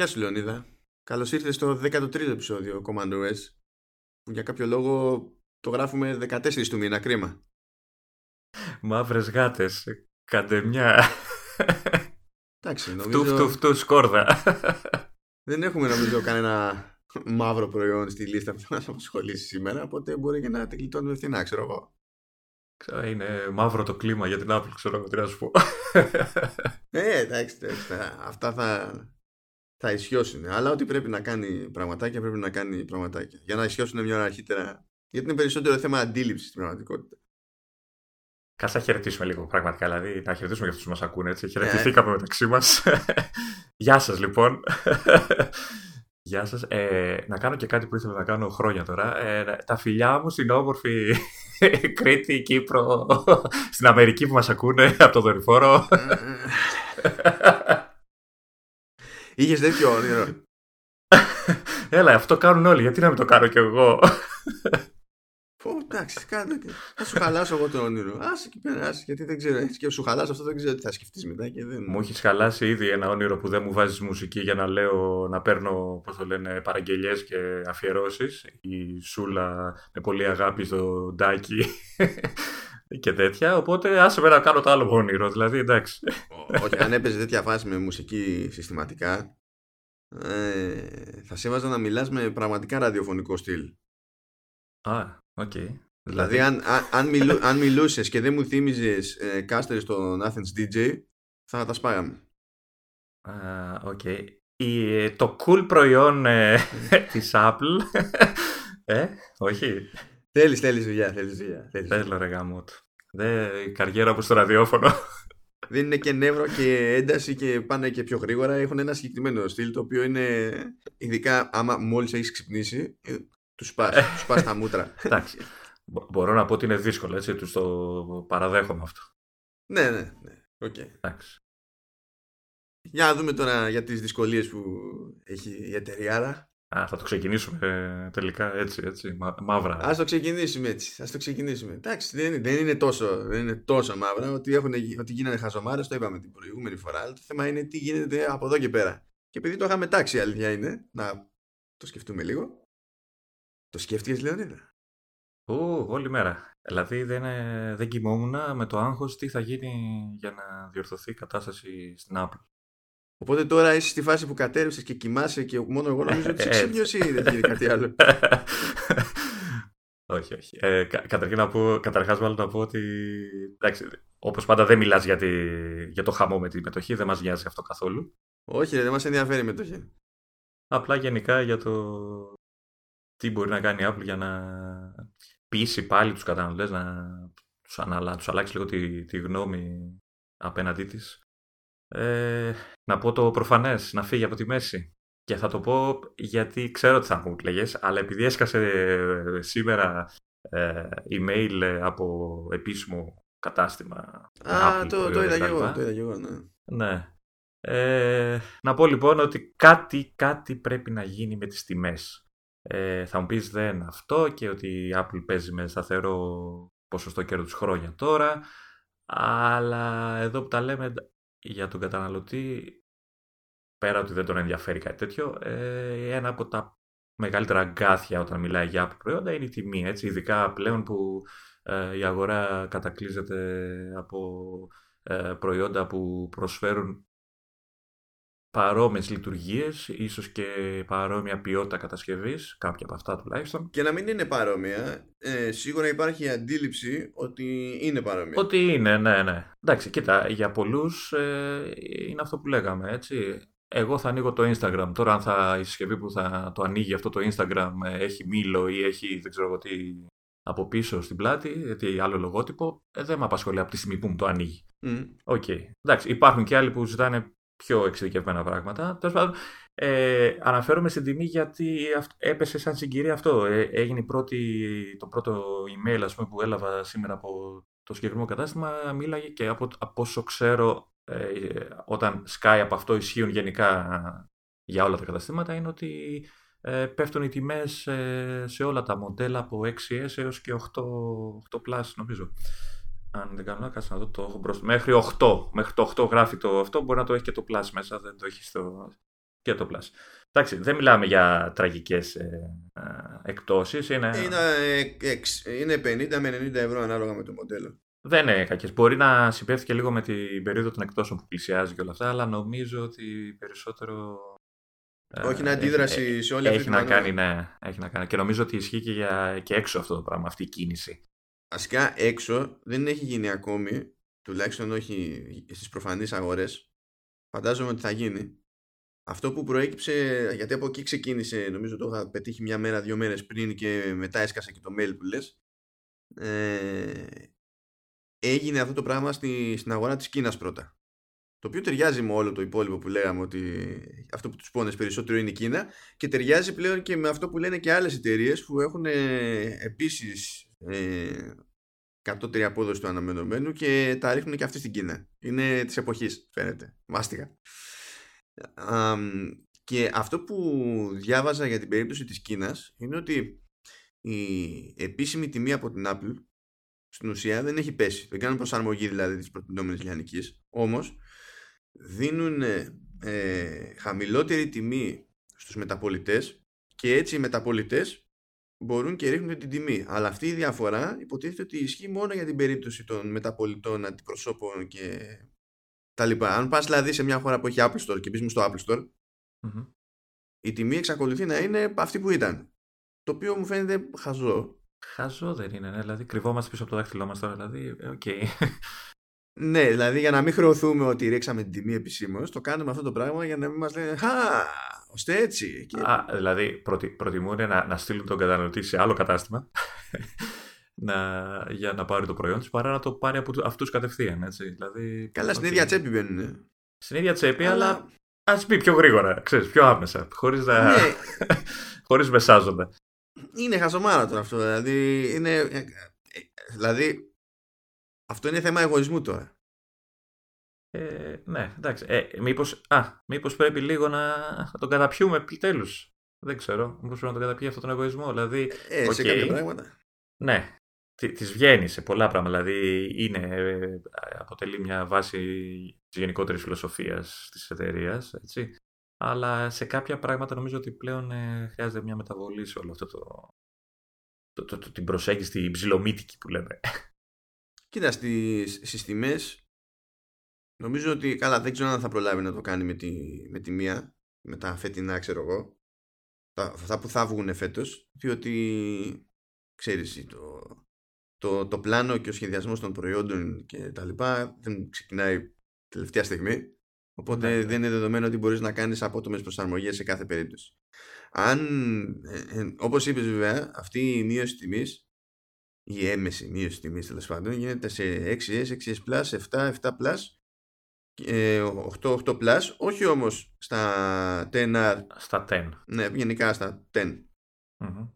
Γεια σου Λεωνίδα, καλώς ήρθες στο 13ο επεισόδιο CommandOS που για κάποιο λόγο το γράφουμε 14 του μήνα, κρίμα. Μαύρες γάτες, καντεμιά. Εντάξει, νομίζω... Φτου σκόρδα. Δεν έχουμε νομίζω κανένα μαύρο προϊόν στη λίστα που θα μας απασχολήσει σήμερα, οπότε μπορεί και να την κλειτώνουμε ευθυνά, ξέρω εγώ. Είναι μαύρο το κλίμα για την Apple, ξέρω εγώ τι να σου πω. Εντάξει, αυτά θα ισιώσουν. Αλλά ό,τι πρέπει να κάνει πραγματάκια, πρέπει να κάνει πραγματάκια. Για να ισιώσουν μια ώρα αρχίτερα. Γιατί είναι περισσότερο θέμα αντίληψη στην πραγματικότητα. Κάτσε να χαιρετήσουμε λίγο πραγματικά. Δηλαδή, να χαιρετήσουμε για αυτούς που μας ακούνε. Έτσι. Χαιρετηθήκαμε μεταξύ μας. Γεια σας, λοιπόν. Γεια σας. Να κάνω και κάτι που ήθελα να κάνω χρόνια τώρα. Τα φιλιά μου στην όμορφη Κρήτη, Κύπρο, στην Αμερική που μας ακούνε από το δορυφόρο. Είχες τέτοιο όνειρο? Έλα, αυτό κάνουν όλοι. Γιατί να μην το κάνω κι εγώ? Εντάξει, θα σου χαλάσω εγώ το όνειρο. Άσε εκεί πέρα, γιατί δεν ξέρω. Έτσι και σου χαλάσω αυτό, δεν ξέρω τι θα σκεφτείς μετά. Και δεν... Μου έχεις χαλάσει ήδη ένα όνειρο που δεν μου βάζεις μουσική για να λέω, να παίρνω, πώς το λένε, παραγγελιές και αφιερώσεις. Η Σούλα με πολύ αγάπη στο Ντάκι και τέτοια. Οπότε άσε με να κάνω το άλλο όνειρο. Δηλαδή, εντάξει. Όχι, αν έπαιζε τέτοια φάση με μουσική συστηματικά, θα σε έβαζα να μιλάς με πραγματικά ραδιοφωνικό στυλ. Okay. Δηλαδή αν μιλούσες και δεν μου θύμιζες κάστερ στον Athens DJ, θα τα σπάγαμε. Okay. Το cool προϊόν της Apple. Όχι. Θέλεις δουλειά. Θέλω ρε γάμο του. Καριέρα όπως το ραδιόφωνο. Δεν είναι και νεύρο και ένταση και πάνε και πιο γρήγορα. Έχουν ένα συγκεκριμένο στυλ, το οποίο είναι ειδικά άμα μόλις έχεις ξυπνήσει, τους πας τα μούτρα. Εντάξει, μπορώ να πω ότι είναι δύσκολο, έτσι, τους το παραδέχομαι αυτό. Ναι, okay. Εντάξει. Για να δούμε τώρα για τις δυσκολίες που έχει η εταιρεία. Θα το ξεκινήσουμε τελικά έτσι, μαύρα. Ας το ξεκινήσουμε έτσι, Εντάξει, δεν είναι τόσο μαύρα, ότι γίνανε χαζομάρες, το είπαμε την προηγούμενη φορά, αλλά το θέμα είναι τι γίνεται από εδώ και πέρα. Και επειδή το είχαμε τάξει, η αλήθεια είναι, να το σκεφτούμε λίγο. Το σκέφτηκες, Λεωνίδα? Όλη μέρα. Δηλαδή δεν κοιμόμουν με το άγχος τι θα γίνει για να διορθωθεί η κατάσταση στην Apple. Οπότε τώρα είσαι στη φάση που κατέρευσες και κοιμάσαι και μόνο εγώ νομίζω ότι σε ξύπνιος ή δεν γίνει κάτι άλλο? Όχι. Καταρχάς, μάλλον να πω ότι εντάξει, όπως πάντα δεν μιλάς για το χαμό με τη μετοχή, δεν μας νοιάζει αυτό καθόλου. Όχι, δεν μας ενδιαφέρει η μετοχή. Απλά γενικά για το... τι μπορεί να κάνει η Apple για να πείσει πάλι τους καταναλωτές, να τους αλλάξει λίγο τη γνώμη απέναντί της. Να πω το προφανές, να φύγει από τη μέση. Και θα το πω γιατί ξέρω ότι θα μου λέγες, αλλά επειδή έσκασε σήμερα email από επίσημο κατάστημα Apple. Το είδα και εγώ, ναι. Να πω λοιπόν ότι κάτι πρέπει να γίνει με τις τιμές. Θα μου πεις δεν αυτό και ότι η Apple παίζει με σταθερό ποσοστό κέρδους χρόνια τώρα, αλλά εδώ που τα λέμε για τον καταναλωτή, πέρα ότι δεν τον ενδιαφέρει κάτι τέτοιο, ένα από τα μεγαλύτερα αγκάθια όταν μιλάει για Apple προϊόντα είναι η τιμή, έτσι, ειδικά πλέον που η αγορά κατακλείζεται από προϊόντα που προσφέρουν παρόμοιες λειτουργίες, ίσως και παρόμοια ποιότητα κατασκευής, κάποια από αυτά τουλάχιστον. Και να μην είναι παρόμοια, σίγουρα υπάρχει η αντίληψη ότι είναι παρόμοια. Ότι είναι, ναι. Εντάξει, κοίτα, για πολλούς είναι αυτό που λέγαμε, έτσι. Εγώ θα ανοίγω το Instagram. Τώρα, αν η συσκευή που θα το ανοίγει αυτό το Instagram έχει μήλο ή έχει δεν ξέρω τι από πίσω στην πλάτη, τι άλλο λογότυπο, δεν με απασχολεί από τη στιγμή που μου το ανοίγει. Οκ. Εντάξει, υπάρχουν και άλλοι που ζητάνε πιο εξειδικευμένα πράγματα. Τέλος πάντων, αναφέρομαι στην τιμή γιατί έπεσε σαν συγκυρία αυτό. Έγινε το πρώτο email, ας πούμε, που έλαβα σήμερα από το συγκεκριμένο κατάστημα. Μίλαγε και από όσο ξέρω, όταν σκάει από αυτό, ισχύουν γενικά για όλα τα καταστήματα, είναι ότι πέφτουν οι τιμές σε όλα τα μοντέλα από 6S έως και 8 Plus, νομίζω. Αν δεν κάνω, κάτσε να δω, το έχω μπροστά. Μέχρι το 8 γράφει το αυτό. Μπορεί να το έχει και το Plus μέσα. Δεν το έχει στο και το Plus. Εντάξει, δεν μιλάμε για τραγικές εκπτώσεις. Είναι 50 με 90 ευρώ ανάλογα με το μοντέλο. Δεν είναι κακές. Μπορεί να συμπέφτει και λίγο με την περίοδο των εκπτώσεων που πλησιάζει και όλα αυτά, αλλά νομίζω ότι περισσότερο. Όχι να αντίδραση σε όλη αυτή την ανάλογη. Ναι, έχει να κάνει. Και νομίζω ότι ισχύει και, και έξω αυτό το πράγμα, αυτή η κίνηση. Βασικά έξω δεν έχει γίνει ακόμη, τουλάχιστον όχι στις προφανείς αγορές. Φαντάζομαι ότι θα γίνει. Αυτό που προέκυψε, γιατί από εκεί ξεκίνησε, νομίζω το είχα πετύχει μια μέρα, δύο μέρες πριν και μετά έσκασα και το mail που λες. Έγινε αυτό το πράγμα στην αγορά της Κίνας πρώτα. Το οποίο ταιριάζει με όλο το υπόλοιπο που λέγαμε ότι αυτό που τους πόνες περισσότερο είναι η Κίνα και ταιριάζει πλέον και με αυτό που λένε και άλλες εταιρείες που έχουν επίσης κατώτερη απόδοση του αναμενωμένου και τα ρίχνουν και αυτοί στην Κίνα. Είναι της εποχής, φαίνεται. Μάστιγα. Και αυτό που διάβαζα για την περίπτωση της Κίνας είναι ότι η επίσημη τιμή από την Apple στην ουσία δεν έχει πέσει. Δεν κάνουν προσαρμογή δηλαδή της προτινόμενης λιανικής. Όμως δίνουν χαμηλότερη τιμή στους μεταπολιτές και έτσι οι μεταπολιτές μπορούν και ρίχνουν την τιμή. Αλλά αυτή η διαφορά υποτίθεται ότι ισχύει μόνο για την περίπτωση των μεταπολιτών, αντιπροσώπων και τα λοιπά. Αν πας δηλαδή σε μια χώρα που έχει Apple Store και μπεις μου στο Apple Store, mm-hmm. η τιμή εξακολουθεί να είναι αυτή που ήταν. Το οποίο μου φαίνεται χαζό. Χαζό δεν είναι, ναι. Δηλαδή κρυβόμαστε πίσω από το δάχτυλό μας τώρα, δηλαδή, okay. Ναι, δηλαδή για να μην χρεωθούμε ότι ρίξαμε την τιμή επισήμως, το κάνουμε αυτό το πράγμα για να μην μας λένε ώστε έτσι. Και... δηλαδή προτιμούν να στείλουν τον καταναλωτή σε άλλο κατάστημα για να πάρει το προϊόν τους παρά να το πάρει από αυτούς κατευθείαν, έτσι. Δηλαδή, καλά, στην ίδια τσέπη μπαίνουν. Στην ίδια τσέπη, αλλά ας μπει πιο γρήγορα, ξέρεις, πιο άμεσα, χωρίς μεσάζοντα. Είναι χαζομάρα τώρα αυτό, δηλαδή αυτό είναι θέμα εγωισμού τώρα. Ναι, εντάξει, μήπως πρέπει λίγο να τον καταπιούμε επιτέλους, δεν ξέρω, μήπως πρέπει να τον καταπιεί αυτόν τον εγωισμό, δηλαδή... σε κάποια πράγματα. Ναι, της βγαίνει σε πολλά πράγματα, δηλαδή αποτελεί μια βάση της γενικότερης φιλοσοφίας της εταιρείας, έτσι. Αλλά σε κάποια πράγματα νομίζω ότι πλέον χρειάζεται μια μεταβολή σε όλο αυτό την προσέγγιση, την ψιλομύτικη που λέμε. Κοίτα, στις τιμές νομίζω ότι, καλά, δεν ξέρω αν θα προλάβει να το κάνει με τη μία, με τα φετινά, ξέρω εγώ, αυτά που θα βγουν φέτος, διότι, ξέρεις, το πλάνο και ο σχεδιασμός των προϊόντων και τα λοιπά δεν ξεκινάει τελευταία στιγμή. Οπότε δεν είναι δεδομένο ότι μπορείς να κάνεις απότομες προσαρμογές σε κάθε περίπτωση. Αν, όπως είπες βέβαια, αυτή η μείωση τιμής, η έμεση μείωση τιμής τέλος πάντων, γίνεται σε 6S, 6S+, 7, 7+, 8, 8+, όχι όμως στα 10R. Στα 10. Ναι, γενικά στα 10. Mm-hmm.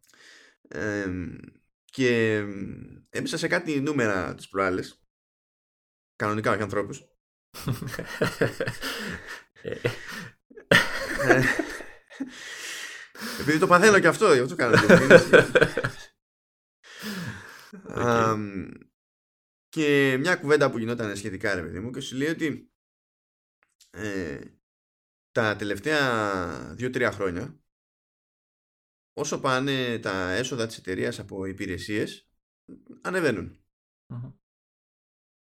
Και έπεσα σε κάτι νούμερα τις προάλλες, κανονικά όχι ανθρώπους. Επειδή το παθαίνω και αυτό, γι' αυτό κάνω και μια κουβέντα που γινόταν σχετικά, ρε παιδί μου, και σου λέει ότι τα τελευταία 2-3 χρόνια όσο πάνε τα έσοδα της εταιρείας από υπηρεσίες ανεβαίνουν.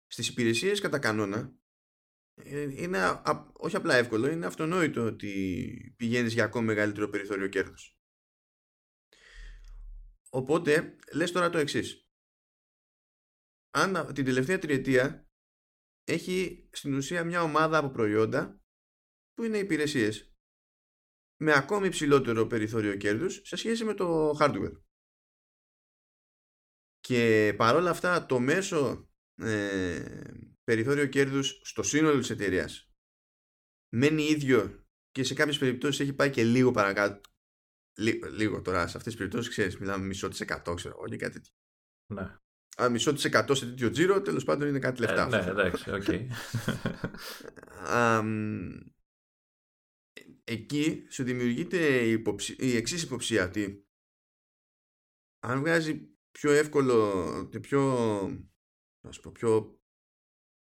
Στις υπηρεσίες κατά κανόνα είναι όχι απλά εύκολο, είναι αυτονόητο ότι πηγαίνεις για ακόμη μεγαλύτερο περιθώριο κέρδους. Οπότε λες τώρα το εξής: αν την τελευταία τριετία έχει στην ουσία μια ομάδα από προϊόντα που είναι υπηρεσίες με ακόμη υψηλότερο περιθώριο κέρδους σε σχέση με το hardware, και παρόλα αυτά το μέσο περιθώριο κέρδους στο σύνολο της εταιρείας μένει ίδιο και σε κάποιες περιπτώσεις έχει πάει και λίγο παρακάτω. Λίγο τώρα, σε αυτές τις περιπτώσεις, ξέρεις, μιλάμε 1,5%, ξέρω εγώ, και κάτι τέτοιο. Ναι. Αν 1,5% σε τέτοιο τζίρο, τέλος πάντων είναι κάτι λεφτά. Ναι, εντάξει, οκ. Εκεί σου δημιουργείται η εξής υποψία, ότι αν βγάζει πιο εύκολο και πιο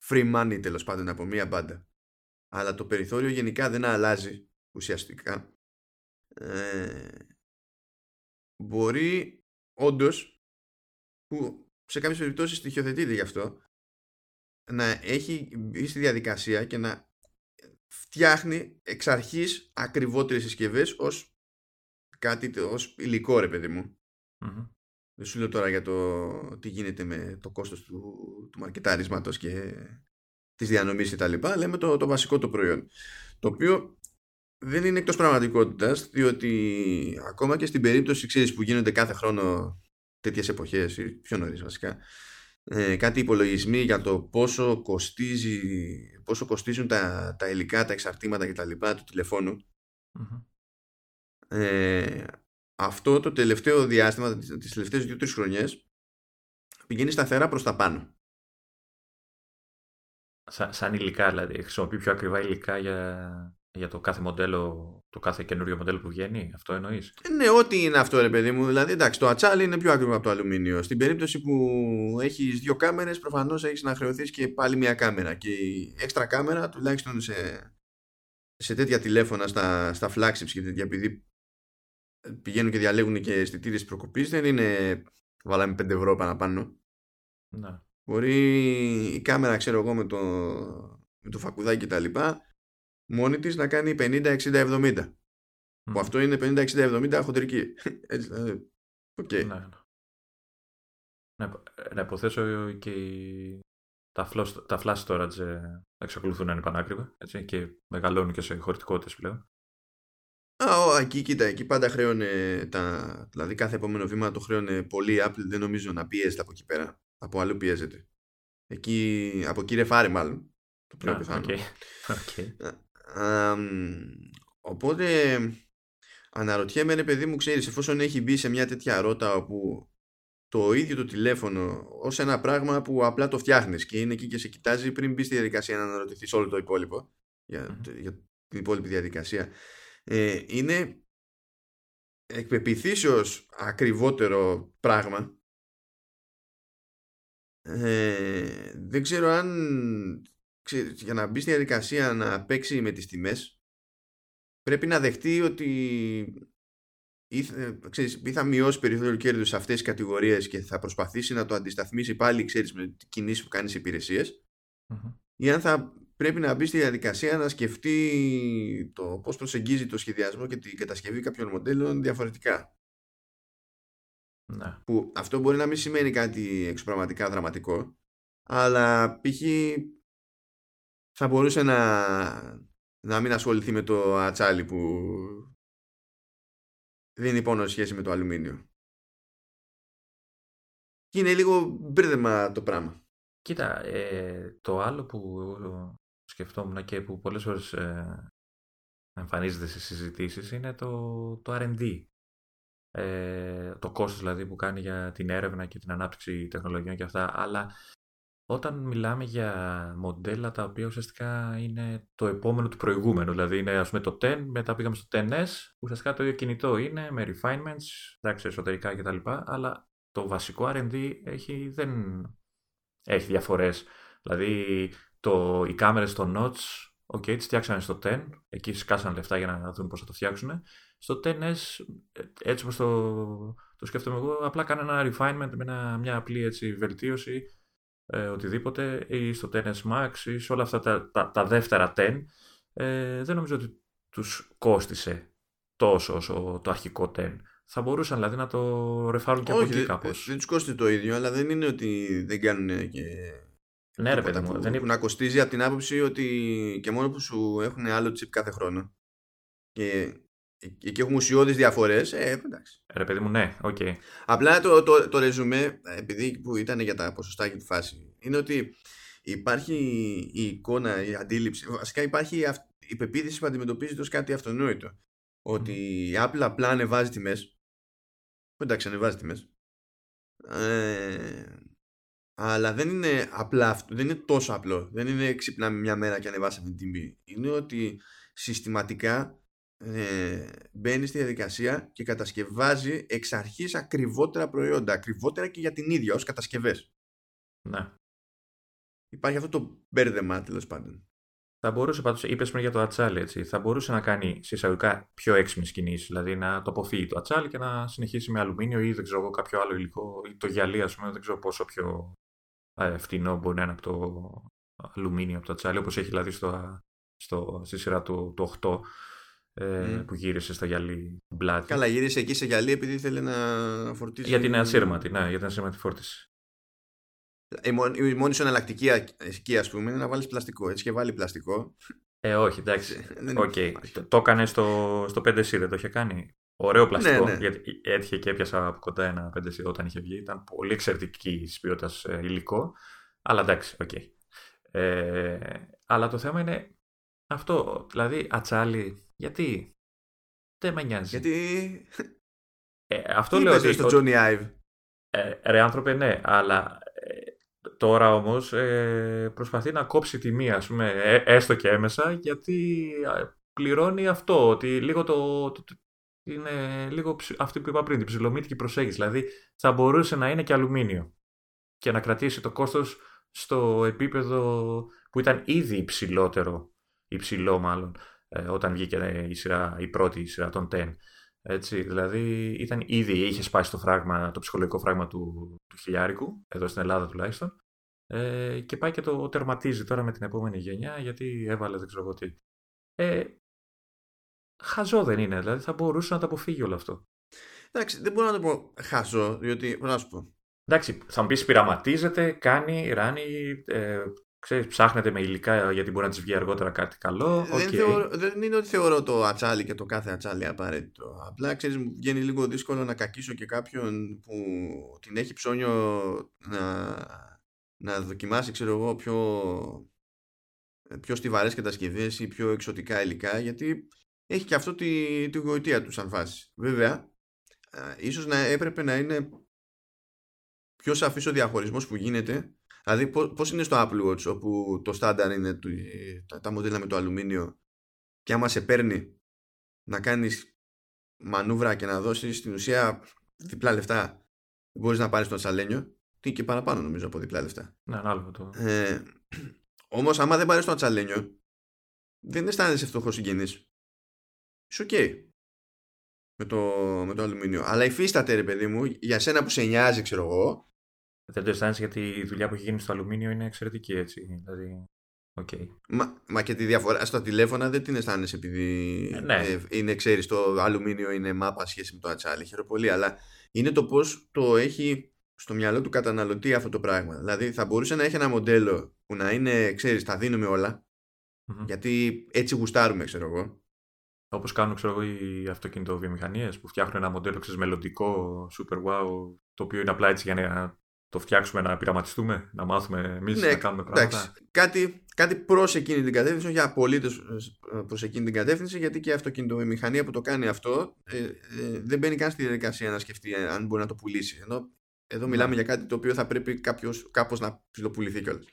free money τέλος πάντων από μία μπάντα, αλλά το περιθώριο γενικά δεν αλλάζει ουσιαστικά, μπορεί όντως, που σε κάποιες περιπτώσεις στοιχειοθετείται γι' αυτό, να έχει μπει στη διαδικασία και να φτιάχνει εξ αρχής ακριβότερες συσκευές ως κάτι, ως υλικό, ρε παιδί μου. Mm-hmm. Δεν σου λέω τώρα για το τι γίνεται με το κόστος του μαρκετάρισματος και της διανομής και τα λοιπά. Λέμε το βασικό το προϊόν, το οποίο δεν είναι εκτός πραγματικότητας, διότι ακόμα και στην περίπτωση, ξέρεις, που γίνονται κάθε χρόνο τέτοιες εποχές ή πιο νωρίς βασικά, κάτι υπολογισμοί για το πόσο κοστίζουν τα υλικά, τα εξαρτήματα και τα λοιπά του τηλεφώνου. Mm-hmm. Αυτό το τελευταίο διάστημα, τις τελευταίες 2-3 χρονιές, πηγαίνει σταθερά προς τα πάνω. Σαν υλικά δηλαδή, χρησιμοποιεί πιο ακριβά υλικά για το κάθε μοντέλο, το κάθε καινούριο μοντέλο που βγαίνει, αυτό εννοείς? Ναι, ό,τι είναι αυτό, ρε παιδί μου. Δηλαδή, εντάξει, το ατσάλι είναι πιο ακριβό από το αλουμίνιο. Στην περίπτωση που έχεις δύο κάμερες, προφανώς έχεις να χρεωθείς και πάλι μια κάμερα. Και η έξτρα κάμερα, τουλάχιστον σε τέτοια τηλέφωνα, στα flagships και τέτοια, επειδή πηγαίνουν και διαλέγουν και αισθητήρες προκοπής, δεν είναι βάλαμε 5 ευρώ παραπάνω. Να. Μπορεί η κάμερα, ξέρω εγώ, με το φακουδάκι και τα λοιπά, μόνη της να κάνει 50-60-70. Mm. Που αυτό είναι 50-60-70 χοντρική. Έτσι, δηλαδή. Okay. Να υποθέσω και τα flash storage εξακολουθούν να είναι πανάκριβα, έτσι, και μεγαλώνουν και σε χωρητικότητες πλέον. Εκεί, κοίτα, εκεί πάντα χρέωνε δηλαδή κάθε επόμενο βήμα το χρέωνε πολύ. Apple δεν νομίζω να πιέζεται από εκεί πέρα. Από αλλού πιέζεται. Εκεί, από κύριε Φάρη μάλλον. Το πιο πιθανό. Okay. Οπότε αναρωτιέμαι, ρε παιδί μου, ξέρεις, εφόσον έχει μπει σε μια τέτοια ρότα όπου το ίδιο το τηλέφωνο ως ένα πράγμα που απλά το φτιάχνεις και είναι εκεί και σε κοιτάζει πριν μπει στη διαδικασία να αναρωτηθείς όλο το υπόλοιπο, για την υπόλοιπη διαδικασία, είναι εκ πεποιθήσεως ακριβότερο πράγμα. Δεν ξέρω αν, για να μπει στη διαδικασία να παίξει με τις τιμές, πρέπει να δεχτεί ότι ή θα μειώσει περιθώριο κέρδους σε αυτές τις κατηγορίες και θα προσπαθήσει να το αντισταθμίσει πάλι, ξέρεις, με κινήσεις που κάνει σε υπηρεσίες, mm-hmm. ή αν θα πρέπει να μπει στη διαδικασία να σκεφτεί το πώς προσεγγίζει το σχεδιασμό και την κατασκευή κάποιων μοντέλων διαφορετικά. Ναι. Που αυτό μπορεί να μην σημαίνει κάτι εξωπραγματικά δραματικό, αλλά π.χ. θα μπορούσε να μην ασχοληθεί με το ατσάλι που δίνει πόνο σχέση με το αλουμίνιο. Και είναι λίγο μπέρδεμα το πράγμα. Κοίτα, το άλλο που σκεφτόμουν και που πολλές φορές εμφανίζεται σε συζητήσεις είναι το R&D. Το κόστος δηλαδή που κάνει για την έρευνα και την ανάπτυξη τεχνολογιών και αυτά. Αλλά όταν μιλάμε για μοντέλα τα οποία ουσιαστικά είναι το επόμενο του προηγούμενου, δηλαδή είναι, ας πούμε, το 10, μετά πήγαμε στο 10S, ουσιαστικά το ίδιο κινητό είναι με refinements, εντάξει, εσωτερικά κτλ. Αλλά το βασικό R&D έχει διαφορές. Δηλαδή οι κάμερες στο Notch, okay, τις φτιάξανε στο 10, εκεί σκάσανε λεφτά για να δουν πώς θα το φτιάξουν. Στο 10S, έτσι όπως το σκέφτομαι εγώ, απλά κάνανε ένα refinement με μια απλή, έτσι, βελτίωση, οτιδήποτε, ή στο 10S Max, ή σε όλα αυτά τα δεύτερα 10. Δεν νομίζω ότι τους κόστισε τόσο όσο το αρχικό 10. Θα μπορούσαν δηλαδή να το ρεφάρουν και από εκεί κάπως. Δεν τους κόστισε το ίδιο, αλλά δεν είναι ότι δεν κάνουν και... Ναι, ρε παιδί μου, δεν... να κοστίζει από την άποψη ότι και μόνο που σου έχουν άλλο chip κάθε χρόνο και έχουν ουσιώδεις διαφορές, εντάξει. Ρε παιδί μου, ναι, οκ. Okay. Απλά το ρεζουμέ, επειδή που ήταν για τα ποσοστά και τη φάση, είναι ότι υπάρχει η εικόνα, η αντίληψη, βασικά υπάρχει η πεποίθηση που αντιμετωπίζεται ως κάτι αυτονόητο. Ότι η Apple απλά ανεβάζει τιμές. Εντάξει, ανεβάζει τιμές. Αλλά δεν είναι απλά αυτό, δεν είναι τόσο απλό. Δεν είναι ξυπνάμε μια μέρα και ανεβάσαμε την τιμή. Είναι ότι συστηματικά μπαίνει στη διαδικασία και κατασκευάζει εξ αρχής ακριβότερα προϊόντα. Ακριβότερα και για την ίδια ως κατασκευές. Ναι. Υπάρχει αυτό το μπέρδεμα, τέλος πάντων. Θα μπορούσε, πάντως, είπες πριν για το ατσάλι, έτσι. Θα μπορούσε να κάνει συσσαγωγικά πιο έξυπνες κινήσεις, δηλαδή να το αποφύγει το ατσάλι και να συνεχίσει με αλουμίνιο ή δεν ξέρω εγώ κάποιο άλλο υλικό, ή το γυαλί, ας πούμε, δεν ξέρω πόσο πιο φτηνό μπορεί να είναι από το αλουμίνιο, από το ατσάλι, όπως έχει δηλαδή στη σειρά του 8 που γύρισε στο γυαλί μπλάτη. Καλά, γύρισε εκεί σε γυαλί επειδή ήθελε να φορτίσει. Γιατί είναι ασύρματη, ναι, για την ασύρματη φόρτιση. Η μόνη σου εναλλακτική εκεί, ας πούμε, είναι να βάλεις πλαστικό. Έτσι και βάλει πλαστικό. Όχι, εντάξει. Okay. Το έκανε στο 5C, δεν το είχε κάνει. Ωραίο πλαστικό. Ναι. Γιατί έτυχε και έπιασα από κοντά ένα 5C όταν είχε βγει. Ήταν πολύ εξαιρετική ποιότητας υλικό. Αλλά εντάξει, οκ. Okay. Αλλά το θέμα είναι αυτό. Δηλαδή, ατσάλι, γιατί δεν με νοιάζει. Γιατί. Αυτό λέω. Ότι στο Johnny Ive. Ρε άνθρωπε, ναι, αλλά. Τώρα όμως προσπαθεί να κόψει τη μία, ας πούμε, έστω και έμεσα, γιατί πληρώνει αυτό, ότι λίγο είναι λίγο αυτή που είπα πριν, την ψιλομύτικη προσέγγιση. Δηλαδή θα μπορούσε να είναι και αλουμίνιο και να κρατήσει το κόστος στο επίπεδο που ήταν ήδη υψηλό, όταν βγήκε η πρώτη η σειρά των 10. Έτσι, δηλαδή είχε σπάσει το ψυχολογικό φράγμα του χιλιάρικου, εδώ στην Ελλάδα τουλάχιστον, και πάει και το τερματίζει τώρα με την επόμενη γενιά, γιατί έβαλε δεν ξέρω εγώ τι. Χαζό δεν είναι, δηλαδή θα μπορούσε να το αποφύγει όλο αυτό. Εντάξει, δεν μπορώ να το πω χαζό, διότι μπορώ να σου πω. Εντάξει, θα μου πεις πειραματίζεται, κάνει, ράνει, ψάχνεται με υλικά γιατί μπορεί να της βγει αργότερα κάτι καλό. Okay. Δεν είναι ότι θεωρώ το ατσάλι και το κάθε ατσάλι απαραίτητο. Απλά ξέρεις, μου βγαίνει λίγο δύσκολο να κακίσω και κάποιον που την έχει ψώνιο να δοκιμάσει, ξέρω εγώ, πιο στιβαρές κατασκευές ή πιο εξωτικά υλικά, γιατί έχει και αυτό τη γοητεία του σαν φάση. Βέβαια, ίσως να έπρεπε να είναι πιο σαφής ο διαχωρισμός που γίνεται. Δηλαδή, πώς είναι στο Apple Watch, όπου το στάνταρ είναι τα μοντέλα με το αλουμίνιο, και άμα σε παίρνει να κάνεις μανούβρα και να δώσεις στην ουσία διπλά λεφτά, μπορείς να πάρεις τον ατσαλένιο. Τι και παραπάνω, νομίζω, από διπλά λεφτά. Ναι, άλλο το. Όμως, άμα δεν πάρεις τον ατσαλένιο, δεν αισθάνεσαι φτωχός συγγενής. Είσαι οκ. Με το αλουμίνιο. Αλλά υφίσταται, ρε παιδί μου, για σένα που σε νοιάζει, ξέρω εγώ. Δεν το αισθάνεσαι, γιατί η δουλειά που έχει γίνει στο αλουμίνιο είναι εξαιρετική, έτσι. Δηλαδή, okay. Μα και τη διαφορά στα τηλέφωνα δεν την αισθάνεσαι, επειδή είναι, ξέρεις, το αλουμίνιο είναι μάπα σχέση με το ατσάλι. Χαίρομαι πολύ, αλλά είναι το πώς το έχει στο μυαλό του καταναλωτή αυτό το πράγμα. Δηλαδή, θα μπορούσε να έχει ένα μοντέλο που να είναι, ξέρεις, τα δίνουμε όλα, γιατί έτσι γουστάρουμε, ξέρω εγώ. Όπως κάνουν, ξέρω εγώ, οι αυτοκινητοβιομηχανίες που φτιάχνουν ένα μοντέλο, ξέρεις, μελλοντικό, super wow, το οποίο είναι απλά έτσι για να. Το φτιάξουμε, να πειραματιστούμε, να μάθουμε εμείς, να κάνουμε πράγματα. Κάτι προς εκείνη την κατεύθυνση, για πολίτες προς εκείνη την κατεύθυνση, γιατί και η αυτοκινητοβιομηχανία που το κάνει αυτό δεν μπαίνει καν στη διαδικασία να σκεφτεί αν μπορεί να το πουλήσει. Ενώ εδώ μιλάμε για κάτι το οποίο θα πρέπει κάπως να πουληθεί κιόλας.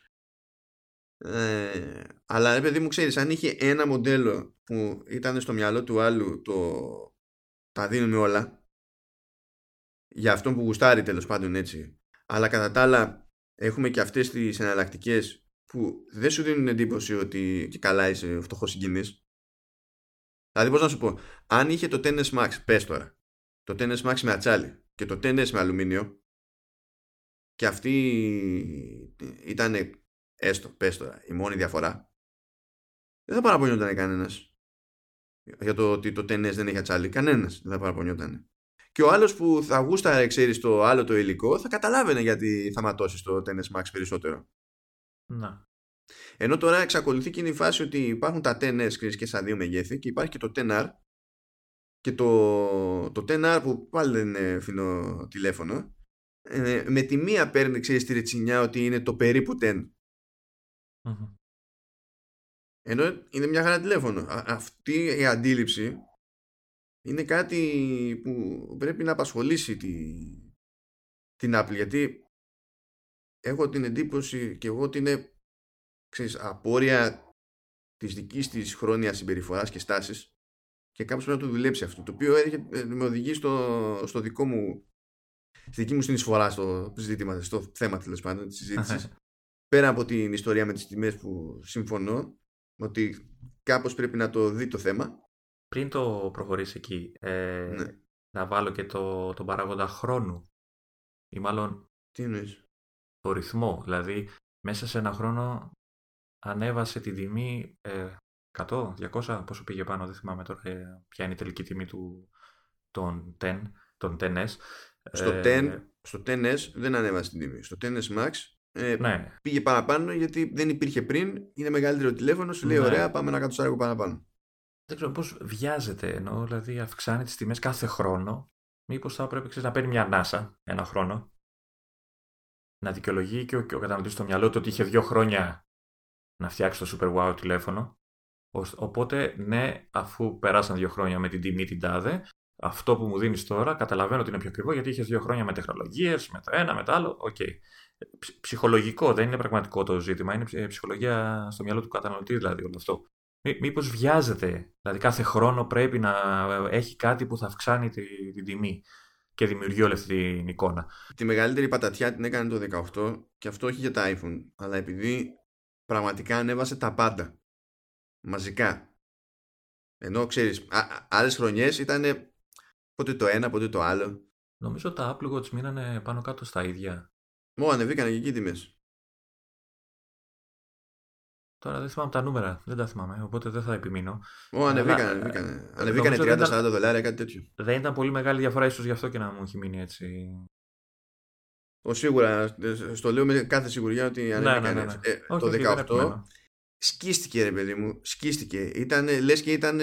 Αλλά, ρε παιδί μου, ξέρεις, αν είχε ένα μοντέλο που ήταν στο μυαλό του άλλου τα δίνουμε όλα, για αυτόν που γουστάρει, τέλος πάντων, έτσι. Αλλά κατά τα άλλα έχουμε και αυτές τις εναλλακτικές που δεν σου δίνουν εντύπωση ότι και καλά είσαι φτωχός συγγενής. Δηλαδή, πώς να σου πω, αν είχε το 10S Max, πες τώρα, το 10S Max με ατσάλι και το 10S με αλουμίνιο, και αυτή ήταν, έστω, πες τώρα, η μόνη διαφορά, δεν θα παραπονιόταν κανένας για το ότι το 10S δεν έχει ατσάλι. Κανένας δεν θα παραπονιόταν. Και ο άλλος που θα γούσταρε, ξέρεις, το άλλο το υλικό, θα καταλάβαινε γιατί θα ματώσει το 10S Max περισσότερο. Να. Ενώ τώρα εξακολουθεί και είναι η φάση ότι υπάρχουν τα 10S, ξέρεις, και σαν δύο μεγέθη, και υπάρχει και το 10R. Και το 10R που πάλι δεν είναι φινό τηλέφωνο, με τη μία παίρνει, ξέρεις, τη ρετσινιά ότι είναι το περίπου 10. Mm-hmm. Ενώ είναι μια χαρά τηλέφωνο. Αυτή η αντίληψη είναι κάτι που πρέπει να απασχολήσει την Apple, γιατί έχω την εντύπωση και εγώ ότι είναι, ξέρεις, απόρρια της δικής της χρόνιας συμπεριφοράς και στάσης, και κάποιος πρέπει να το δουλέψει αυτό, το οποίο με οδηγεί στο δικό μου, στη δική μου συνεισφορά στο θέμα, τέλος πάντων, της συζήτησης. Πέρα από την ιστορία με τις τιμές που συμφωνώ, ότι κάπως πρέπει να το δει το θέμα. Πριν το προχωρήσει εκεί, ναι, να βάλω και τον παράγοντα χρόνου ή μάλλον τι εννοείς? Το ρυθμό, δηλαδή μέσα σε ένα χρόνο ανέβασε την τιμή 100, 200, πόσο πήγε πάνω, δεν θυμάμαι τώρα ποια είναι η τελική τιμή των 10, των 10S. Στο 10S δεν ανέβασε την τιμή, στο 10S Max ναι, πήγε παραπάνω γιατί δεν υπήρχε πριν, είναι μεγαλύτερο τηλέφωνο, σου λέει ναι, ωραία, πάμε ένα κατοστάρικο παραπάνω. Δεν ξέρω πώς βιάζεται, εννοώ, δηλαδή αυξάνει τις τιμές κάθε χρόνο. Μήπως θα πρέπει να παίρνει μια ανάσα ένα χρόνο, να δικαιολογεί και ο καταναλωτής στο μυαλό του ότι είχε 2 χρόνια να φτιάξει το super wow τηλέφωνο. Οπότε ναι, αφού περάσαν 2 χρόνια με την τιμή την τάδε, αυτό που μου δίνεις τώρα καταλαβαίνω ότι είναι πιο ακριβό γιατί είχες 2 χρόνια με τεχνολογίες, με το ένα, με το άλλο. Okay. Ψυχολογικό, δεν είναι πραγματικό το ζήτημα, είναι ψυχολογία στο μυαλό του καταναλωτή δηλαδή όλο αυτό. Μήπως βιάζεται, δηλαδή κάθε χρόνο πρέπει να έχει κάτι που θα αυξάνει την τιμή και δημιουργεί όλη αυτή την εικόνα. Τη μεγαλύτερη πατατιά την έκανε το 18 και αυτό όχι για τα iPhone, αλλά επειδή πραγματικά ανέβασε τα πάντα, μαζικά. Ενώ ξέρεις, άλλες χρονιές ήταν ποτέ το ένα, ποτέ το άλλο. Νομίζω τα Apple Watch μείνανε πάνω κάτω στα ίδια. Ανεβήκανε και εκεί τιμές. Τώρα δεν θυμάμαι τα νούμερα, δεν τα θυμάμαι, οπότε δεν θα επιμείνω. Ανεβήκανε $30-$40, κάτι τέτοιο. Δεν ήταν πολύ μεγάλη διαφορά, ίσως γι' αυτό και να μου έχει μείνει έτσι. Σίγουρα, στο λέω με κάθε σιγουριά ότι ανεβήκανε. Ναι. Το όχι, 18 σκίστηκε ρε παιδί μου, σκίστηκε. Λες και ήταν,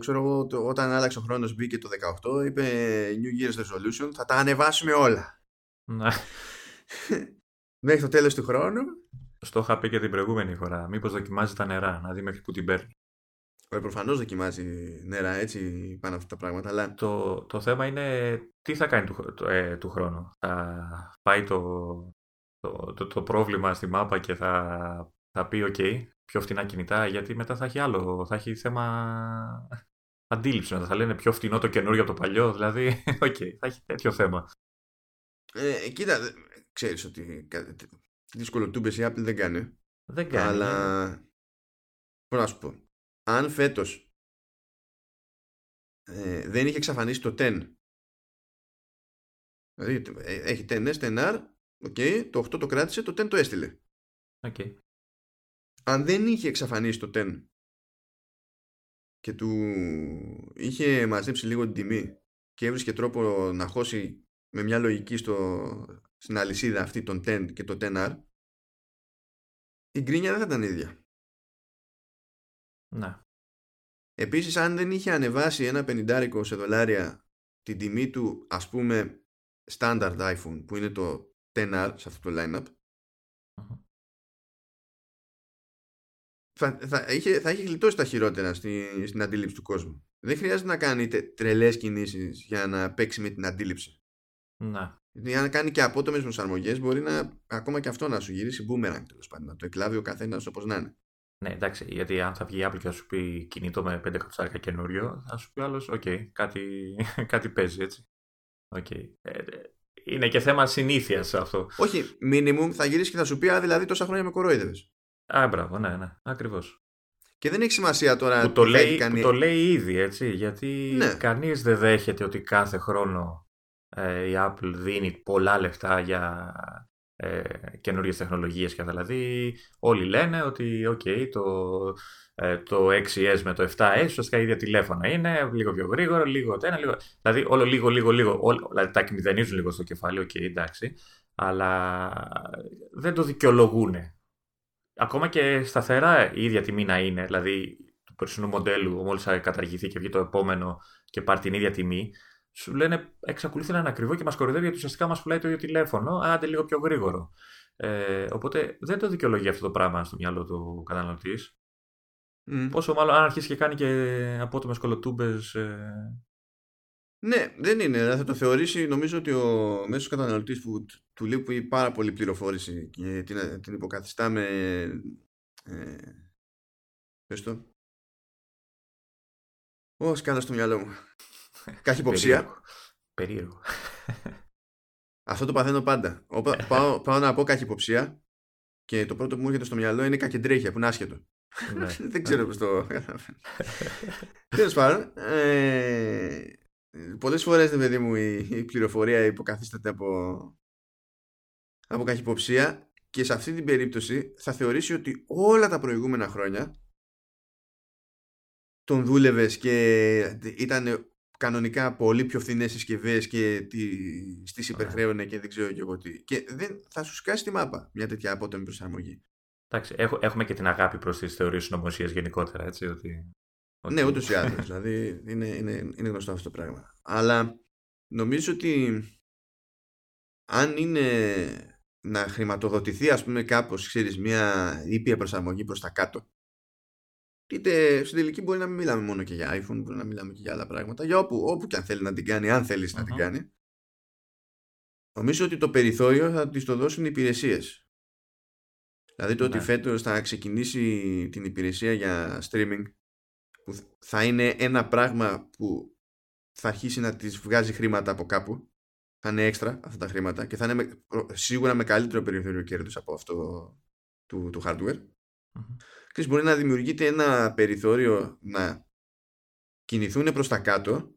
ξέρω εγώ, όταν άλλαξε ο χρόνος μπήκε το 18, είπε New Year's Resolution, θα τα ανεβάσουμε όλα. Ναι. Μέχρι το τέλος του χρόνου. Στο είχα πει και την προηγούμενη φορά. Μήπως δοκιμάζει τα νερά, να δει μέχρι που την παίρνει. Προφανώς δοκιμάζει νερά, έτσι πάνε αυτά τα πράγματα. Αλλά... Το θέμα είναι τι θα κάνει του χρόνου. Θα πάει το πρόβλημα στη μάπα και θα πει: OK, πιο φτηνά κινητά, γιατί μετά θα έχει άλλο. Θα έχει θέμα αντίληψη. Θα λένε πιο φτηνό το καινούριο από το παλιό. Δηλαδή, OK, θα έχει τέτοιο θέμα. Κοίτα, ξέρεις ότι. Δύσκολο τούμπες η Apple δεν κάνει. Δεν κάνει. Αλλά πώς να σου πω, αν φέτος δεν είχε εξαφανίσει το 10, δηλαδή έχει 10S, 10R, okay, το 8 το κράτησε, το 10 το έστειλε. Okay. Αν δεν είχε εξαφανίσει το 10 και του είχε μαζέψει λίγο την τιμή και έβρισκε τρόπο να χώσει με μια λογική στην αλυσίδα αυτή των 10 και το 10R, η γκρίνια δεν θα ήταν ίδια. Ναι. Επίσης, αν δεν είχε ανεβάσει ένα $50 σε δολάρια την τιμή του, ας πούμε, standard iPhone που είναι το 10R σε αυτό το lineup, θα είχε γλιτώσει τα χειρότερα στην αντίληψη του κόσμου. Δεν χρειάζεται να κάνει τρελές κινήσεις για να παίξει με την αντίληψη. Να. Αν κάνει και απότομες προσαρμογές, μπορεί ακόμα και αυτό να σου γυρίσει μπούμερανγκ, τέλος πάντων. Να το εκλάβει ο καθένας όπως να είναι. Ναι, εντάξει, γιατί αν θα βγει η Apple και θα σου πει κινητό με 5 κατσάρικα καινούριο, θα σου πει άλλος: OK, κάτι παίζει έτσι. Okay. Είναι και θέμα συνήθειας αυτό. Όχι, minimum θα γυρίσει και θα σου πει: δηλαδή τόσα χρόνια με κοροϊδεύες. Μπράβο, ναι, ακριβώς. Και δεν έχει σημασία τώρα που το λέει ήδη, έτσι. Γιατί ναι, κανείς δεν δέχεται ότι κάθε χρόνο η Apple δίνει πολλά λεφτά για καινούργιες τεχνολογίες και αυτά. Δηλαδή όλοι λένε ότι OK, το 6S με το 7S ουσιαστικά ίδια τηλέφωνα είναι, λίγο πιο γρήγορο, λίγο το ένα, λίγο. Δηλαδή όλο λίγο. Δηλαδή τα μηδενίζουν λίγο στο κεφάλι, OK, εντάξει. Αλλά δεν το δικαιολογούν. Ακόμα και σταθερά η ίδια τιμή να είναι. Δηλαδή του περσινού μοντέλου, μόλις καταργηθεί και βγει το επόμενο και πάρει την ίδια τιμή, σου λένε εξακολουθεί να είναι ακριβό και μας κοροϊδεύει γιατί ουσιαστικά μας πουλάει το ίδιο τηλέφωνο, άντε λίγο πιο γρήγορο. Οπότε δεν το δικαιολογεί αυτό το πράγμα στο μυαλό του καταναλωτή. Πόσο μάλλον αν αρχίσει και κάνει και απότομες κολοτούμπες. Ναι, δεν είναι. Θα το θεωρήσει, νομίζω, ότι ο μέσος καταναλωτής που του λείπει πάρα πολύ πληροφόρηση και την υποκαθιστά με. Πες το. Σκάλα στο μυαλό μου. Καχυποψία. Περίεργο. Αυτό το παθαίνω πάντα. Πάω να πω καχυποψία και το πρώτο που μου έρχεται στο μυαλό είναι κακεντρέχεια, που είναι άσχετο. Δεν ξέρω πώς το καταλαβαίνω. Τέλος πάντων, πολλές φορές, παιδί μου, η πληροφορία υποκαθίσταται από καχυποψία, και σε αυτή την περίπτωση θα θεωρήσει ότι όλα τα προηγούμενα χρόνια τον δούλευες και ήταν κανονικά πολύ πιο φθηνές συσκευές και στις υπερχρέωνε και δεν ξέρω και εγώ τι. Και δεν θα σου σκάσει τη μάπα μια τέτοια απότομη προσαρμογή. Εντάξει, έχουμε και την αγάπη προς τις θεωρίες συνωμοσίας γενικότερα, έτσι. Ναι, ούτως ή άλλως. Δηλαδή είναι γνωστό αυτό το πράγμα. Αλλά νομίζω ότι αν είναι να χρηματοδοτηθεί, ας πούμε, κάπως, ξέρεις, μια ήπια προσαρμογή προς τα κάτω, είτε στην τελική μπορεί να μην μιλάμε μόνο και για iPhone, μπορεί να μιλάμε και για άλλα πράγματα, για όπου και αν θέλει να την κάνει, αν θέλεις να την κάνει, νομίζω ότι το περιθώριο θα της το δώσουν οι υπηρεσίες. Δηλαδή το ότι φέτος θα ξεκινήσει την υπηρεσία για streaming, που θα είναι ένα πράγμα που θα αρχίσει να της βγάζει χρήματα από κάπου, θα είναι έξτρα αυτά τα χρήματα και θα είναι σίγουρα με καλύτερο περιθώριο κέρδους από αυτό του hardware. Και μπορεί να δημιουργείται ένα περιθώριο να κινηθούν προς τα κάτω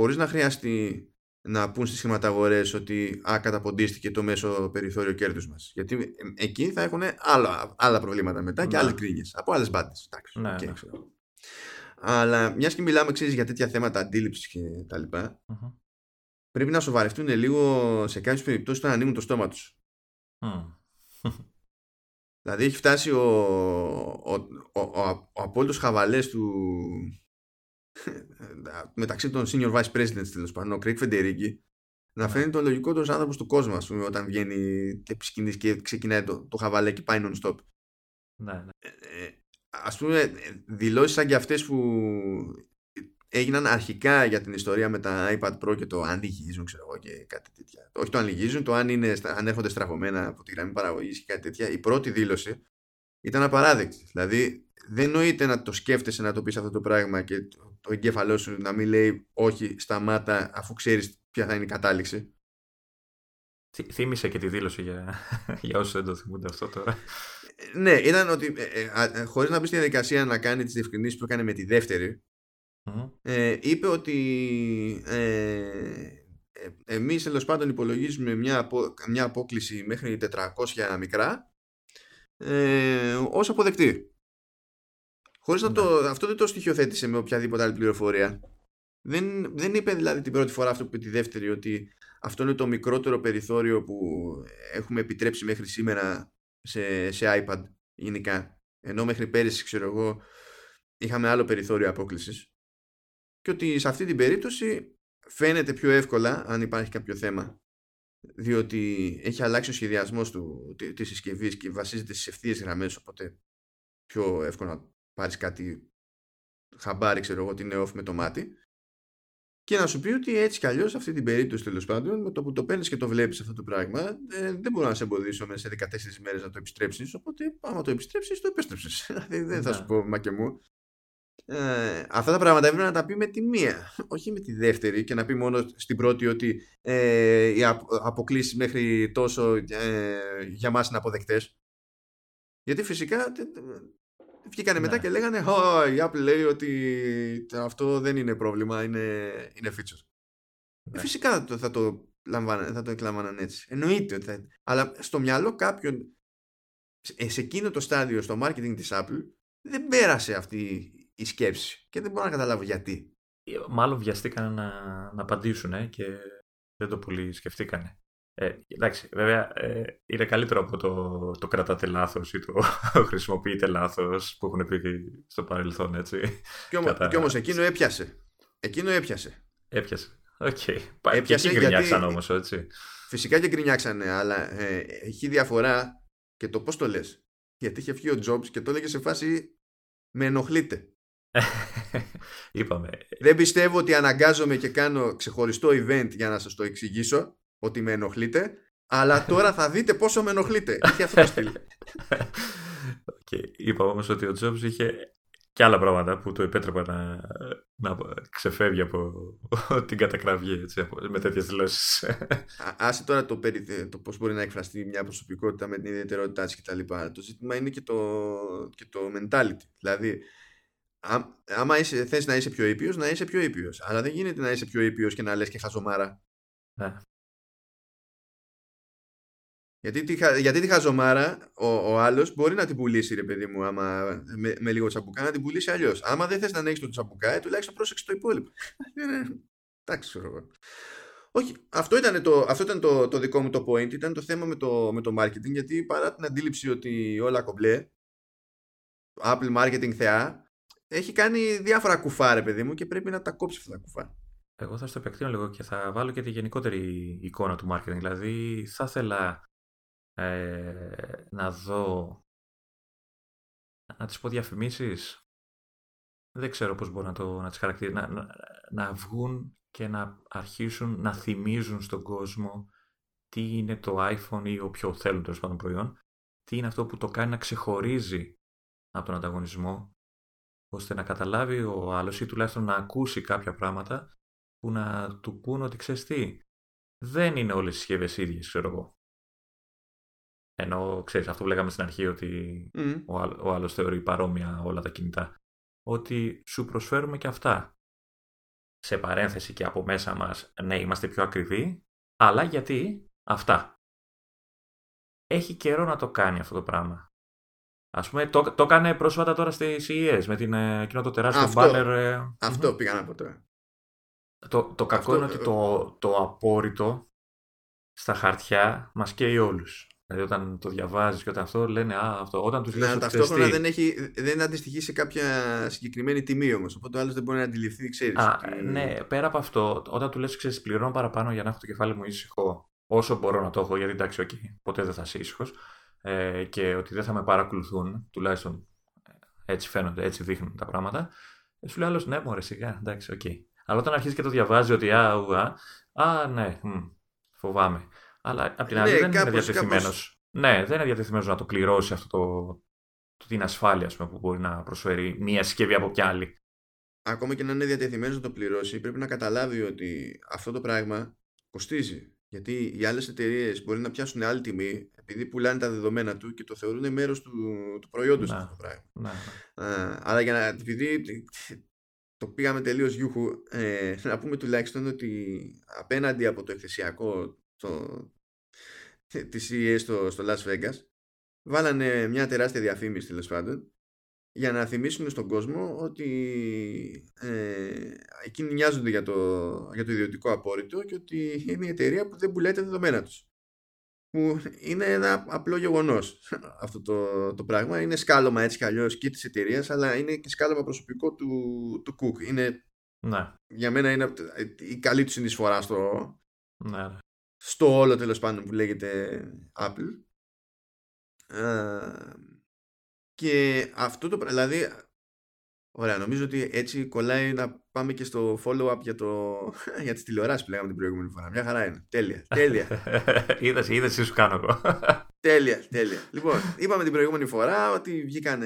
χωρίς να χρειαστεί να πούν στις χρηματαγορές ότι καταποντίστηκε το μέσο περιθώριο κέρδους μας. Γιατί εκεί θα έχουν άλλα προβλήματα μετά και άλλες κρίνες από άλλες μπάντες. Ναι. Αλλά μιας και μιλάμε, ξέρεις, για τέτοια θέματα αντίληψης και τα λοιπά, πρέπει να σοβαρευτούν λίγο σε κάποιες περιπτώσεις όταν ανοίγουν το στόμα τους. Δηλαδή έχει φτάσει ο απόλυτος χαβαλές του μεταξύ των senior vice presidents, τέλος πάντων, ο Craig Federighi, να φαίνεται τον λογικότερος άνθρωπος του κόσμου, ας πούμε, όταν βγαίνει επισκηνής και ξεκινάει το χαβαλέ και πάει non-stop. Ναι. Ας πούμε, δηλώσεις σαν και αυτές που έγιναν αρχικά για την ιστορία με τα iPad Pro και το αν λυγίζουν, ξέρω εγώ, και κάτι τέτοια. Όχι το αν λυγίζουν, το αν έρχονται στραβωμένα από τη γραμμή παραγωγής και κάτι τέτοια. Η πρώτη δήλωση ήταν απαράδεκτη. Δηλαδή, δεν νοείται να το σκέφτεσαι να το πεις αυτό το πράγμα και το εγκέφαλό σου να μην λέει όχι, σταμάτα, αφού ξέρεις ποια θα είναι η κατάληξη. Θύμισε και τη δήλωση για όσους δεν το θυμούνται αυτό τώρα. Ναι, ήταν ότι χωρίς να μπει στη διαδικασία να κάνει τις διευκρινήσεις που έκανε με τη δεύτερη. Είπε ότι εμείς, τέλος πάντων, υπολογίζουμε μια απόκληση μέχρι 400 μικρά ως αποδεκτή. Χωρίς να αυτό δεν το στοιχειοθέτησε με οποιαδήποτε άλλη πληροφορία. Δεν είπε δηλαδή την πρώτη φορά αυτό που είπε τη δεύτερη, ότι αυτό είναι το μικρότερο περιθώριο που έχουμε επιτρέψει μέχρι σήμερα σε iPad γενικά. Ενώ μέχρι πέρυσι, ξέρω εγώ, είχαμε άλλο περιθώριο απόκλησης. Και ότι σε αυτή την περίπτωση φαίνεται πιο εύκολα αν υπάρχει κάποιο θέμα, διότι έχει αλλάξει ο σχεδιασμός της συσκευής και βασίζεται στις ευθείες γραμμές, οπότε πιο εύκολα να πάρεις κάτι χαμπάρι, ξέρω εγώ, ότι είναι off με το μάτι, και να σου πει ότι έτσι κι αλλιώς, σε αυτή την περίπτωση, τέλος πάντων, με το που το παίρνεις και το βλέπεις αυτό το πράγμα, δεν μπορώ να σε εμποδίσω μέσα σε 14 μέρες να το επιστρέψεις, οπότε άμα το επιστρέψεις, το επέστρεψες. Δεν θα σου πω μα και μου. Αυτά τα πράγματα έπρεπε να τα πει με τη μία, όχι με τη δεύτερη, και να πει μόνο στην πρώτη ότι οι αποκλήσεις μέχρι τόσο για μας είναι αποδεκτές. Γιατί φυσικά βγήκανε μετά και λέγανε η Apple λέει ότι αυτό δεν είναι πρόβλημα, είναι feature. Φυσικά θα το εκλάμβαναν έτσι. Εννοείται ότι αλλά στο μυαλό κάποιον σε εκείνο το στάδιο στο marketing της Apple δεν πέρασε αυτή η σκέψη και δεν μπορώ να καταλάβω γιατί. Μάλλον βιαστήκαν να απαντήσουν και δεν το πολύ σκεφτήκανε. Εντάξει, βέβαια είναι καλύτερο από το κρατάτε λάθος ή το χρησιμοποιείτε λάθος που έχουν πει στο παρελθόν, έτσι. Κι όμως εκείνο έπιασε. Okay. Έπιασε και γκρινιάξαν όμως, έτσι. Φυσικά και γκρινιάξανε, αλλά έχει διαφορά και το πώς το λες. Γιατί είχε βγει ο Jobs και το έλεγε σε φάση με ενοχλείτε. Είπαμε. Δεν πιστεύω ότι αναγκάζομαι και κάνω ξεχωριστό event για να σας το εξηγήσω ότι με ενοχλείτε, αλλά τώρα θα δείτε πόσο με ενοχλείτε. Είχε αυτό το στυλ. Είπαμε όμως ότι ο Jobs είχε και άλλα πράγματα που του επέτρεπαν να ξεφεύγει από την κατακραυγή με τέτοιες δηλώσεις. Άσε τώρα το πώς μπορεί να εκφραστεί μια προσωπικότητα με την ιδιαιτερότητά της κτλ. Το ζήτημα είναι και το mentality. Δηλαδή, άμα θες να είσαι πιο ήπιος, να είσαι πιο ήπιος. Αλλά δεν γίνεται να είσαι πιο ήπιος και να λες και χαζομάρα. Ναι. Γιατί τη χαζομάρα ο άλλος μπορεί να την πουλήσει, ρε παιδί μου, άμα με λίγο τσαμπουκά να την πουλήσει αλλιώς. Άμα δεν θες να ανέχεις το τσαμπουκά, τουλάχιστον πρόσεξε το υπόλοιπο. Εντάξει, ξέρω εγώ. Όχι, αυτό ήταν το δικό μου το point. Ήταν το θέμα με το marketing, γιατί παρά την αντίληψη ότι όλα κομπλέ, Apple marketing θεά, έχει κάνει διάφορα κουφά, ρε παιδί μου, και πρέπει να τα κόψει αυτά τα κουφά. Εγώ θα στο επεκτείνω λίγο και θα βάλω και τη γενικότερη εικόνα του marketing. Δηλαδή, θα ήθελα να δω, να τις πω διαφημίσεις, δεν ξέρω πώς μπορώ να τις χαρακτηρίσω, να βγουν και να αρχίσουν να θυμίζουν στον κόσμο τι είναι το iPhone ή όποιο θέλουν τέλος πάντων προϊόν, τι είναι αυτό που το κάνει να ξεχωρίζει από τον ανταγωνισμό, ώστε να καταλάβει ο άλλος ή τουλάχιστον να ακούσει κάποια πράγματα που να του πούν ότι ξέρεις τι, δεν είναι όλες οι συσκευές ίδιες, ξέρω εγώ. Ενώ, ξέρεις, αυτό που λέγαμε στην αρχή ότι ο άλλος θεωρεί παρόμοια όλα τα κινητά. Ότι σου προσφέρουμε και αυτά. Σε παρένθεση και από μέσα μας, ναι, είμαστε πιο ακριβοί, αλλά γιατί αυτά. Έχει καιρό να το κάνει αυτό το πράγμα. Ας πούμε, το έκανε πρόσφατα τώρα στη CES, με εκείνο το τεράστιο μπάνερ. Αυτό πήγα να πω τώρα. Το κακό είναι ότι το απόρριτο στα χαρτιά μας καίει όλους. Δηλαδή, όταν το διαβάζεις και όταν αυτό λένε, αυτό. Όταν τους λένε. Ταυτόχρονα δεν αντιστοιχεί σε κάποια συγκεκριμένη τιμή όμως. Οπότε ο άλλος δεν μπορεί να αντιληφθεί, ξέρεις. Ναι, πέρα από αυτό, όταν του λες, ξέρεις, πληρώνω παραπάνω για να έχω το κεφάλι μου ήσυχο όσο μπορώ να το έχω, γιατί εντάξει, okay, ποτέ δεν θα είσαι ήσυχος. Και ότι δεν θα με παρακολουθούν, τουλάχιστον έτσι φαίνονται, έτσι δείχνουν τα πράγματα. Σου λέει άλλος, ναι, μωρέ, σιγά, εντάξει, οκ. Okay. Αλλά όταν αρχίζει και το διαβάζει ότι ναι, φοβάμαι. Αλλά απ' την άλλη δεν είναι διατεθειμένος. Ναι, δεν είναι διατεθειμένος να το πληρώσει αυτό την ασφάλεια, ας πούμε, που μπορεί να προσφέρει μία συσκευή από κι άλλη. Ακόμα και να είναι διατεθειμένος να το πληρώσει, πρέπει να καταλάβει ότι αυτό το πράγμα κοστίζει. Γιατί οι άλλες εταιρείες μπορεί να πιάσουν άλλη τιμή επειδή πουλάνε τα δεδομένα του και το θεωρούν μέρος του προϊόντος αυτό το πράγμα. Αλλά για να. Επειδή το πήγαμε τελείως γιούχου, να πούμε τουλάχιστον ότι απέναντι από το εκθεσιακό τη CES στο Las Vegas βάλανε μια τεράστια διαφήμιση, τέλος πάντων, για να θυμίσουν στον κόσμο ότι εκείνοι νοιάζονται για το ιδιωτικό απόρριτο και ότι είναι η εταιρεία που δεν πουλάει τα δεδομένα τους, που είναι ένα απλό γεγονός. Αυτό το πράγμα είναι σκάλωμα έτσι κι αλλιώς και της εταιρείας, αλλά είναι και σκάλωμα προσωπικό του Cook. Για μένα είναι η καλή του συνεισφορά στο όλο, τέλος πάντων, που λέγεται Apple. Και αυτό το πράγμα, δηλαδή, ωραία, νομίζω ότι έτσι κολλάει να πάμε και στο follow-up για τις τηλεοράσεις που λέγαμε την προηγούμενη φορά. Μια χαρά είναι. Τέλεια. Είδες τι σου κάνω εγώ. Τέλεια. Λοιπόν, είπαμε την προηγούμενη φορά ότι βγήκαν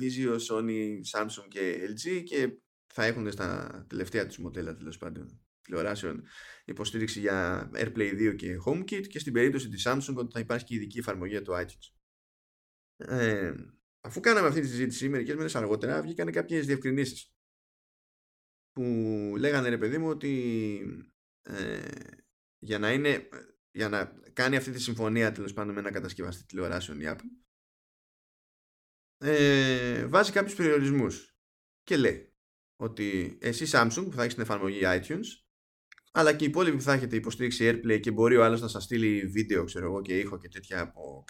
Vizio, Sony, Samsung και LG και θα έχουν στα τελευταία τους μοντέλα, τέλος πάντων, τηλεοράσεων υποστήριξη για AirPlay 2 και HomeKit, και στην περίπτωση της Samsung ότι θα υπάρχει και ειδική εφαρμογή για το iTunes. Αφού κάναμε αυτή τη συζήτηση, μερικές μέρες αργότερα βγήκαν κάποιες διευκρινήσεις που λέγανε, ρε παιδί μου, ότι για να κάνει αυτή τη συμφωνία, τέλος πάντων, με ένα κατασκευαστή τηλεοράσεων η Apple, βάζει κάποιους περιορισμούς και λέει ότι εσύ, Samsung, που θα έχεις την εφαρμογή iTunes, αλλά και οι υπόλοιποι που θα έχετε υποστήριξη AirPlay και μπορεί ο άλλος να σας στείλει βίντεο, ξέρω εγώ, και ήχο και τέτοια από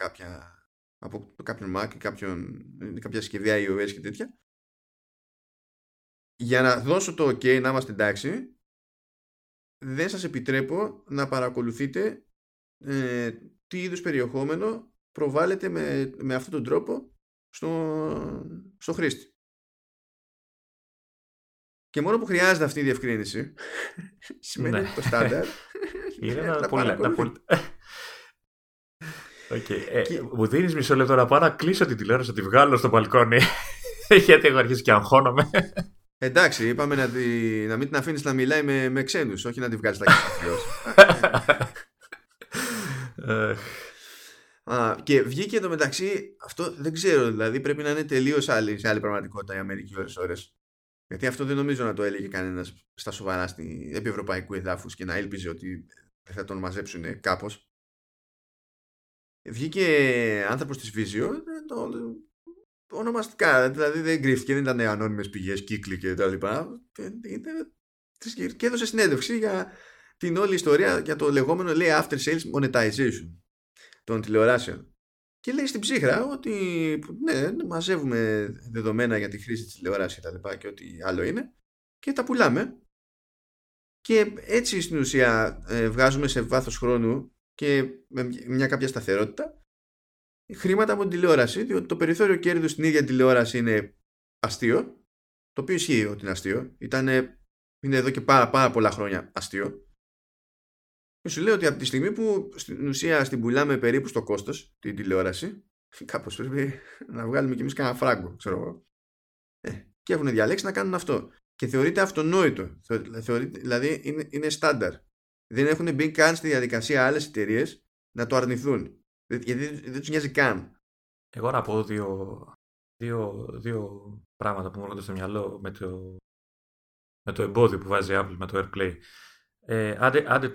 κάποιον Mac, κάποια συσκευή iOS και τέτοια, για να δώσω το OK, να είμαστε εντάξει, δεν σας επιτρέπω να παρακολουθείτε τι είδους περιεχόμενο προβάλλεται με αυτόν τον τρόπο στο χρήστη. Και μόνο που χρειάζεται αυτή η διευκρίνηση σημαίνει ότι το στάνταρ είναι να παρακολουθεί. Μου δίνεις μισό λεπτό να πάω να κλείσω την τηλεόραση, να τη βγάλω στο μπαλκόνι. γιατί έχω αρχίσει και αγχώνομαι. Εντάξει, είπαμε να μην την αφήνεις να μιλάει με ξένους, όχι να τη βγάλεις τα κεφαλιά. Και βγήκε εντωμεταξύ, αυτό δεν ξέρω, δηλαδή πρέπει να είναι τελείως άλλη πραγματικότητα η Αμερική ώρες. Γιατί αυτό δεν νομίζω να το έλεγε κανένας στα σοβαρά στην επιευρωπαϊκού εδάφους και να έλπιζε ότι θα τον μαζέψουν κάπως. Βγήκε άνθρωπος της Vizio, ονομαστικά, δηλαδή δεν γκρίφτηκε, δεν ήταν ανώνυμες πηγές, κύκλοι και τα λοιπά. Και έδωσε συνέντευξη για την όλη ιστορία, για το λεγόμενο, λέει, after sales monetization των τηλεοράσεων. Και λέει στην ψύχρα ότι ναι, μαζεύουμε δεδομένα για τη χρήση της τηλεόρασης και τα λοιπά και ό,τι άλλο είναι και τα πουλάμε. Και έτσι στην ουσία βγάζουμε σε βάθος χρόνου και με μια κάποια σταθερότητα χρήματα από την τηλεόραση, διότι το περιθώριο κέρδους στην ίδια τηλεόραση είναι αστείο, το οποίο ισχύει ότι είναι αστείο, είναι εδώ και πάρα πολλά χρόνια αστείο. Και σου λέω ότι από τη στιγμή που στην ουσία στην πουλάμε περίπου στο κόστος την τηλεόραση, κάπως πρέπει να βγάλουμε κι εμείς κανένα φράγκο, ξέρω εγώ. Και έχουν διαλέξει να κάνουν αυτό. Και θεωρείται αυτονόητο. Δηλαδή είναι στάνταρ. Δεν έχουν μπει καν στη διαδικασία άλλες εταιρείες να το αρνηθούν. Γιατί δεν τους νοιάζει καν. Εγώ να πω δύο πράγματα που μου έρχονται στο μυαλό με το εμπόδιο που βάζει η Apple με το AirPlay. Άντε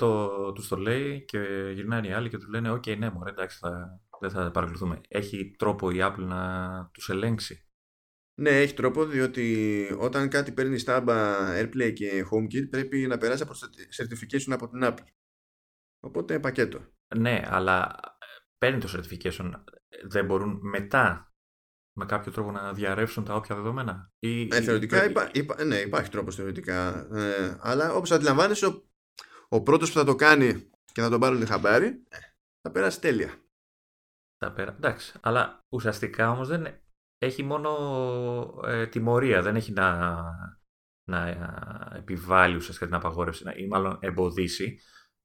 τους το λέει και γυρνάνε οι άλλοι και του λένε «ΟΚ, ναι, μωρέ, εντάξει, δεν θα παρακολουθούμε». Έχει τρόπο η Apple να τους ελέγξει? Ναι, έχει τρόπο, διότι όταν κάτι παίρνει στάμπα AirPlay και HomeKit πρέπει να περάσει από certification από την Apple. Οπότε πακέτο. Ναι, αλλά παίρνει το certification. Δεν μπορούν μετά με κάποιο τρόπο να διαρρεύσουν τα όποια δεδομένα? Θεωρητικά ναι, υπάρχει τρόπος θεωρητικά. Αλλά όπως αντιλαμβάνεσαι, ο πρώτος που θα το κάνει και θα τον πάρουν χαμπάρι, θα περάσει τέλεια. Εντάξει, αλλά ουσιαστικά όμως δεν έχει μόνο τιμωρία, δεν έχει να επιβάλλει ουσιαστικά την απαγόρευση ή μάλλον εμποδίσει.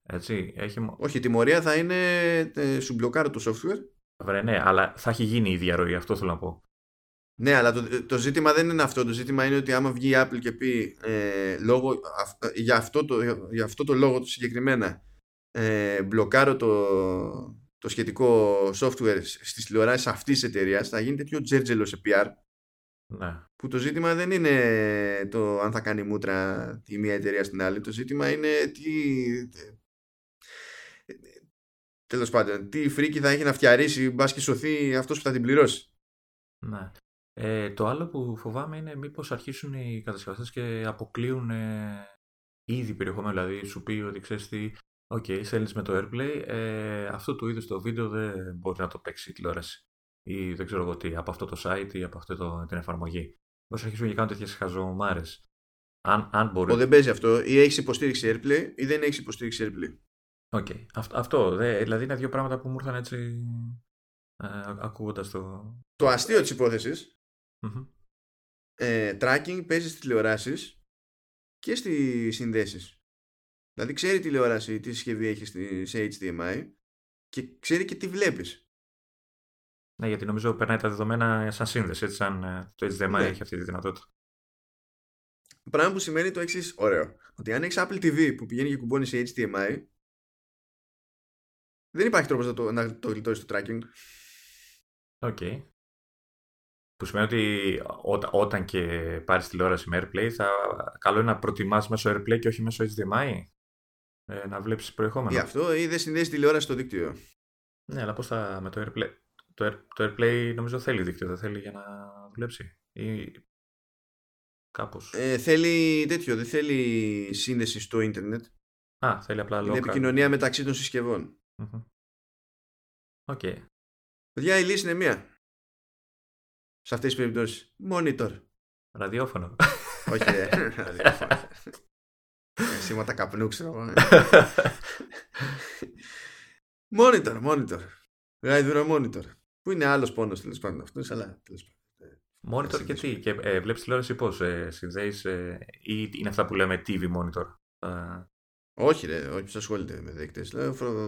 Έτσι, όχι, τιμωρία θα είναι σου μπλοκάρει το software. Βρε, ναι, αλλά θα έχει γίνει η διαρροή, αυτό θέλω να πω. Ναι, αλλά το ζήτημα δεν είναι αυτό. Το ζήτημα είναι ότι άμα βγει η Apple και πει για αυτό το λόγο του συγκεκριμένα μπλοκάρω το σχετικό software στις τηλεοράσεις αυτής της εταιρείας, θα γίνει τέτοιο τζέρτζελο σε PR. Ναι. Που το ζήτημα δεν είναι το αν θα κάνει μούτρα τη μία εταιρεία στην άλλη. Το ζήτημα είναι τέλος πάντων, τι φρίκι θα έχει να φτιαρίσει, μπας και σωθεί αυτός που θα την πληρώσει. Ναι. Το άλλο που φοβάμαι είναι μήπως αρχίσουν οι κατασκευαστές και αποκλείουν ήδη περιεχομένου. Δηλαδή, σου πει ότι ξέρεις τι, OK, θέλεις με το AirPlay, αυτού του είδους το βίντεο δεν μπορεί να το παίξει η τηλεόραση. Ή δεν ξέρω εγώ τι, από αυτό το site ή από αυτή την εφαρμογή. Μήπως αρχίσουν και κάνουν τέτοιες χαζομάρες. Αν μπορεί. Δεν παίζει αυτό, ή έχεις υποστήριξη AirPlay ή δεν έχεις υποστήριξη AirPlay. Okay. Αυτό, δηλαδή είναι δύο πράγματα που μου ήρθαν έτσι ακούγοντας το... Το αστείο της υπόθεσης, mm-hmm. Tracking παίζει στις τηλεοράσεις και στις συνδέσεις. Δηλαδή ξέρει η τηλεόραση τι συσκευή έχει σε HDMI και ξέρει και τι βλέπεις. Ναι, γιατί νομίζω περνάει τα δεδομένα σαν σύνδεση, έτσι, σαν το HDMI έχει αυτή τη δυνατότητα. Πράγμα που σημαίνει το εξής ωραίο, ότι αν έχεις Apple TV που πηγαίνει και κουμπώνει σε HDMI, δεν υπάρχει τρόπος να το γλιτώσει το tracking. Οκ. Okay. Που σημαίνει ότι όταν και πάρεις τηλεόραση με AirPlay, καλό είναι να προτιμάς μέσω AirPlay και όχι μέσω HDMI να βλέπεις περιεχόμενο. Γι' αυτό ή δεν συνδέσεις τηλεόραση στο δίκτυο. Ναι, αλλά πώς θα με το AirPlay. Το AirPlay νομίζω θέλει δίκτυο, δεν θέλει για να δουλέψει. Ή κάπως. Θέλει τέτοιο, δεν θέλει σύνδεση στο ίντερνετ. Θέλει απλά λόγω. Είναι επικοινωνία μεταξύ των συσκευών. Οκ. Παιδιά, η λύση είναι μία. Σε αυτές τις περιπτώσεις. Monitor. Ραδιόφωνο. Όχι, ραδιόφωνο. Σήματα καπνού, ξέρω. Monitor. Ραδιόφωνο. Που είναι άλλος πόνος, τέλος πάντων. Αυτός, αλλά. Monitor και τι. Και βλέπεις τηλεόραση πώς. Συνδέεις. Ή είναι αυτά που λέμε TV monitor. Όχι, όχι που ασχολείται με δείκτες.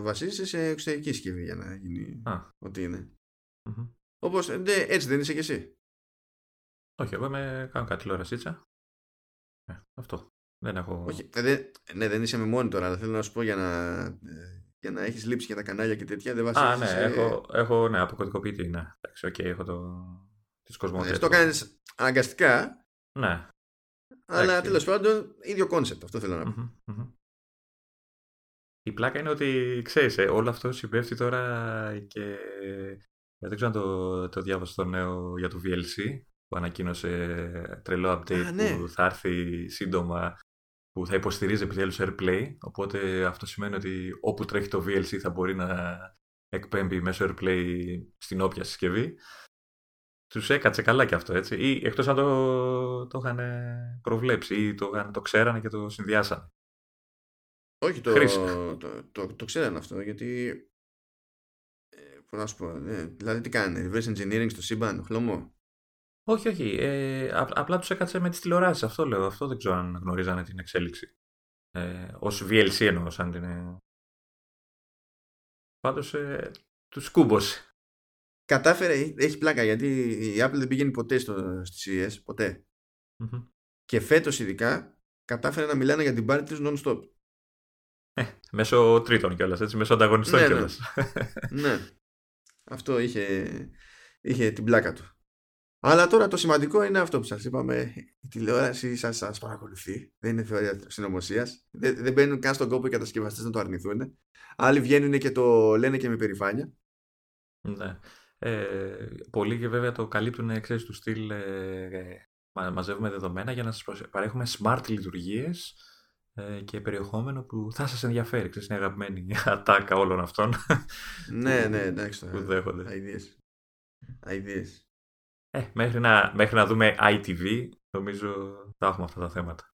Βασίζεσαι σε εξωτερική συσκευή για να γίνει ό,τι είναι. Mm-hmm. Όπως, έτσι δεν είσαι κι εσύ. Όχι, εγώ είμαι κάνω κάτι τηλεόρασίτσα. Αυτό. Δεν έχω... Όχι, ναι, δεν είσαι με μόνιτορα, αλλά θέλω να σου πω για να έχεις λήψη για τα κανάλια και τέτοια. Δεν βασίζεσαι. Ναι, έχω ναι, αποκωδικοποιητή. Ναι, εντάξει, okay, έχω τις κοσμοτέτες. Το κάνεις αναγκαστικά. Ναι. Αλλά τέλος πάντων, ίδιο κόνσεπτ, αυτό θέλω να πω. Mm-hmm, mm-hmm. Η πλάκα είναι ότι ξέρεις, όλο αυτό συμπέφτει τώρα και. Δεν ξέρω αν το διάβασα το νέο για το VLC που ανακοίνωσε τρελό update ναι. που θα έρθει σύντομα που θα υποστηρίζει επιτέλους AirPlay. Οπότε αυτό σημαίνει ότι όπου τρέχει το VLC θα μπορεί να εκπέμπει μέσω AirPlay στην όποια συσκευή. Τους έκατσε καλά και αυτό έτσι. Ή εκτός αν το είχαν προβλέψει ή το ξέρανε και το συνδυάσανε. Όχι, το ξέρανε αυτό γιατί... Να σου πω, δηλαδή τι κάνει, reverse engineering στο σύμπαν, χλωμό. Όχι, απλά τους έκατσε με τις τηλεοράσεις, αυτό λέω, αυτό δεν ξέρω αν γνωρίζανε την εξέλιξη. Ως VLC εννοώ, σαν την... Πάντως, τους κούμπωσε. Κατάφερε, έχει πλάκα, γιατί η Apple δεν πήγαινε ποτέ στη CES, ποτέ. Mm-hmm. Και φέτος ειδικά, κατάφερε να μιλάνε για την πάρτι τους non-stop. Μέσω τρίτων κιόλας, έτσι, μέσω ανταγωνιστών ναι, κιόλας. Ναι. Αυτό είχε την πλάκα του. Αλλά τώρα το σημαντικό είναι αυτό που σας είπαμε. Η τηλεόραση σας παρακολουθεί. Δεν είναι θεωρία συνωμοσίας. Δεν μπαίνουν καν στον κόπο οι κατασκευαστές να το αρνηθούν. Άλλοι βγαίνουν και το λένε και με περηφάνεια. Ναι. Πολλοί και βέβαια το καλύπτουν εξαίσου του στυλ. Μαζεύουμε δεδομένα για να σας παρέχουμε smart λειτουργίες και περιεχόμενο που θα σας ενδιαφέρει. Ξέρεις, είναι αγαπημένη ατάκα όλων αυτών. Ναι, εντάξει. Που δέχονται. Ideas. Μέχρι να δούμε ITV, νομίζω θα έχουμε αυτά τα θέματα.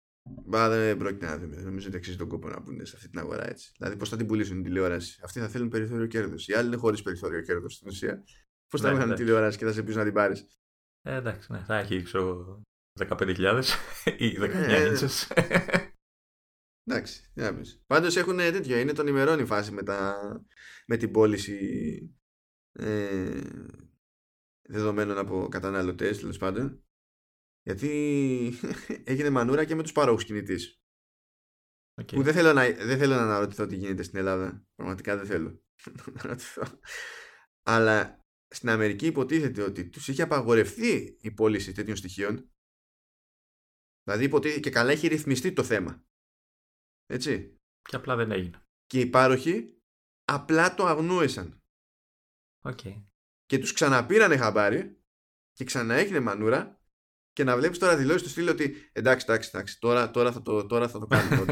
Δεν πρόκειται να δούμε. Νομίζω ότι αξίζει τον κόπο να μπουν σε αυτή την αγορά έτσι. Δηλαδή, πώς θα την πουλήσουν την τηλεόραση. Αυτοί θα θέλουν περιθώριο κέρδους. Οι άλλοι είναι χωρίς περιθώριο κέρδους στην ουσία. Πώς θα έχουν τηλεόραση και θα σε πεις να την πάρεις. Εντάξει, ναι, θα έχει 15.000 ή 19.000. Εντάξει, να πεις. Πάντως έχουν τέτοιο, είναι τον ημερών η φάση με την πώληση δεδομένων από καταναλωτές, τέλος πάντων. Γιατί έγινε μανούρα και με τους παρόχους κινητής. Okay. Που δεν θέλω να αναρωτηθώ τι γίνεται στην Ελλάδα. Πραγματικά δεν θέλω να αναρωτηθώ. Αλλά στην Αμερική υποτίθεται ότι τους είχε απαγορευτεί η πώληση τέτοιων στοιχείων. Δηλαδή υποτίθεται και καλά έχει ρυθμιστεί το θέμα. Έτσι. Και απλά δεν έγινε. Και οι πάροχοι απλά το αγνόησαν. Okay. Και τους ξαναπήρανε χαμπάρι και ξαναέγινε μανούρα και να βλέπεις τώρα δηλώσεις του στυλ ότι εντάξει, τώρα θα το κάνω.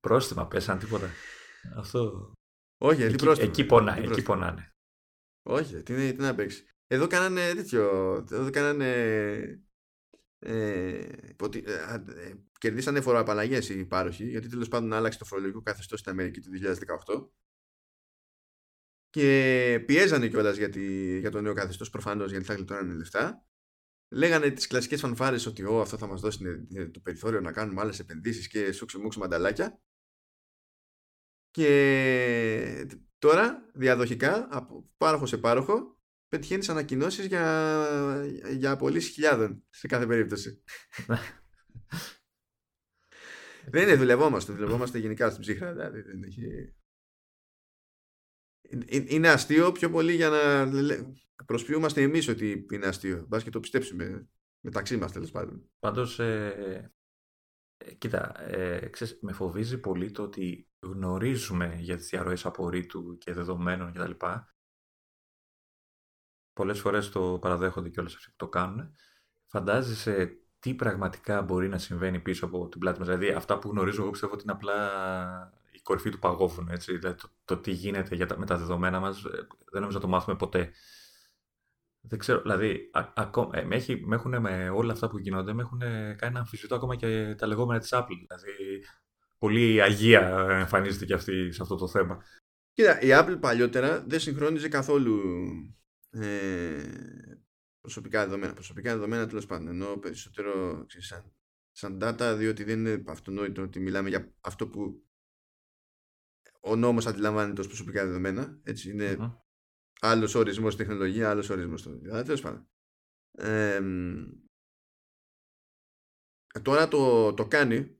Πρόστιμα πέσαν τίποτα. Αυτό... Όχι, εκεί πονάνε. Όχι, τι να παίξει. Εδώ κάνανε τέτοιο. Εδώ κάνανε... κερδίσανε φοροαπαλλαγές οι πάροχοι γιατί τέλος πάντων άλλαξε το φορολογικό καθεστώς στην Αμερική το 2018 και πιέζανε κιόλας για το νέο καθεστώς προφανώς γιατί θα γλιτώνανε λεφτά. Λέγανε τις κλασικές φανφάρες ότι αυτό θα μας δώσει το περιθώριο να κάνουμε άλλες επενδύσεις και σούξου-μούξου μανταλάκια και τώρα διαδοχικά από πάροχο σε πάροχο πετυχαίνεις ανακοινώσεις για απολύσεις χιλιάδων σε κάθε περίπτωση. Δεν είναι, δουλευόμαστε γενικά στην ψύχρα. Δηλαδή, είναι αστείο πιο πολύ για να προσποιούμαστε εμείς ότι είναι αστείο. Μπας και το πιστέψουμε μεταξύ μας τέλος πάντων. Πάντως, κοίτα, ξέρεις, με φοβίζει πολύ το ότι γνωρίζουμε για τις διαρροές απορρίτου και δεδομένων κτλ. Πολλές φορές το παραδέχονται και όλες αυτοί που το κάνουν. Φαντάζεσαι τι πραγματικά μπορεί να συμβαίνει πίσω από την πλάτη μας. Δηλαδή, αυτά που γνωρίζω, εγώ πιστεύω ότι είναι απλά η κορυφή του παγόβουνου. Έτσι. Δηλαδή, το τι γίνεται με τα δεδομένα μας, δεν νομίζω να το μάθουμε ποτέ. Δεν ξέρω, δηλαδή, με όλα αυτά που γίνονται, με έχουν κάνει να αμφισβητώ ακόμα και τα λεγόμενα της Apple. Δηλαδή, πολύ αγία εμφανίζεται και αυτή σε αυτό το θέμα. Κοίτα, η Apple παλιότερα δεν συγχρόνιζε καθόλου. Προσωπικά δεδομένα τέλος πάντων, ενώ περισσότερο σαν data, διότι δεν είναι αυτονόητο ότι μιλάμε για αυτό που ο νόμος αντιλαμβάνεται ως προσωπικά δεδομένα, έτσι είναι. Άλλος ορισμός τεχνολογία, άλλος ορισμός. Αλλά τέλος πάντων Τώρα το κάνει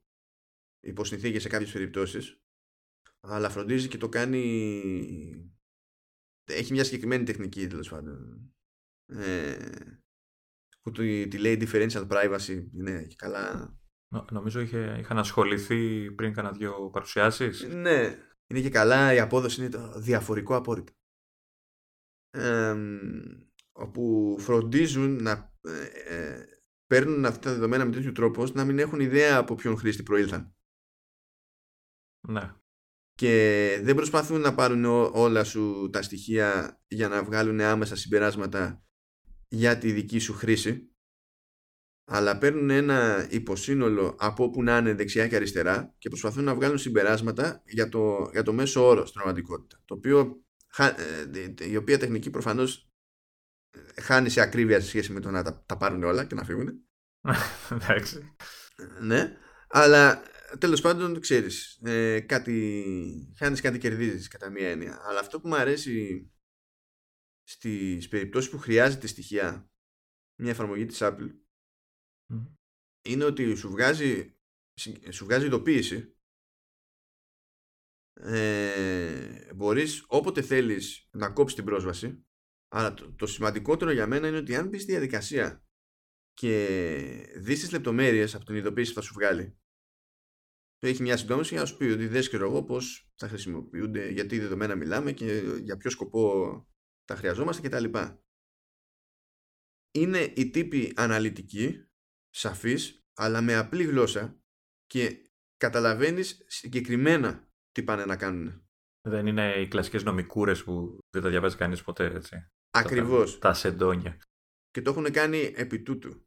υπό συνθήκες σε κάποιες περιπτώσεις, αλλά φροντίζει και το κάνει, έχει μια συγκεκριμένη τεχνική τέλος πάντων, που τη λέει differential privacy. Ναι, και καλά. Νομίζω είχαν ασχοληθεί πριν κάνα δυο παρουσιάσεις. Ναι, είναι και καλά, η απόδοση είναι το διαφορικό απόρριτο, όπου φροντίζουν να παίρνουν αυτά τα δεδομένα με τέτοιου τρόπο ώστε να μην έχουν ιδέα από ποιον χρήστη προήλθαν. Ναι. Και δεν προσπαθούν να πάρουν όλα σου τα στοιχεία για να βγάλουν άμεσα συμπεράσματα για τη δική σου χρήση, αλλά παίρνουν ένα υποσύνολο από όπου να είναι δεξιά και αριστερά και προσπαθούν να βγάλουν συμπεράσματα για το μέσο όρο στην πραγματικότητα, η οποία τεχνική προφανώς χάνει σε ακρίβεια σε σχέση με το να τα πάρουν όλα και να φύγουν. Εντάξει. Ναι, αλλά τέλος πάντων ξέρεις, χάνεις κάτι, κερδίζεις κατά μία έννοια. Αλλά αυτό που μου αρέσει στις περιπτώσεις που χρειάζεται στοιχεία μια εφαρμογή της Apple είναι ότι σου βγάζει ειδοποίηση. Μπορείς όποτε θέλεις να κόψεις την πρόσβαση, αλλά το σημαντικότερο για μένα είναι ότι αν μπεις στη διαδικασία και δεις τις λεπτομέρειες από την ειδοποίηση που θα σου βγάλει, έχει μια συντόμηση για να σου πει ότι δες και εγώ πώς θα χρησιμοποιούνται, γιατί δεδομένα μιλάμε και για ποιο σκοπό τα χρειαζόμαστε κτλ. Είναι η τύπη αναλυτική, σαφής, αλλά με απλή γλώσσα και καταλαβαίνεις συγκεκριμένα τι πάνε να κάνουν. Δεν είναι οι κλασικές νομικούρες που δεν τα διαβάζει κανείς ποτέ, έτσι. Ακριβώς. Τα σεντόνια. Και το έχουν κάνει επί τούτου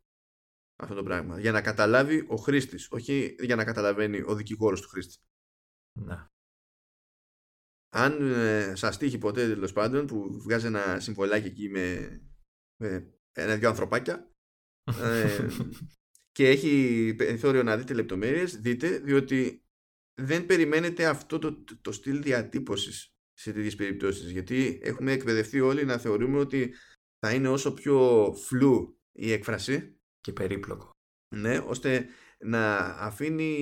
αυτό το πράγμα, για να καταλάβει ο χρήστης, όχι για να καταλαβαίνει ο δικηγόρος του χρήστη. Να. Αν σας τύχει ποτέ τέλος πάντων που βγάζει ένα συμβολάκι εκεί με ένα-δυο ανθρωπάκια και έχει περιθώριο να δείτε λεπτομέρειες, δείτε, διότι δεν περιμένετε αυτό το στυλ διατύπωσης σε τέτοιες περιπτώσεις, γιατί έχουμε εκπαιδευτεί όλοι να θεωρούμε ότι θα είναι όσο πιο φλού η έκφραση και περίπλοκο. Ναι, ώστε να αφήνει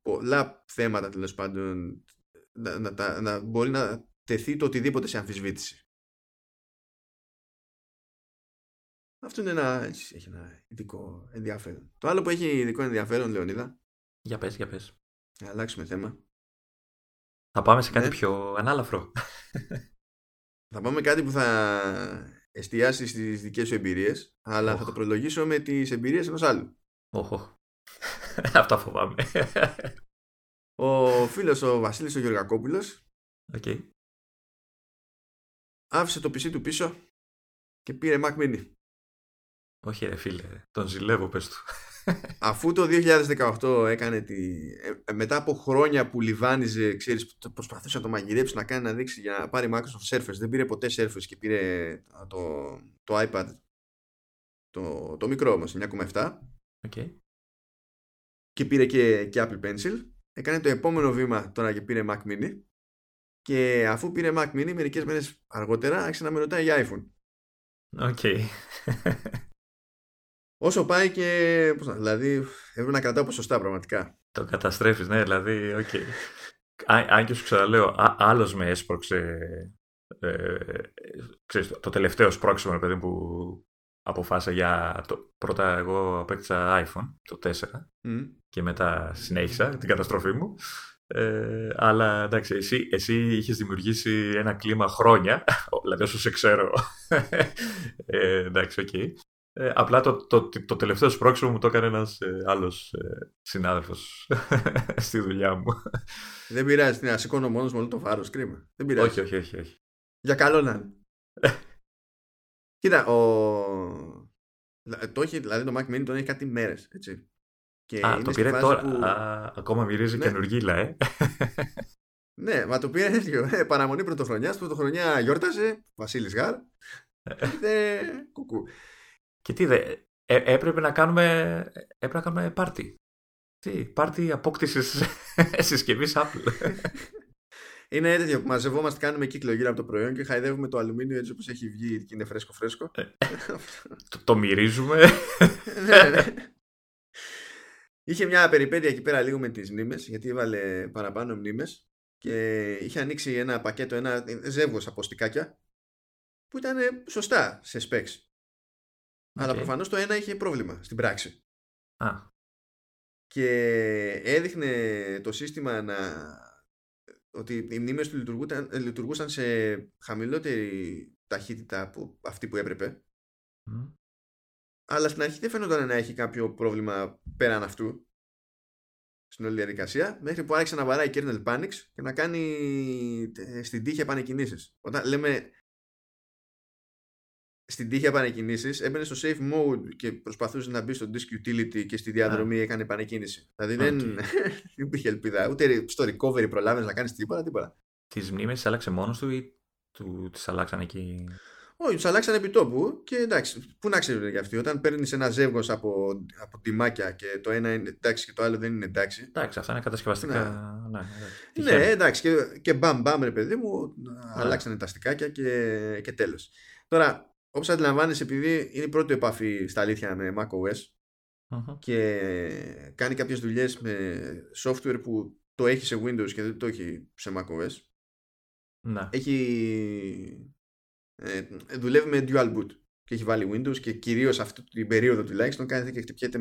πολλά θέματα τέλος πάντων, να μπορεί να τεθεί το οτιδήποτε σε αμφισβήτηση. Αυτό είναι έτσι, έχει ένα ειδικό ενδιαφέρον. Το άλλο που έχει ειδικό ενδιαφέρον, Λεωνίδα. Για πες. Να αλλάξουμε θέμα. Θα πάμε σε κάτι πιο ανάλαφρο. Θα πάμε κάτι που θα εστιάσει στις δικές σου εμπειρίες, αλλά θα το προλογίσω με τις εμπειρίες ενός άλλου. Αυτά φοβάμαι. Ο φίλος ο Βασίλης ο Γεωργακόπουλος άφησε το PC του πίσω και πήρε Mac Mini. Όχι ρε φίλε, τον ζηλεύω, πες του. Αφού το 2018 έκανε μετά από χρόνια που λιβάνιζε, ξέρεις, προσπαθούσε να το μαγειρέψει, να κάνει, να δείξει, για να πάρει Microsoft Surface. Δεν πήρε ποτέ Surface και πήρε το iPad, το μικρό όμως, 9,7. Και πήρε και Apple Pencil. Έκανε το επόμενο βήμα τώρα και πήρε Mac Mini. Και αφού πήρε Mac Mini, μερικές μέρες αργότερα άρχισε να με ρωτάει για iPhone. Όσο πάει και. Δηλαδή, έπρεπε να κρατάω ποσοστά πραγματικά. Το καταστρέφεις, ναι, δηλαδή. Okay. Αν και σου ξαναλέω, άλλος με έσπρωξε. Ξέρεις, το τελευταίο σπρώξιμο, παιδί που αποφάσισα για. Πρώτα, εγώ απέκτησα iPhone, το 4, και μετά συνέχισα την καταστροφή μου. Αλλά εντάξει, εσύ είχες δημιουργήσει ένα κλίμα χρόνια, δηλαδή όσο σε ξέρω. Εντάξει, οκ. Απλά το τελευταίο σπρώξιμο μου το έκανε ένας άλλος συνάδελφος στη δουλειά μου. Δεν πειράζει, να σηκώνω μόνος μου όλο το βάρος, κρίμα. Δεν πειράζει. Όχι. Για καλό να είναι. Κοίτα, δηλαδή το Mac Mini τον έχει κάτι μέρες, έτσι. Και το πήρε τώρα, που... ακόμα μυρίζει καινούργιλα, Ναι, μα το πήρε έτσι, παραμονή πρωτοχρονιά γιόρταζε, Βασίλης Γαρ, κουκού. Και τι έπρεπε να κάνουμε πάρτι. Τι, πάρτι απόκτησης συσκευής Apple. Είναι τέτοιο που μαζευόμαστε, κάνουμε κύκλο γύρω από το προϊόν και χαϊδεύουμε το αλουμίνιο έτσι όπως έχει βγει και είναι φρέσκο-φρέσκο. Το μυρίζουμε. Είχε μια περιπέτεια εκεί πέρα λίγο με τις μνήμες, γιατί έβαλε παραπάνω μνήμες και είχε ανοίξει ένα πακέτο, ένα ζεύγος από στικάκια που ήταν σωστά σε specs. Okay. Αλλά προφανώς το ένα είχε πρόβλημα στην πράξη. Ah. Και έδειχνε το σύστημα ότι οι μνήμες του λειτουργούσαν σε χαμηλότερη ταχύτητα από αυτή που έπρεπε. Mm. Αλλά στην αρχή δεν φαίνονταν να έχει κάποιο πρόβλημα πέραν αυτού στην όλη διαδικασία, μέχρι που άρχισε να βαράει kernel panics και να κάνει στην τύχη επανεκκινήσεις. Όταν λέμε στην τύχη επανεκκινήσεις, έμπαινε στο safe mode και προσπαθούσε να μπει στο disk utility και στη διαδρομή έκανε επανεκκίνηση. Δηλαδή δεν υπήρχε ελπίδα. Ούτε στο recovery προλάβαινε να κάνεις τίποτα. Τις μνήμες τις άλλαξε μόνος του ή τις αλλάξαν εκεί? Όχι, τους αλλάξαν επί τόπου και εντάξει, πού να ξέρουν για αυτοί. Όταν παίρνεις ένα ζεύγος από τιμάκια και το ένα είναι εντάξει και το άλλο δεν είναι εντάξει. Εντάξει, αυτά είναι κατασκευαστικά. Ναι, εντάξει, και μπαμ ρε παιδί μου, αλλάξανε τα στικάκια και τέλος. Τώρα, όπως αντιλαμβάνεσαι, επειδή είναι η πρώτη επαφή στα αλήθεια με macOS και κάνει κάποιες δουλειές με software που το έχει σε Windows και δεν το έχει σε macOS. Ναι. Έχει... δουλεύει με dual boot και έχει βάλει Windows και κυρίως αυτή την περίοδο τουλάχιστον κάθεται και χτυπιέται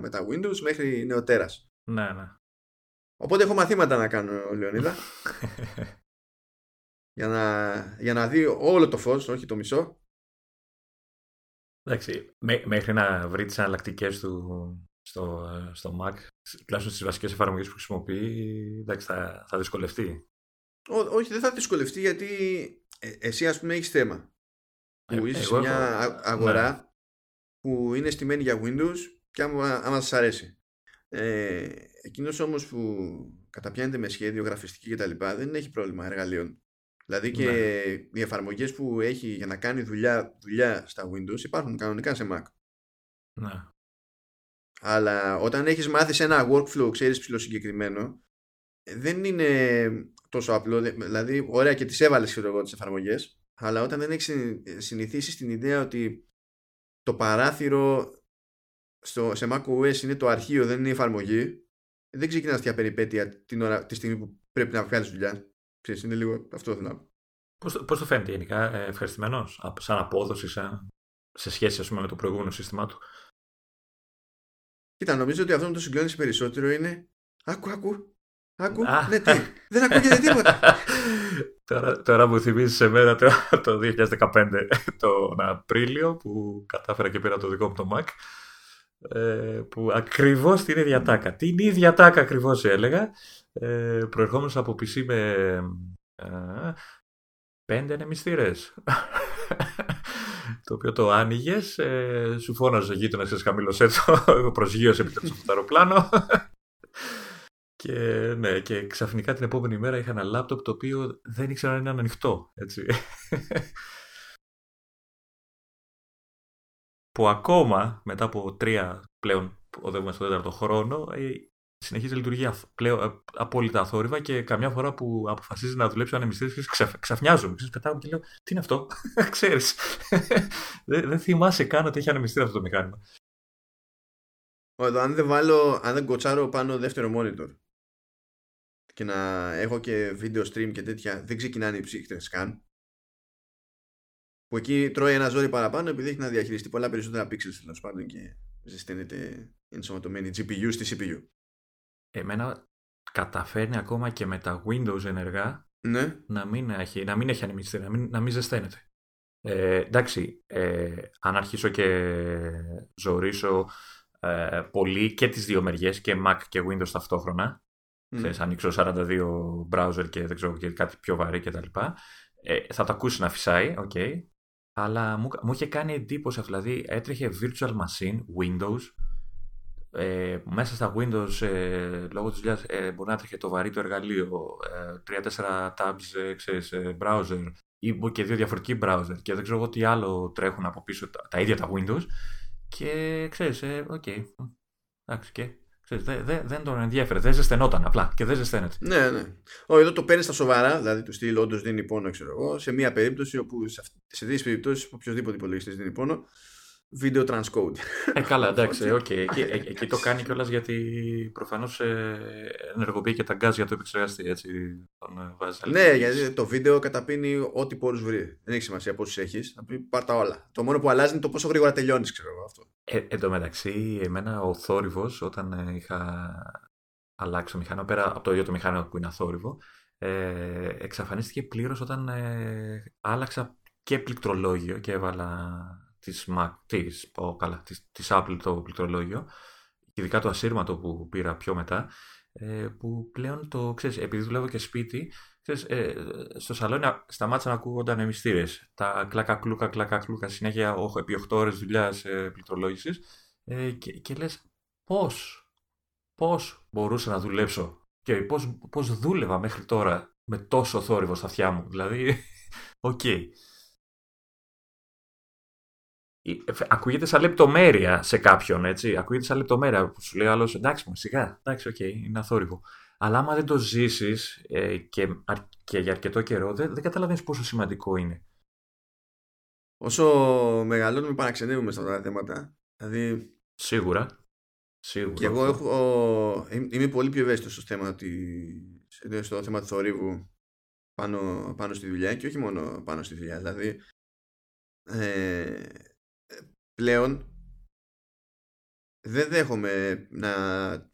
με τα Windows μέχρι νεοτέρας. Ναι. Οπότε έχω μαθήματα να κάνω, Λεωνίδα. για να δει όλο το φως, όχι το μισό. Εντάξει, μέχρι να βρει τις αναλλακτικές του στο Mac, τουλάχιστον στις βασικές εφαρμογές που χρησιμοποιεί, εντάξει, θα δυσκολευτεί. Όχι, δεν θα δυσκολευτεί, γιατί εσύ ας πούμε έχεις θέμα που είσαι σε μια αγορά που είναι στημένη για Windows και άμα σας αρέσει. Εκείνος όμως που καταπιάνεται με σχέδιο, γραφιστική κτλ. Δεν έχει πρόβλημα εργαλείων. Δηλαδή και οι εφαρμογές που έχει για να κάνει δουλειά στα Windows υπάρχουν κανονικά σε Mac. Ναι. Αλλά όταν έχεις μάθει σε ένα workflow, ξέρεις, ψηλοσυγκεκριμένο, δεν είναι τόσο απλό. Δηλαδή, ωραία και τις έβαλες τις εφαρμογές, αλλά όταν δεν έχεις συνηθίσει στην ιδέα ότι το παράθυρο σε macOS είναι το αρχείο, δεν είναι η εφαρμογή, δεν ξεκινάς τέτοια περιπέτεια τη στιγμή που πρέπει να βγάλεις δουλειά. Ξέρεις, είναι λίγο αυτό θέλω να πω. Πώς το φαίνεται γενικά, ευχαριστημένος, σαν απόδοση, σε σχέση ας πούμε, με το προηγούμενο σύστημά του? Κοίτα, νομίζω ότι αυτό που το συγκλώνησε περισσότερο είναι Άκου, ναι, τι, δεν ακούγεται τίποτα. Τώρα μου θυμίζεις εμένα το 2015, τον Απρίλιο, που κατάφερα και πήρα το δικό μου το Mac, που ακριβώς την ίδια τάκα, ακριβώς έλεγα, προερχόμενος από PC με 5 ανεμιστήρες. Το οποίο το άνοιγες, σου φώναζε ο γείτονας, εσύ χαμήλωσέ το, προσγείωσε επιτέλους από το αεροπλάνο. Και, ναι, και ξαφνικά την επόμενη μέρα είχα ένα λάπτοπ το οποίο δεν ήξερα αν ήταν ανοιχτό. Έτσι. Που ακόμα μετά από 3 πλέον οδεύουμε στο 4ο χρόνο, συνεχίζει να λειτουργεί πλέον απόλυτα αθόρυβα και καμιά φορά που αποφασίζει να δουλέψει ο ανεμιστήρας ξαφνιάζομαι. Πετάω και λέω τι είναι αυτό, ξέρεις. Δεν θυμάσαι καν ότι έχει ανεμιστήρα αυτό το μηχάνημα. Αν δεν κοτσάρω πάνω δεύτερο monitor και να έχω και video stream και τέτοια, δεν ξεκινάνε οι ψύχτες καν. Που εκεί τρώει ένα ζόρι παραπάνω επειδή έχει να διαχειριστεί πολλά περισσότερα pixels, τέλος πάντων, και ζεσταίνεται ενσωματωμένη GPU στη CPU. Εμένα καταφέρνει ακόμα και με τα Windows ενεργά να μην έχει ανεμιστεί, να μην ζεσταίνεται. Εντάξει, αν αρχίσω και ζωρίσω πολύ και τις δύο μεριές, και Mac και Windows ταυτόχρονα, θες ανοίξω 42 browser και δεν ξέρω και κάτι πιο βαρύ κτλ, θα το ακούσει να φυσάει, okay. Αλλά μου είχε κάνει εντύπωση, δηλαδή έτρεχε virtual machine Windows, μέσα στα Windows, λόγω της δουλειάς, μπορεί να έτρεχε το βαρύ το εργαλείο, 3-4 tabs, ξέρεις, browser ή και 2 διαφορετικοί browser και δεν ξέρω εγώ τι άλλο τρέχουν από πίσω, τα ίδια τα Windows. Και ξέρεις, οκ. Εντάξει, και Ξέρεις, δεν τον ενδιαφέρει, δεν ζεσθενόταν απλά και δεν ζεσθένεται. Ναι, ναι. Εδώ το παίρνει στα σοβαρά, δηλαδή του στυλ όντως δίνει πόνο, ξέρω εγώ, σε μία περίπτωση όπου σε δύο περιπτώσεις οποιοδήποτε υπολογιστής δίνει πόνο. Video transcode. Καλά, εντάξει, okay. Εκεί το κάνει κιόλας γιατί προφανώς ενεργοποιεί και τα γκάζ για το επεξεργαστή. Έτσι, τον βάζει. Ναι, γιατί το βίντεο καταπίνει ό,τι πόρους βρει. Δεν έχει σημασία πόσους έχεις. Πάρ' τα όλα. Το μόνο που αλλάζει είναι το πόσο γρήγορα τελειώνεις, ξέρω εγώ αυτό. Εν τω μεταξύ, εμένα ο θόρυβος, όταν είχα αλλάξει το μηχάνημα, πέρα από το ίδιο το μηχάνημα που είναι αθόρυβο, εξαφανίστηκε πλήρως όταν άλλαξα και πληκτρολόγιο και έβαλα. Της Apple το πληκτρολόγιο, ειδικά το ασύρματο που πήρα πιο μετά, που πλέον το ξέρεις, επειδή δουλεύω και σπίτι, ξέρεις, στο σαλόνι σταμάτησαν να ακούγονταν μυστήρες. Τα κλακακλούκα συνέχεια επί 8 ώρες δουλειάς πληκτρολόγησης και λες πώς μπορούσα να δουλέψω και πώς δούλευα μέχρι τώρα με τόσο θόρυβο στα αυτιά μου. Δηλαδή, οκ. Okay. Ακούγεται σαν λεπτομέρεια σε κάποιον, έτσι. Ακούγεται σαν λεπτομέρεια που σου λέει άλλος, εντάξει, σιγά, εντάξει, οκ, είναι αθόρυβο. Αλλά άμα δεν το ζήσεις και για αρκετό καιρό, δεν καταλαβαίνεις πόσο σημαντικό είναι. Όσο μεγαλώνουμε, παραξενεύουμε σε αυτά τα θέματα. Δηλαδή... Σίγουρα. Και εγώ είμαι πολύ πιο ευαίσθητος στο θέμα του θορύβου πάνω στη δουλειά και όχι μόνο πάνω στη δουλειά. Δηλαδή... πλέον δεν δέχομαι να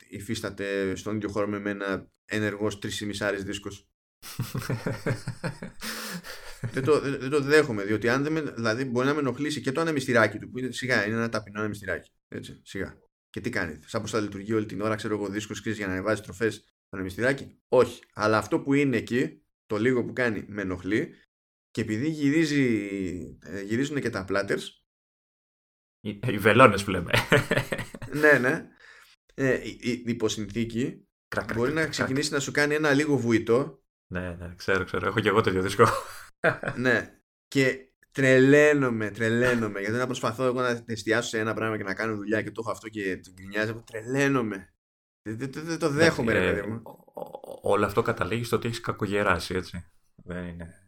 υφίσταται στον ίδιο χώρο με εμένα ενεργός 3,5 δίσκος. Δεν το δέχομαι, διότι αν δεν, δηλαδή μπορεί να με ενοχλήσει και το ανεμιστηράκι του, που είναι, σιγά, είναι ένα ταπεινό ανεμιστηράκι. Έτσι, σιγά. Και τι κάνει, σαν πως θα λειτουργεί όλη την ώρα, ξέρω εγώ, δίσκος κρίζεις για να ανεβάζει τροφές το ανεμιστηράκι. Όχι, αλλά αυτό που είναι εκεί, το λίγο που κάνει, με ενοχλεί. Και επειδή γυρίζουν και τα platters. Οι βελόνες που λέμε. Ναι. Υποσυνθήκη μπορεί να ξεκινήσει να σου κάνει ένα λίγο βουητό. Ναι, ξέρω. Έχω και εγώ τέτοιο δίσκο. Ναι. Και τρελαίνομαι. Γιατί να προσπαθώ εγώ να εστιάσω σε ένα πράγμα και να κάνω δουλειά και το έχω αυτό και την γκρινιάζω. Τρελαίνομαι. Δεν το δέχομαι, ρε παιδί μου. Όλο αυτό καταλήγει στο ότι έχει κακογεράσει, έτσι. Δεν είναι.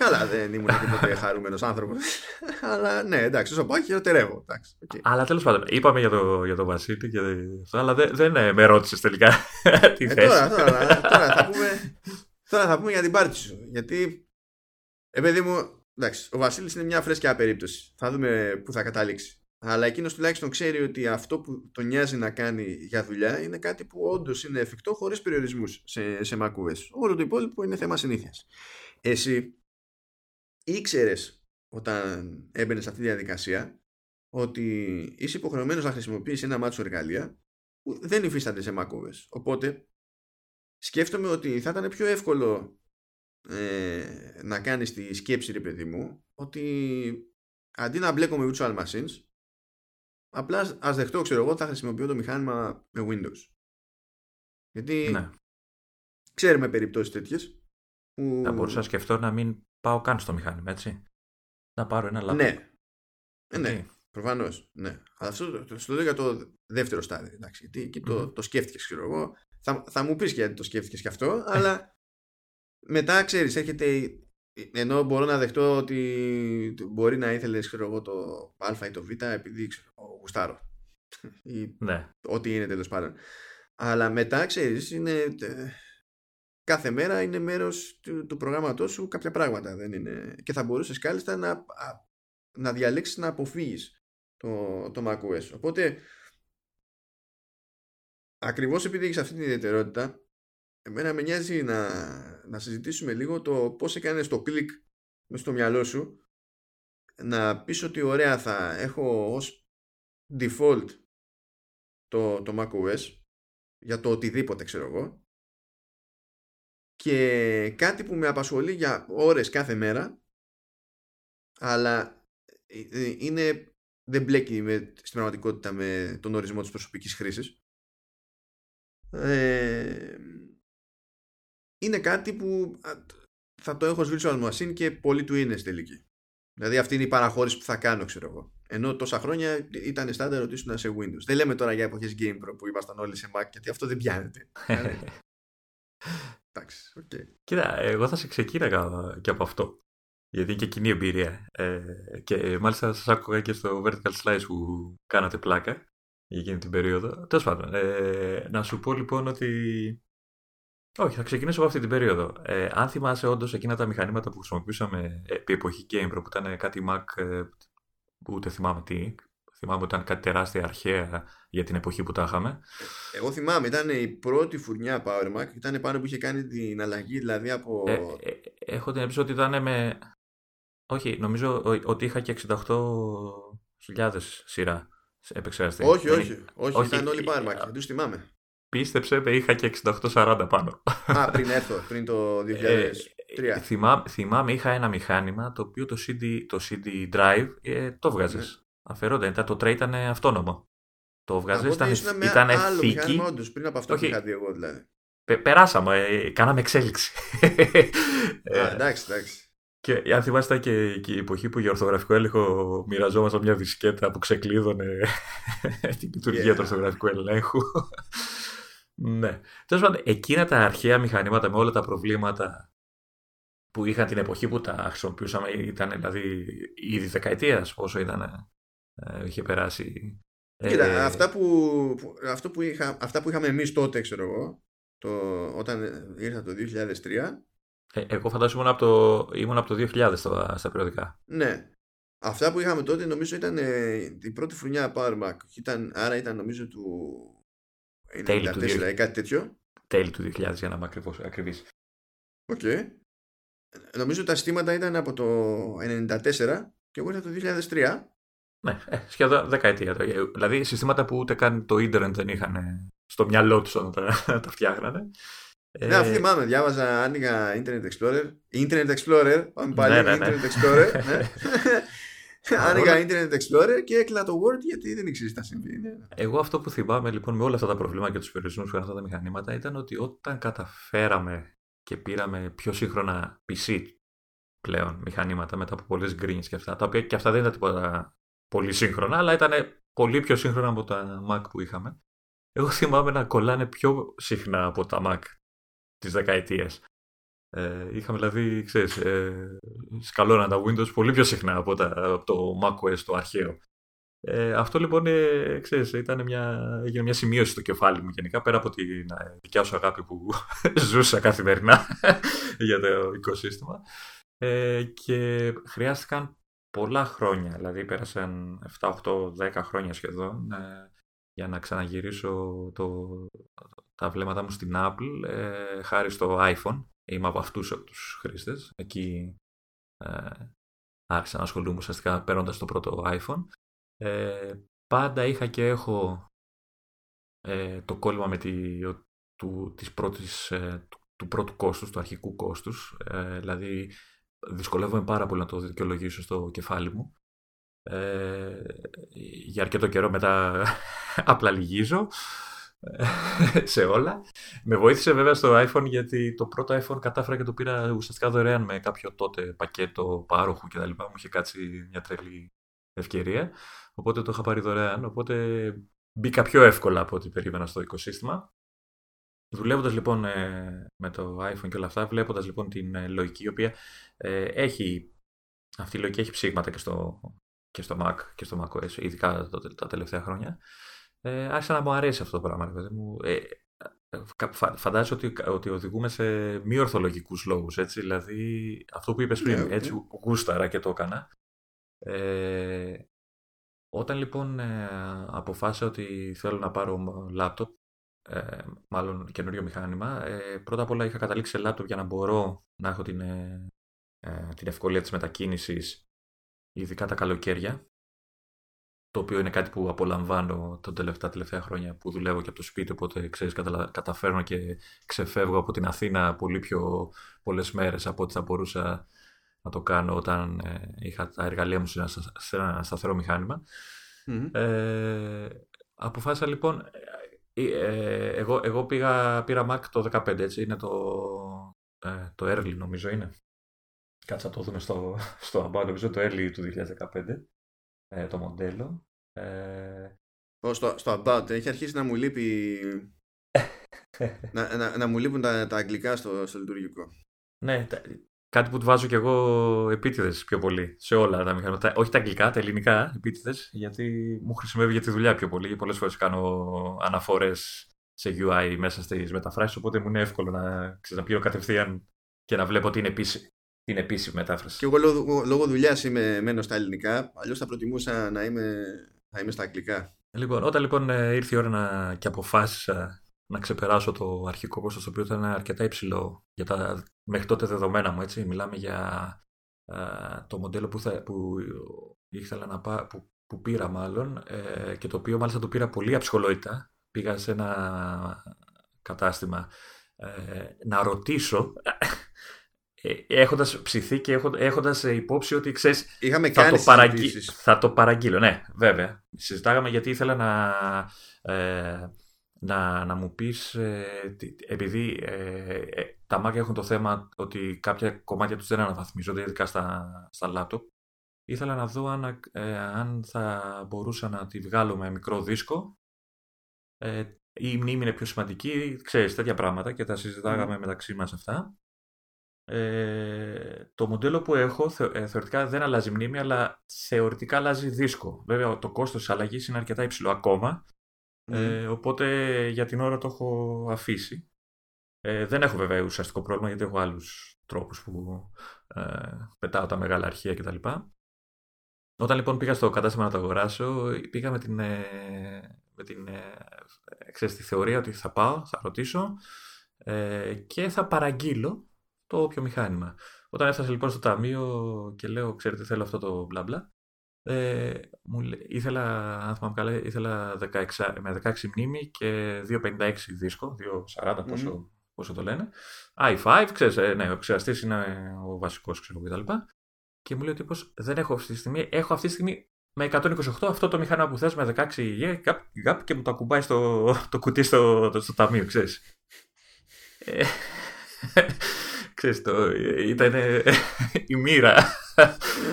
Καλά, δεν ήμουν και ποτέ χαρούμενος άνθρωπος. Αλλά ναι, εντάξει, όσο πάω χειροτερεύω. Okay. Αλλά τέλος πάντων, είπαμε για το Βασίλη και αυτό, αλλά δεν με ρώτησες τελικά τι θες. Τώρα θα πούμε για την πάρτι σου. Γιατί, παιδί μου, εντάξει, ο Βασίλης είναι μια φρέσκια περίπτωση. Θα δούμε πού θα καταλήξει. Αλλά εκείνος τουλάχιστον ξέρει ότι αυτό που τον νοιάζει να κάνει για δουλειά είναι κάτι που όντως είναι εφικτό χωρίς περιορισμούς σε macOS. Όλο το υπόλοιπο είναι θέμα συνήθειας. Εσύ ήξερες όταν έμπαινες σε αυτή τη διαδικασία ότι είσαι υποχρεωμένος να χρησιμοποιείς ένα μάτσο εργαλεία που δεν υφίστανται σε macOS. Οπότε σκέφτομαι ότι θα ήταν πιο εύκολο να κάνεις τη σκέψη, ρε παιδί μου, ότι αντί να μπλέκω με virtual machines, απλά ας δεχτώ, ξέρω εγώ, θα χρησιμοποιώ το μηχάνημα με Windows. Γιατί ξέρουμε περιπτώσεις τέτοιες. Που... Θα μπορούσα να σκεφτώ να μην πάω καν στο μηχάνημα, έτσι. Να πάρω ένα laptop. Ναι, προφανώς. Ναι. Αλλά αυτό το λέω για το δεύτερο στάδιο. Εντάξει, γιατί το σκέφτηκες, ξέρω εγώ. Θα μου πεις γιατί το σκέφτηκες και αυτό, αλλά μετά ξέρεις, έρχεται. Ενώ μπορώ να δεχτώ ότι μπορεί να ήθελες, ξέρω εγώ, το α ή το β, επειδή ξέρω, γουστάρω. Ναι. Ό,τι είναι τέλος πάντων. Αλλά μετά ξέρεις, είναι. Κάθε μέρα είναι μέρος του προγράμματός σου κάποια πράγματα, δεν είναι... Και θα μπορούσες κάλλιστα να διαλέξεις να αποφύγεις το macOS. Οπότε, ακριβώς επειδή έχεις αυτή την ιδιαιτερότητα, εμένα με νοιάζει να συζητήσουμε λίγο το πώς έκανες το κλικ στο μυαλό σου να πεις ότι ωραία, θα έχω ως default το macOS για το οτιδήποτε, ξέρω εγώ. Και κάτι που με απασχολεί για ώρες κάθε μέρα, αλλά δεν μπλέκει στην πραγματικότητα με τον ορισμό της προσωπικής χρήσης. Είναι κάτι που θα το έχω ως virtual machine και πολύ του είναι στην τελική. Δηλαδή αυτή είναι η παραχώρηση που θα κάνω, ξέρω εγώ. Ενώ τόσα χρόνια ήταν στάνταρ ότι ήσουν σε Windows. Δεν λέμε τώρα για εποχές Game Pro που ήμασταν όλοι σε Mac, γιατί αυτό δεν πιάνεται. Εντάξει, οκ. Okay. Κοίτα, εγώ θα σε ξεκίναγα και από αυτό. Γιατί είναι και κοινή εμπειρία. Και μάλιστα σας άκουγα και στο Vertical Slice που κάνατε πλάκα για εκείνη την περίοδο. Τέλος πάντων, να σου πω λοιπόν ότι... Όχι, θα ξεκινήσω από αυτή την περίοδο. Αν θυμάσαι όντως εκείνα τα μηχανήματα που χρησιμοποιούσαμε επί εποχή Game Pro, που ήταν κάτι Mac, ούτε θυμάμαι τι. Θυμάμαι ότι ήταν κάτι τεράστια αρχαία για την εποχή που τα είχαμε. Εγώ θυμάμαι, ήταν η πρώτη φουρνιά Power Mac, ήταν πάνω που είχε κάνει την αλλαγή, δηλαδή από... έχω την εμπειρία ότι ήταν με... Όχι, νομίζω ότι είχα και 68.000 σειρά επεξεργαστή. Όχι, όχι, όχι, όχι, ήταν όλοι Power Mac, δεν τους θυμάμαι. Πίστεψε, είχα και 68-40 πάνω. Α, πριν έρθω, πριν το 2003. Θυμάμαι, είχα ένα μηχάνημα το οποίο το CD drive το βγάζες. Αφαιρόταν, το tray ήταν αυτόνομο. Το βγάζες, ήταν θήκη. Όντως, πριν από αυτό που είχα δει εγώ δηλαδή. Περάσαμε, κάναμε εξέλιξη. Εντάξει, εντάξει. Και αν θυμάστε και η εποχή που για ορθογραφικό έλεγχο μοιραζόμασταν μια δισκέτα που ξεκλείδωνε την λειτουργία του ορθογραφικού ελέγχου. Ναι. Τέλος πάντων, εκείνα τα αρχαία μηχανήματα με όλα τα προβλήματα που είχαν την εποχή που τα χρησιμοποιούσαμε, ήταν δηλαδή ήδη δεκαετίας όσο ήταν, είχε περάσει. Κοίτα, αυτά που είχαμε εμείς τότε, ξέρω εγώ, όταν ήρθα το 2003. Εγώ φαντάζομαι ήμουν από το 2000 στα περιοδικά. Ναι. Αυτά που είχαμε τότε νομίζω ήταν η πρώτη φρουνιά Power Mac. Άρα ήταν νομίζω του... Τέλη του 2000. Κάτι τέτοιο. Τέλη του 2000 για να είμαι ακριβής. Οκ. Okay. Νομίζω τα συστήματα ήταν από το 1994 και εγώ ήρθα το 2003. Ναι, σχεδόν δεκαετία. Δηλαδή συστήματα που ούτε καν το ίντερνετ δεν είχαν στο μυαλό τους όταν τα φτιάχνανε. Ναι, θυμάμαι, διάβαζα, άνοιγα Internet Explorer, πάμε πάλι, Internet Explorer, ναι. Άνοιγα Internet Explorer και έκλεινα το Word γιατί δεν ήξερε τι θα συμβεί. Εγώ αυτό που θυμάμαι λοιπόν με όλα αυτά τα προβλήματα και τους περιορισμούς που είχαν αυτά τα μηχανήματα ήταν ότι όταν καταφέραμε και πήραμε πιο σύγχρονα PC πλέον μηχανήματα μετά από πολλές γκρίνες και αυτά, τα οποία και αυτά δεν ήταν τίποτα πολύ σύγχρονα, αλλά ήταν πολύ πιο σύγχρονα από τα Mac που είχαμε. Εγώ θυμάμαι να κολλάνε πιο συχνά από τα Mac τις δεκαετίες. Είχαμε δηλαδή, ξέρεις, σκαλώνα τα Windows πολύ πιο συχνά από το macOS το αρχαίο. Αυτό λοιπόν, ξέρεις, έγινε μια σημείωση στο κεφάλι μου γενικά, πέρα από την δικιά σου αγάπη που ζούσα καθημερινά για το οικοσύστημα. Και χρειάστηκαν πολλά χρόνια, δηλαδή πέρασαν 7, 8, 10 χρόνια σχεδόν, για να ξαναγυρίσω τα βλέμματα μου στην Apple, χάρη στο iPhone. Είμαι από αυτούς τους χρήστες. Εκεί άρχισα να ασχολούμαι ουσιαστικά παίρνοντας το πρώτο iPhone. Πάντα είχα και έχω το κόλλημα με του πρώτου κόστους, του αρχικού κόστους. Δηλαδή δυσκολεύομαι πάρα πολύ να το δικαιολογήσω στο κεφάλι μου. Για αρκετό καιρό μετά απλά λυγίζω σε όλα. Με βοήθησε βέβαια στο iPhone, γιατί το πρώτο iPhone κατάφερα και το πήρα ουσιαστικά δωρεάν με κάποιο τότε πακέτο πάροχου κτλ. Μου είχε κάτσει μια τρελή ευκαιρία, οπότε το είχα πάρει δωρεάν, οπότε μπήκα πιο εύκολα από ό,τι περίμενα στο οικοσύστημα. Δουλεύοντας λοιπόν με το iPhone και όλα αυτά, βλέποντας λοιπόν την λογική, η οποία αυτή η λογική έχει ψήγματα και στο Mac και στο macOS, ειδικά τα τελευταία χρόνια, άρχισε να μου αρέσει αυτό το πράγμα. Φαντάζεσαι ότι οδηγούμε σε μη ορθολογικούς λόγους, έτσι, δηλαδή αυτό που είπες πριν, έτσι γούσταρα και το έκανα. Όταν λοιπόν αποφάσισα ότι θέλω να πάρω λάπτοπ, μάλλον καινούριο μηχάνημα, πρώτα απ' όλα είχα καταλήξει σε λάπτοπ για να μπορώ να έχω την ευκολία της μετακίνησης, ειδικά τα καλοκαίρια, το οποίο είναι κάτι που απολαμβάνω τα τελευταία χρόνια που δουλεύω και από το σπίτι, οπότε ξέρεις, καταφέρνω και ξεφεύγω από την Αθήνα πολύ πιο πολλές μέρες από ό,τι θα μπορούσα να το κάνω όταν είχα τα εργαλεία μου σε ένα σταθερό μηχάνημα. Mm-hmm. Αποφάσισα λοιπόν, εγώ πήρα Mac το 2015, έτσι, είναι το Early νομίζω είναι. Κάτσε να το δούμε στο αμπά, νομίζω το early του 2015, το μοντέλο. Στο about έχει αρχίσει να μου λείπει να μου λείπουν τα αγγλικά στο λειτουργικό. Ναι, κάτι που του βάζω κι εγώ επίτηδες πιο πολύ σε όλα τα μηχανήματα. Όχι τα αγγλικά, τα ελληνικά επίτηδες, γιατί μου χρησιμεύει για τη δουλειά πιο πολύ και πολλές φορές κάνω αναφορές σε UI μέσα στις μεταφράσεις, οπότε μου είναι εύκολο να πιω κατευθείαν και να βλέπω την επίσημη μετάφραση. Και εγώ λόγω δουλειάς μένω στα ελληνικά, αλλιώς θα προτιμούσα να είμαι στα αγγλικά. Λοιπόν, όταν λοιπόν ήρθε η ώρα και αποφάσισα να ξεπεράσω το αρχικό κόστος, το οποίο ήταν αρκετά υψηλό για τα μέχρι τότε δεδομένα μου, έτσι, μιλάμε για το μοντέλο που πήρα μάλλον, και το οποίο μάλιστα το πήρα πολύ αψυχολόητα. Πήγα σε ένα κατάστημα να ρωτήσω, έχοντας ψηθεί και έχοντας υπόψη ότι ξέρεις, θα το παραγγείλω. Ναι, βέβαια. Συζητάγαμε γιατί ήθελα να μου πεις, επειδή τα Mac έχουν το θέμα ότι κάποια κομμάτια τους δεν αναβαθμίζονται, ειδικά στα laptop. Ήθελα να δω αν θα μπορούσα να τη βγάλω με μικρό δίσκο. Η μνήμη είναι πιο σημαντική, ξέρεις, τέτοια πράγματα, και τα συζητάγαμε μεταξύ μας αυτά. Το μοντέλο που έχω θεωρητικά δεν αλλάζει μνήμη, αλλά θεωρητικά αλλάζει δίσκο. Βέβαια το κόστος της αλλαγής είναι αρκετά υψηλό ακόμα, οπότε για την ώρα το έχω αφήσει. Δεν έχω βέβαια ουσιαστικό πρόβλημα, γιατί έχω άλλους τρόπους που πετάω τα μεγάλα αρχεία κτλ. Όταν λοιπόν πήγα στο κατάστημα να το αγοράσω, πήγα με τη θεωρία ότι θα πάω, θα ρωτήσω και θα παραγγείλω το όποιο μηχάνημα. Όταν έφτασα λοιπόν στο ταμείο και λέω, ξέρετε, θέλω αυτό το μπλα μπλα, ήθελα, αν θυμάμαι καλά, ήθελα 16, με 16 μνήμη και 256 δίσκο, 240 πόσο το λένε, i5, ξέρεις, ναι, ο εξεραστής είναι ο βασικός, ξέρω, και τα λοιπά. Και μου λέει ο τύπος, δεν έχω αυτή τη στιγμή, έχω αυτή τη στιγμή με 128 αυτό το μηχάνημα που θες με 16 γαπ, και μου το ακουμπάει το κουτί στο ταμείο, ξέρεις. Ξέρεις, ήταν η μοίρα.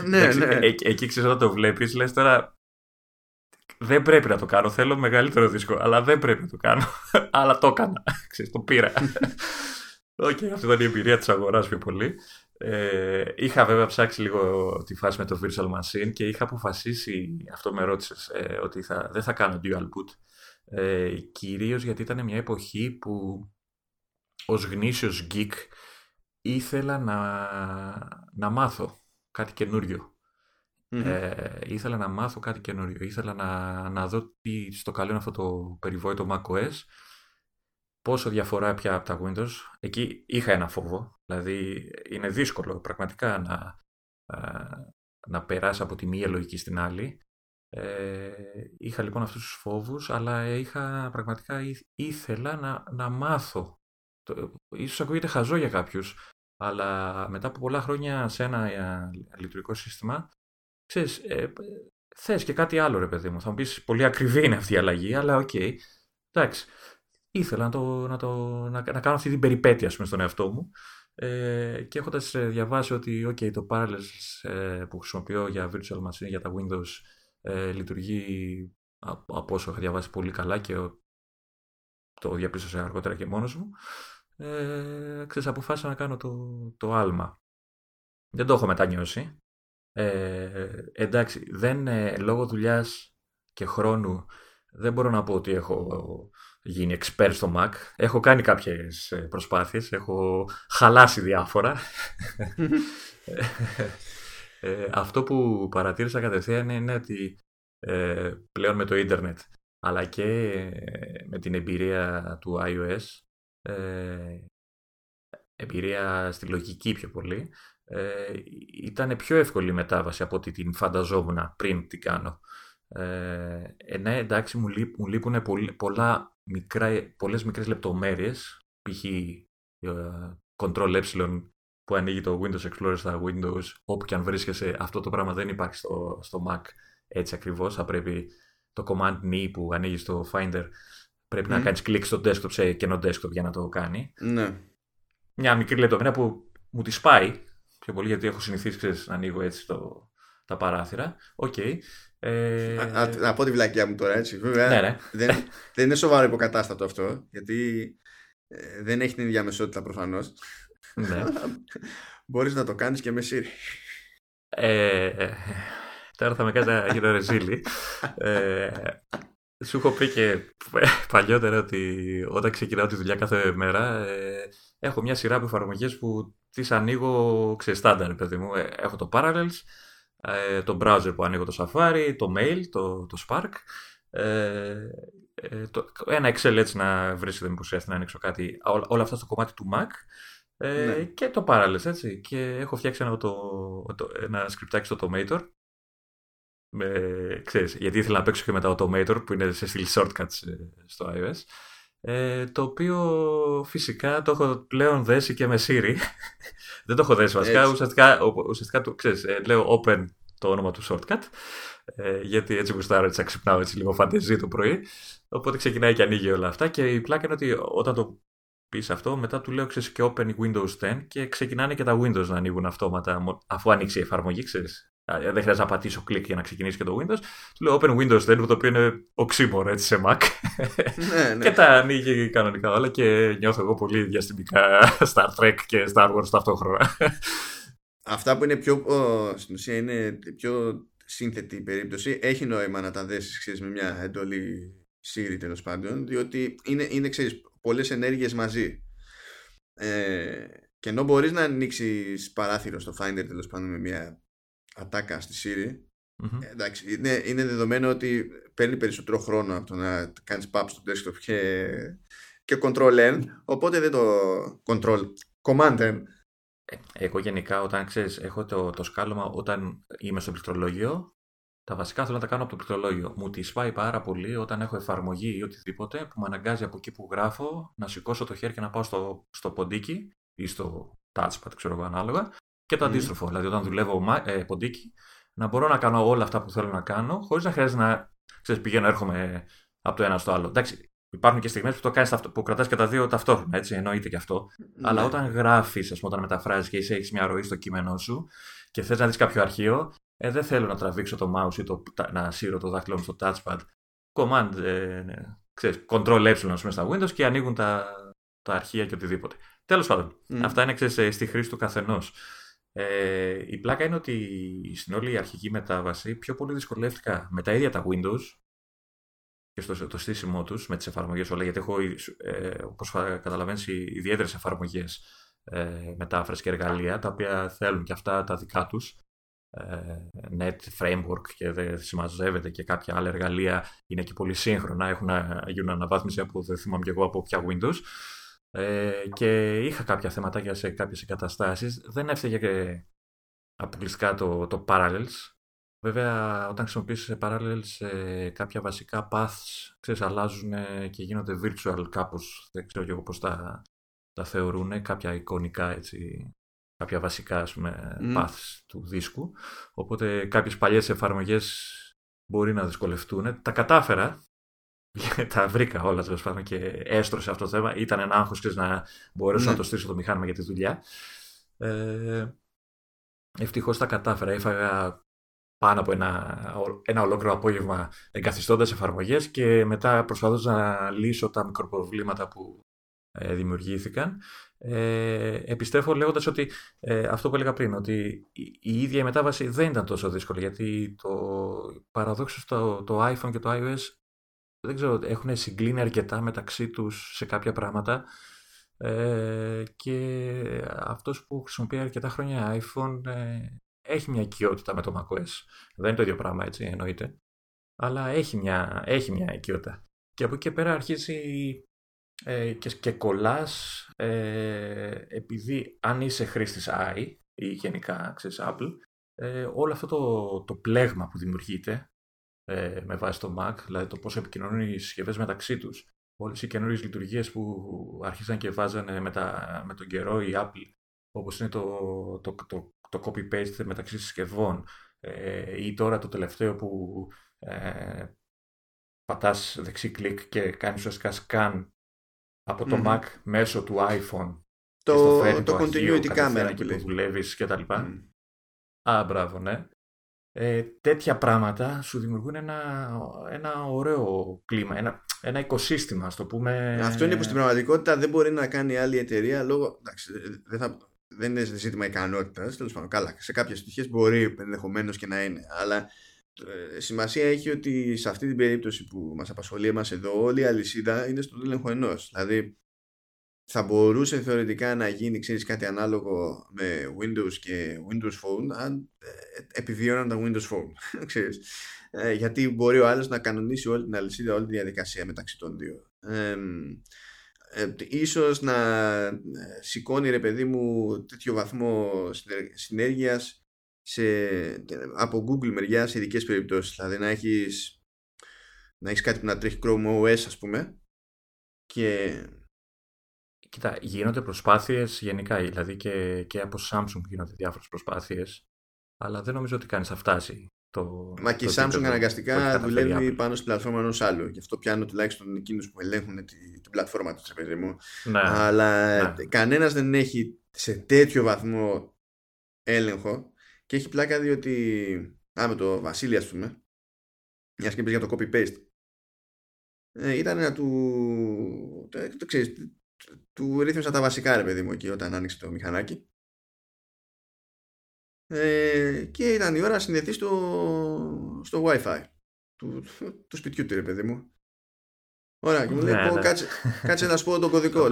Ναι. Εκεί ξέρεις, όταν το βλέπεις, λες τώρα δεν πρέπει να το κάνω, θέλω μεγαλύτερο δίσκο, αλλά δεν πρέπει να το κάνω. Αλλά το έκανα, ξέρεις, το πήρα. Okay, αυτή ήταν η εμπειρία της αγοράς πιο πολύ. Είχα βέβαια ψάξει λίγο τη φάση με το Virtual Machine και είχα αποφασίσει, αυτό με ρώτησες, ότι δεν θα κάνω dual boot, κυρίως γιατί ήταν μια εποχή που ως γνήσιος geek ήθελα να μάθω κάτι καινούριο. Ήθελα να μάθω κάτι καινούριο. Ήθελα να δω τι στο καλό είναι αυτό το περιβόητο macOS, πόσο διαφορά πια από τα Windows. Εκεί είχα ένα φόβο. Δηλαδή είναι δύσκολο πραγματικά να περάσει από τη μία λογική στην άλλη. Είχα λοιπόν αυτούς τους φόβους, αλλά πραγματικά ήθελα να μάθω. Ίσως ακούγεται χαζό για κάποιους, αλλά μετά από πολλά χρόνια σε ένα λειτουργικό σύστημα, ξέρεις, θες και κάτι άλλο, ρε παιδί μου. Θα μου πεις, πολύ ακριβή είναι αυτή η αλλαγή, αλλά οκ. Εντάξει, ήθελα να κάνω αυτή την περιπέτεια, ας πούμε, στον εαυτό μου, και έχοντας διαβάσει ότι το Parallels που χρησιμοποιώ για Virtual Machine, για τα Windows, λειτουργεί, από όσο είχα διαβάσει, πολύ καλά, και το διαπίστωσα αργότερα και μόνος μου, ξέρεις, αποφάσισα να κάνω το άλμα. Δεν το έχω μετανιώσει. Εντάξει, λόγω δουλειάς και χρόνου δεν μπορώ να πω ότι έχω γίνει expert στο Mac. Έχω κάνει κάποιες προσπάθειες, έχω χαλάσει διάφορα. Αυτό που παρατήρησα κατευθείαν είναι ότι πλέον με το ίντερνετ, αλλά και με την εμπειρία του iOS, εμπειρία στη λογική πιο πολύ, ήταν πιο εύκολη η μετάβαση από ό,τι την φανταζόμουν πριν την κάνω. Ναι, εντάξει, μου λείπουν πολλές μικρές λεπτομέρειες, π.χ. Ctrl E που ανοίγει το Windows Explorer στα Windows, όπου και αν βρίσκεσαι, αυτό το πράγμα δεν υπάρχει στο Mac έτσι ακριβώς. Θα πρέπει το Command N που ανοίγει στο Finder, πρέπει να κάνεις κλικ στο desktop, σε κενό desktop, για να το κάνει. Ναι. Μια μικρή λεπτομέρεια που μου τη σπάει πιο πολύ, γιατί έχω συνηθίσει, ξέρεις, να ανοίγω έτσι τα παράθυρα. Οκ. Okay. Να πω τη βλακιά μου τώρα, έτσι. Βέβαια, ναι. Δεν είναι σοβαρό υποκατάστατο αυτό, γιατί δεν έχει την ίδια μεσότητα προφανώς. Ναι. Μπορείς να το κάνεις και με Siri. Τώρα θα με κάνεις να γίνω ρεζίλη. Σου έχω πει και παλιότερα ότι όταν ξεκινάω τη δουλειά κάθε μέρα, έχω μια σειρά από εφαρμογές που τις ανοίγω ξεστάνταρ, παιδί μου. Έχω το Parallels, το browser που ανοίγω το Safari, το Mail, το Spark, ένα Excel έτσι να βρεις, δεν μου προσέχει να ανοίξω κάτι, όλα αυτά στο κομμάτι του Mac. Ναι. Και το Parallels, έτσι. Και έχω φτιάξει ένα σκριπτάκι στο Automator. Ξέρεις, γιατί ήθελα να παίξω και με τα Automator που είναι σε στυλ shortcuts στο iOS. Το οποίο φυσικά το έχω πλέον δέσει και με Siri. Δεν το έχω δέσει βασικά. Ουσιαστικά το, ξέρεις, λέω open το όνομα του shortcut. Γιατί έτσι γουστάρω, έτσι ξυπνάω έτσι λίγο φαντεζή το πρωί. Οπότε ξεκινάει και ανοίγει όλα αυτά. Και η πλάκα είναι ότι όταν το πεις αυτό, μετά του λέω, ξέρεις, και open Windows 10 και ξεκινάνε και τα Windows να ανοίγουν αυτόματα αφού ανοίξει η εφαρμογή, ξέρεις. Δεν χρειάζεται να πατήσω κλικ για να ξεκινήσει και το Windows. Του λέω open Windows 10, το οποίο είναι οξύμορο έτσι σε Mac. Ναι, ναι. Και τα ανοίγει κανονικά όλα και νιώθω εγώ πολύ διαστημικά Star Trek και Star Wars ταυτόχρονα. Αυτά που είναι πιο, στην ουσία είναι πιο σύνθετη η περίπτωση, έχει νόημα να τα δέσεις, ξέρεις, με μια εντολή Siri τέλος πάντων, διότι είναι ξέρεις, πολλές ενέργειες μαζί. Και ενώ μπορείς να ανοίξεις παράθυρο στο Finder τέλος πάντων με μια ατάκα στη Siri, mm-hmm. Εντάξει, είναι δεδομένο ότι παίρνει περισσότερο χρόνο από το να κάνεις pop στο desktop και Ctrl-N, οπότε δεν το Command-N. Εγώ γενικά όταν, ξέρεις, έχω το σκάλωμα όταν είμαι στο πληκτρολόγιο, τα βασικά θέλω να τα κάνω από το πληκτρολόγιο. Μου τη σπάει πάρα πολύ όταν έχω εφαρμογή ή οτιδήποτε που με αναγκάζει από εκεί που γράφω να σηκώσω το χέρι και να πάω στο ποντίκι ή στο touchpad, ξέρω εγώ, ανάλογα. Και το αντίστροφο. Δηλαδή, όταν δουλεύω ποντίκι, να μπορώ να κάνω όλα αυτά που θέλω να κάνω, χωρίς να χρειάζεται να, ξέρεις, πηγαίνω, έρχομαι από το ένα στο άλλο. Εντάξει, υπάρχουν και στιγμές που το κάνεις, που κρατάς και τα δύο ταυτόχρονα, έτσι, εννοείται και αυτό. Ναι. Αλλά όταν γράφεις, ας πούμε, όταν μεταφράζεις και έχεις μια ροή στο κείμενό σου και θες να δεις κάποιο αρχείο, δεν θέλω να τραβήξω το mouse ή να σύρω το δάχτυλό μου στο touchpad. Command, ξέρεις, Ctrl-E στα Windows και ανοίγουν τα αρχεία και οτιδήποτε. Τέλος πάντων, αυτά είναι, ξέρεις, στη χρήση του καθενός. Η πλάκα είναι ότι στην όλη η αρχική μετάβαση πιο πολύ δυσκολεύτηκα με τα ίδια τα Windows και το στήσιμό τους με τις εφαρμογές όλα, γιατί έχω, όπως καταλαβαίνεις, ιδιαίτερες εφαρμογές μετάφραση και εργαλεία, τα οποία θέλουν και αυτά τα δικά τους net framework και δεν συμμαζεύεται, και κάποια άλλα εργαλεία είναι και πολύ σύγχρονα, έχουν γίνουν αναβάθμιση από, δεν θυμάμαι και εγώ από ποια Windows. Και είχα κάποια θέματα σε κάποιες εγκαταστάσεις. Δεν έφταιγε αποκλειστικά το Parallels. Βέβαια, όταν χρησιμοποιήσεις σε Parallels κάποια βασικά paths, ξέρεις, αλλάζουν και γίνονται virtual κάπως. Δεν ξέρω και εγώ πώς τα θεωρούν. Κάποια εικονικά, έτσι, κάποια βασικά, ας πούμε, paths του δίσκου. Οπότε κάποιες παλιές εφαρμογές μπορεί να δυσκολευτούν. Τα κατάφερα. Τα βρήκα όλα, τέλος πάντων, και έστρωσε αυτό το θέμα. Ήταν ένα άγχος, ξέρεις, να μπορέσω να το στήσω το μηχάνημα για τη δουλειά. Ευτυχώς τα κατάφερα. Έφαγα πάνω από ένα ολόκληρο απόγευμα εγκαθιστώντας εφαρμογές και μετά προσπαθούσα να λύσω τα μικροπροβλήματα που δημιουργήθηκαν. Επιστρέφω λέγοντας ότι αυτό που έλεγα πριν, ότι η ίδια η μετάβαση δεν ήταν τόσο δύσκολη, γιατί παραδόξως το iPhone και το iOS, δεν ξέρω, έχουν συγκλίνει αρκετά μεταξύ τους σε κάποια πράγματα, και αυτός που χρησιμοποιεί αρκετά χρόνια iPhone έχει μια οικειότητα με το macOS. Δεν είναι το ίδιο πράγμα, έτσι, εννοείται, αλλά έχει μια οικειότητα. Και από εκεί και πέρα αρχίζει και κολλάς, επειδή αν είσαι χρήστης i ή γενικά, ξέρεις, Apple, όλο αυτό το πλέγμα που δημιουργείται με βάση το Mac, δηλαδή το πώς επικοινωνούν οι συσκευές μεταξύ τους, όλες οι καινούριες λειτουργίες που αρχίσαν και βάζανε με τον καιρό η Apple, όπως είναι το copy-paste μεταξύ συσκευών, ή τώρα το τελευταίο που πατάς δεξί κλικ και κάνεις ουσιαστικά scan από το Mac μέσω του iPhone το continuity camera που δουλεύεις και τα λοιπά. Α, μπράβο, ναι. Τέτοια πράγματα σου δημιουργούν ένα ωραίο κλίμα, ένα οικοσύστημα, ας το πούμε. Αυτό είναι που στην πραγματικότητα δεν μπορεί να κάνει άλλη εταιρεία λόγω. Εντάξει, δεν είναι ζήτημα ικανότητας, τέλος πάντων. Καλά, σε κάποιες στοιχείες μπορεί ενδεχομένως και να είναι, αλλά σημασία έχει ότι σε αυτή την περίπτωση που μας απασχολεί εμάς εδώ, όλη η αλυσίδα είναι στον έλεγχο ενός. Δηλαδή, θα μπορούσε θεωρητικά να γίνει, ξέρεις, κάτι ανάλογο με Windows και Windows Phone αν επιβιώναν τα Windows Phone. Ξέρεις. Γιατί μπορεί ο άλλος να κανονίσει όλη την αλυσίδα, όλη τη διαδικασία μεταξύ των δύο. Ίσως να σηκώνει, ρε παιδί μου, τέτοιο βαθμό συνέργειας από Google μεριά σε ειδικές περιπτώσεις. Δηλαδή να έχεις κάτι που να τρέχει Chrome OS, ας πούμε, και... Κοίτα, γίνονται προσπάθειες γενικά, δηλαδή και από Samsung γίνονται διάφορες προσπάθειες, αλλά δεν νομίζω ότι κανείς θα φτάσει. Μα και η Samsung αναγκαστικά δουλεύει πάνω στην πλατφόρμα ενός άλλου. Γι' αυτό πιάνω τουλάχιστον εκείνους που ελέγχουν την πλατφόρμα του, παιδί μου. Ναι, αλλά ναι. Κανένας δεν έχει σε τέτοιο βαθμό έλεγχο και έχει πλάκα διότι. Με το Βασίλη, ας πούμε, μια σκέψη για το copy-paste. Ήταν να του. Το ξέρεις. Του ρύθμισα τα βασικά, ρε παιδί μου, εκεί όταν άνοιξε το μηχανάκι. Και ήταν η ώρα να συνδεθεί στο Wi-Fi του σπιτιού του, ρε παιδί μου. Ωραία, και μου λέει: κάτσε να σου πω τον κωδικό.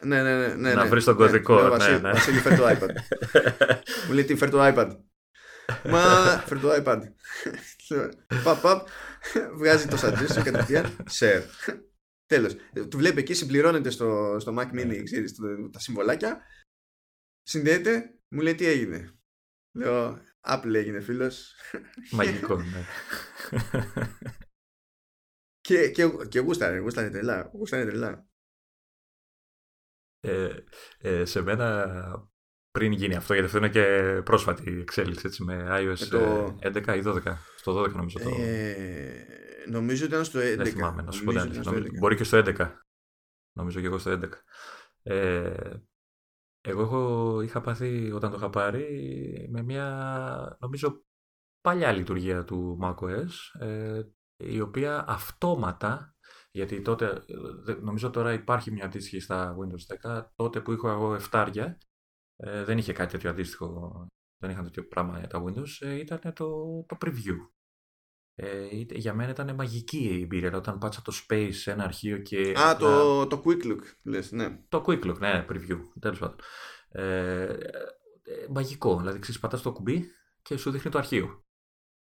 Ναι. Να βρεις τον κωδικό. Βασίλη, φέρ το iPad. Μου λέει: τι, φέρ το iPad. Φέρ το iPad. Παπ, βγάζει το σαντζίστρο κατευθείαν. Share. Τέλος. Του βλέπει εκεί, συμπληρώνεται στο Mac Mini, ξέρεις, τα συμβολάκια. Συνδέεται, μου λέει τι έγινε. Λέω, Apple έγινε, φίλος. Μαγικό, ναι. Και γούστανε τρελά. Σε μένα, πριν γίνει αυτό, γιατί αυτό είναι και πρόσφατη εξέλιξη, έτσι, με iOS 11 ή 12. Στο 12 νομίζω το... Νομίζω ήταν στο 11. Δεν θυμάμαι, να σου πω, μπορεί και στο 11. Νομίζω και εγώ στο 11. Εγώ είχα πάθει, όταν το είχα πάρει, με μια, νομίζω, παλιά λειτουργία του macOS, η οποία αυτόματα, γιατί τότε, νομίζω τώρα υπάρχει μια αντίστοιχη στα Windows 10, τότε που είχα εγώ 7, δεν είχε κάτι τέτοιο αντίστοιχο, δεν είχαν τέτοιο πράγμα τα Windows, ήταν το preview. Για μένα ήταν μαγική η εμπειρία όταν πάτσα το space σε ένα αρχείο και... το quick look λες, ναι. Το quick look, ναι, preview, τέλος πάντων. Μαγικό, δηλαδή πατάς το κουμπί και σου δείχνει το αρχείο.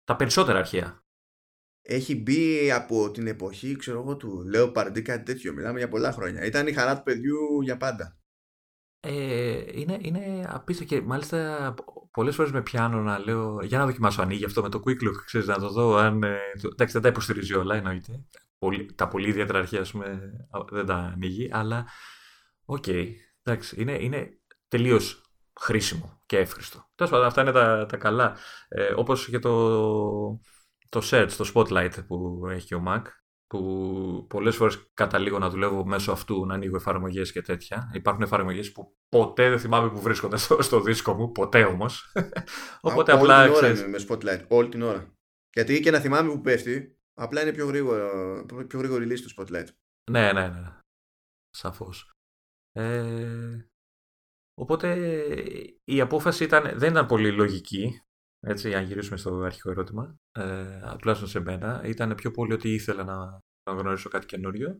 Τα περισσότερα αρχεία. Έχει μπει από την εποχή, ξέρω εγώ, του Leopard ή κάτι τέτοιο, μιλάμε για πολλά χρόνια. Ήταν η χαρά του παιδιού για πάντα. Είναι απίστευτο και μάλιστα πολλές φορές με πιάνω να λέω για να δοκιμάσω ανοίγει αυτό με το quick look, ξέρεις, να το δω αν... Εντάξει, δεν τα υποστηρίζει όλα, εννοείται. Τα πολύ ιδιαίτερα αρχεία, ας πούμε, δεν τα ανοίγει, αλλά οκ, εντάξει, είναι τελείως χρήσιμο και εύχριστο. Τέλος πάντων, αυτά είναι τα καλά. Όπως και το search, το spotlight που έχει και ο Mac, που πολλές φορές καταλήγω να δουλεύω μέσω αυτού, να ανοίγω εφαρμογές και τέτοια. Υπάρχουν εφαρμογές που ποτέ δεν θυμάμαι που βρίσκονται στο δίσκο μου, ποτέ όμως. Οπότε απλά. Όλη την ώρα με Spotlight, όλη την ώρα. Γιατί και να θυμάμαι που πέφτει, απλά είναι πιο γρήγορη λύση του Spotlight. Ναι. Σαφώς. Οπότε η απόφαση δεν ήταν πολύ λογική. Έτσι, αν γυρίσουμε στο αρχικό ερώτημα, τουλάχιστον σε μένα, ήταν πιο πολύ ότι ήθελα να γνωρίσω κάτι καινούριο.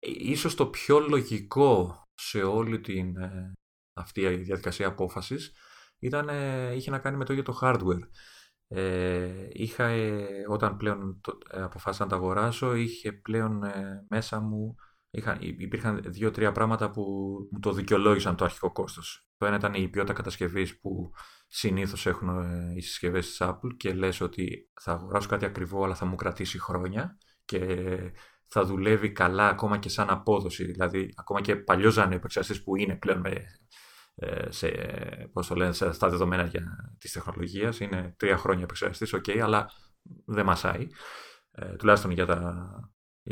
Ίσως το πιο λογικό σε όλη αυτή η διαδικασία απόφασης είχε να κάνει με το ίδιο το hardware. Όταν πλέον αποφάσισα να τα αγοράσω, είχε πλέον μέσα μου... Υπήρχαν 2-3 πράγματα που μου το δικαιολόγησαν το αρχικό κόστος. Το ένα ήταν η ποιότητα κατασκευής που συνήθως έχουν οι συσκευές της Apple και λες ότι θα αγοράσω κάτι ακριβό αλλά θα μου κρατήσει χρόνια και θα δουλεύει καλά ακόμα και σαν απόδοση. Δηλαδή ακόμα και παλιός επεξεργαστής που είναι πλέον στα δεδομένα της τεχνολογίας, είναι 3 χρόνια επεξεργαστής, okay, αλλά δεν μασάει, τουλάχιστον για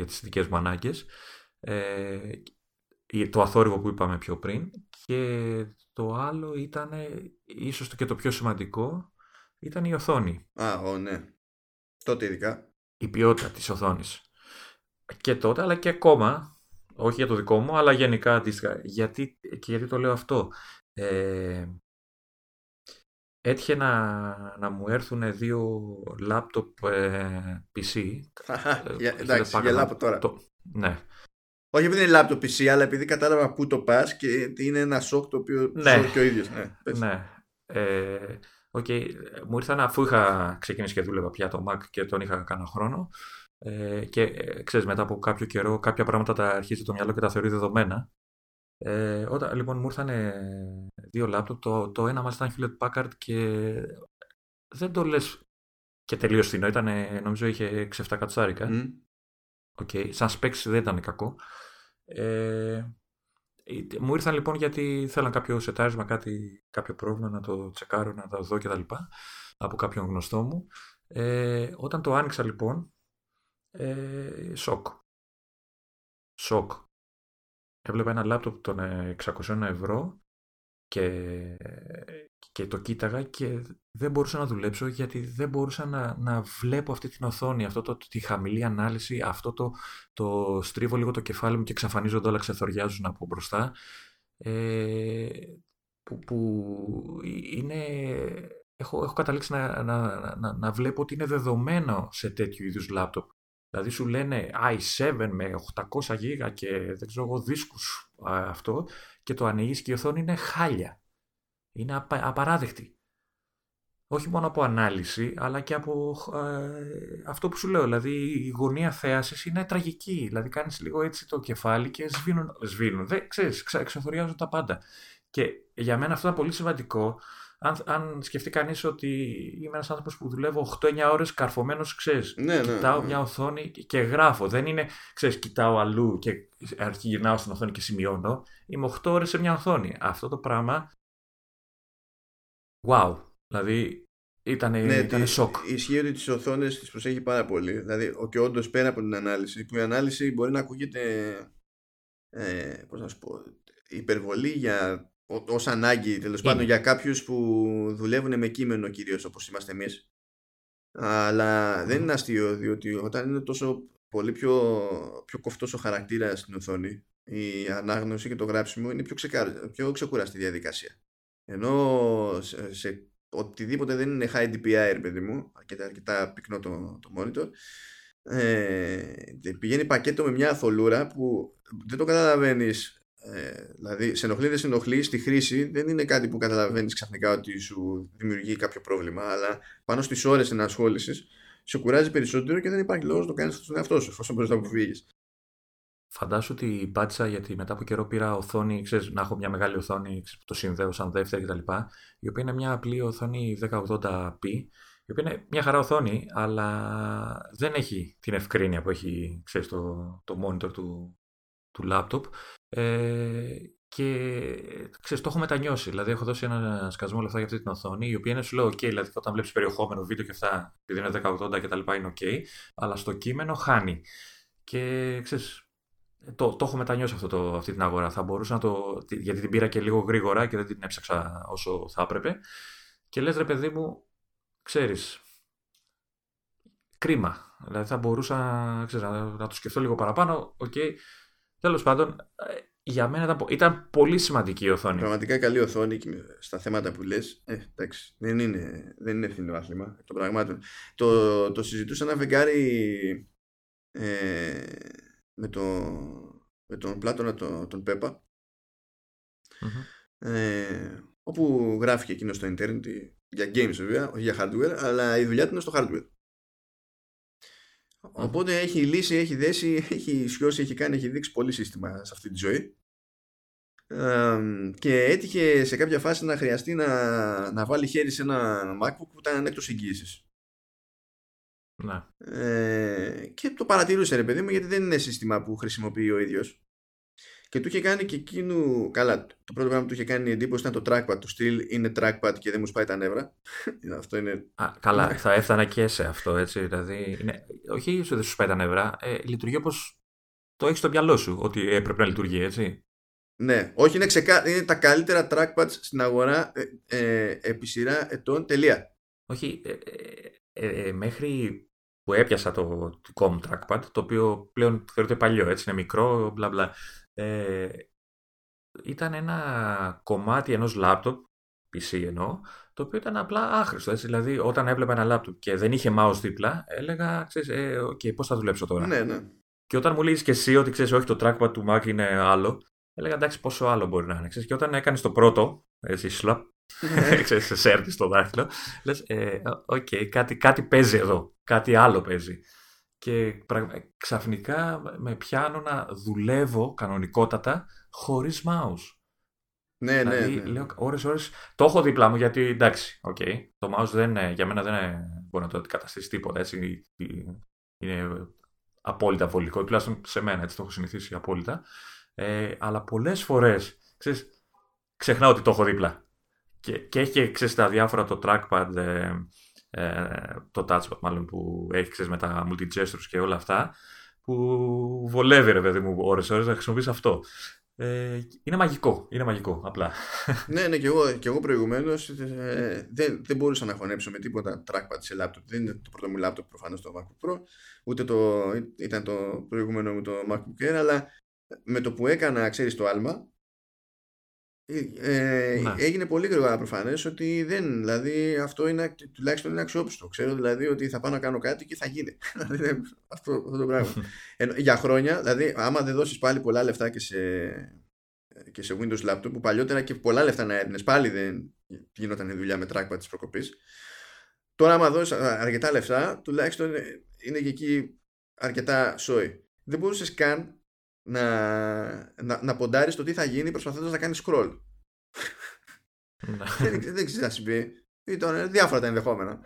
τις δικές μου ανάγκες. το αθώργο που είπαμε πιο πριν, και το άλλο ήταν ίσως και το πιο σημαντικό, ήταν η οθόνη. Ναι. Τότε ειδικά. Η ποιότητα της οθόνης. Και τότε, αλλά και ακόμα, όχι για το δικό μου, αλλά γενικά αντίστοιχα. Γιατί το λέω αυτό. Έτυχε να μου έρθουν δύο λάπτοπ PC. Εντάξει, γελάω τώρα. Ναι. Όχι επειδή είναι λάπτοπ PC, αλλά επειδή κατάλαβα πού το πας και είναι ένα σοκ το οποίο σοκ και ο ίδιος. Ναι. Okay. Μου ήρθαν αφού είχα ξεκινήσει και δούλευα πια το Mac και τον είχα κανένα χρόνο. Και ξέρεις, μετά από κάποιο καιρό κάποια πράγματα τα αρχίζει το μυαλό και τα θεωρεί δεδομένα. Όταν λοιπόν μου ήρθαν δύο λάπτοπ, το ένα μάλιστα ήταν Hewlett Packard και δεν το λες και τελείως φθηνό, νομίζω είχε 6-7 κατσάρικα. Okay. Σαν specs δεν ήταν κακό. Μου ήρθαν λοιπόν γιατί θέλαν κάποιο σετάρισμα, κάποιο πρόβλημα να το τσεκάρω, να τα δω κτλ. Από κάποιον γνωστό μου. Όταν το άνοιξα λοιπόν, σοκ. Έβλεπα ένα λάπτοπ των 600 ευρώ και το κοίταγα και δεν μπορούσα να δουλέψω, γιατί δεν μπορούσα να βλέπω αυτή την οθόνη, τη χαμηλή ανάλυση, το στρίβω λίγο το κεφάλι μου και εξαφανίζονται όλα, ξεθοριάζουν από μπροστά, που είναι... Έχω καταλήξει να βλέπω ότι είναι δεδομένο σε τέτοιου είδους λάπτοπ. Δηλαδή σου λένε i7 με 800 GB και δεν ξέρω εγώ δίσκους αυτό, και το ανοίγεις και η οθόνη είναι χάλια. Είναι απαράδεκτη. Όχι μόνο από ανάλυση, αλλά και από αυτό που σου λέω. Δηλαδή η γωνία θέασης είναι τραγική. Δηλαδή κάνεις λίγο έτσι το κεφάλι και σβήνουν. Δεν ξέρεις, εξωθοριάζουν τα πάντα. Και για μένα αυτό είναι πολύ σημαντικό. Αν σκεφτεί κανείς ότι είμαι ένας άνθρωπος που δουλεύω 8-9 ώρες καρφωμένος, ξέρεις, κοιτάω μια οθόνη και γράφω. Δεν είναι, ξέρεις, κοιτάω αλλού και γυρνάω στην οθόνη και σημειώνω. Είμαι 8 ώρες σε μια οθόνη. Αυτό το πράγμα, wow, δηλαδή ήταν σοκ. Ισχύει ότι τις οθόνες τις προσέχει πάρα πολύ. Δηλαδή, και όντως πέρα από την ανάλυση, που η ανάλυση μπορεί να ακούγεται, πώς να σου πω, υπερβολή για... ως ανάγκη, τέλος πάντων, για κάποιους που δουλεύουν με κείμενο κυρίως, όπως είμαστε εμείς. Αλλά δεν είναι αστείο, διότι όταν είναι τόσο πολύ πιο κοφτός ο χαρακτήρας στην οθόνη, η ανάγνωση και το γράψιμο είναι πιο ξεκουραστή διαδικασία. Ενώ σε οτιδήποτε δεν είναι high DPI, παιδί μου, αρκετά πυκνό το monitor, πηγαίνει πακέτο με μια θολούρα που δεν το καταλαβαίνεις. Δηλαδή, σε ενοχλεί, δεν σε ενοχλεί στη χρήση, δεν είναι κάτι που καταλαβαίνεις ξαφνικά ότι σου δημιουργεί κάποιο πρόβλημα, αλλά πάνω στις ώρες ενασχόλησης σε κουράζει περισσότερο και δεν υπάρχει λόγος να το κάνεις στον εαυτό σου, εφόσον μπορείς να αποφύγεις. Φαντάσου ότι πάτησα, γιατί μετά από καιρό πήρα οθόνη, ξέρεις, να έχω μια μεγάλη οθόνη που το συνδέω σαν δεύτερη κτλ. Η οποία είναι μια απλή οθόνη 1080p, η οποία είναι μια χαρά οθόνη, αλλά δεν έχει την ευκρίνεια που έχει, ξέρεις, το monitor του λάπτοπ. Και ξέρεις, το έχω μετανιώσει. Δηλαδή, έχω δώσει ένα σκασμό λεφτά για αυτή την οθόνη, η οποία είναι, σου λέω, OK. Δηλαδή, όταν βλέπεις περιεχόμενο, βίντεο και αυτά, επειδή είναι 1080 και τα λοιπά, είναι OK. Αλλά στο κείμενο χάνει. Και ξέρεις, το έχω μετανιώσει αυτή την αγορά. Θα μπορούσα να το. Γιατί την πήρα και λίγο γρήγορα και δεν την έψαξα όσο θα έπρεπε. Και λες, ρε παιδί μου, ξέρεις. Κρίμα. Δηλαδή, θα μπορούσα, ξέρεις, να το σκεφτώ λίγο παραπάνω. OK. Τέλος πάντων, για μένα ήταν πολύ σημαντική η οθόνη. Πραγματικά καλή οθόνη στα θέματα που λες. Εντάξει, δεν είναι ευθύνο άθλημα των πραγμάτων. Το συζητούσα ένα φεγγάρι με τον Πλάτωνα τον Πέπα, mm-hmm. Όπου γράφει και εκείνο στο internet για games βέβαια, όχι για hardware, αλλά η δουλειά του είναι στο hardware. Οπότε έχει λύσει, έχει δέσει, έχει σιώσει, έχει κάνει, έχει δείξει πολύ σύστημα σε αυτή τη ζωή. Και έτυχε σε κάποια φάση να χρειαστεί να βάλει χέρι σε ένα MacBook που ήταν ανέκτος εγγύησης. Να. Και το παρατηρούσε, ρε παιδί μου, γιατί δεν είναι σύστημα που χρησιμοποιεί ο ίδιος. Και του είχε κάνει και εκείνου. Καλά, το πρώτο πράγμα που του είχε κάνει εντύπωση ήταν το trackpad. Το στυλ είναι trackpad και δεν μου σπάει τα νεύρα. Αυτό είναι. Καλά, θα έφτανα και σε αυτό, έτσι. Δηλαδή, όχι, δεν σου σπάει τα νεύρα. Λειτουργεί όπως το έχεις στο μυαλό σου ότι έπρεπε να λειτουργεί, έτσι. Ναι, όχι, είναι, είναι τα καλύτερα trackpads στην αγορά επί σειρά ετών, τελεία. Όχι, μέχρι που έπιασα το δικό μου trackpad, το οποίο πλέον θεωρείται παλιό, έτσι, είναι μικρό, μπλα μπλα, ήταν ένα κομμάτι ενός λάπτοπ, PC εννοώ, το οποίο ήταν απλά άχρηστο, έτσι, δηλαδή όταν έβλεπα ένα λάπτοπ και δεν είχε mouse δίπλα, έλεγα, ξέρεις, okay, πώς θα δουλέψω τώρα. Ναι, ναι. Και όταν μου λες και εσύ ότι ξέρεις, όχι, το trackpad του Mac είναι άλλο, έλεγα, εντάξει, πόσο άλλο μπορεί να είναι, ξέρεις, και όταν έκανες το πρώτο, έτσι, slap, ξέρεις, σέρνεις το δάχτυλο, λες, okay, κάτι παίζει εδώ, κάτι άλλο παίζει. Και ξαφνικά με πιάνω να δουλεύω κανονικότατα χωρίς mouse. Ναι, δηλαδή, ναι. Λέω, ώρες, το έχω δίπλα μου γιατί, εντάξει, okay, το mouse δεν, για μένα δεν μπορεί να το αντικαταστήσει τίποτα, έτσι, είναι απόλυτα βολικό, τουλάχιστον σε μένα, έτσι, το έχω συνηθίσει απόλυτα. Αλλά πολλές φορές, ξέρεις, ξεχνάω ότι το έχω δίπλα. Και έχει και, ξέρεις, τα διάφορα, το trackpad, το touchpad μάλλον, που έχει, ξέρεις, με τα multi-gestures και όλα αυτά, που βολεύει, ρε παιδί μου, ώρες να χρησιμοποιείς αυτό. Είναι μαγικό, είναι μαγικό απλά. Ναι, ναι, και εγώ προηγουμένως δεν μπορούσα να χωνέψω με τίποτα trackpad σε laptop. Δεν είναι το πρώτο μου laptop προφανώς το MacBook Pro, ούτε ήταν το προηγούμενο μου το MacBook Air, αλλά με το που έκανα, ξέρεις, το άλμα, έγινε πολύ γρήγορα προφανές ότι δεν, δηλαδή αυτό είναι, τουλάχιστον είναι αξιόπιστο. Ξέρω δηλαδή ότι θα πάω να κάνω κάτι και θα γίνει. αυτό το πράγμα. Για χρόνια, δηλαδή, άμα δεν δώσεις πάλι πολλά λεφτά και σε Windows Laptop, που παλιότερα και πολλά λεφτά να έδινες, πάλι δεν γινόταν η δουλειά με trackpad της προκοπής. Τώρα, άμα δώσεις αρκετά λεφτά, τουλάχιστον είναι και εκεί αρκετά σόι. Δεν μπορούσες καν να ποντάρεις το τι θα γίνει προσπαθώντας να κάνεις scroll. Δεν ξέρεις να συμβεί. Διάφορα τα ενδεχόμενα.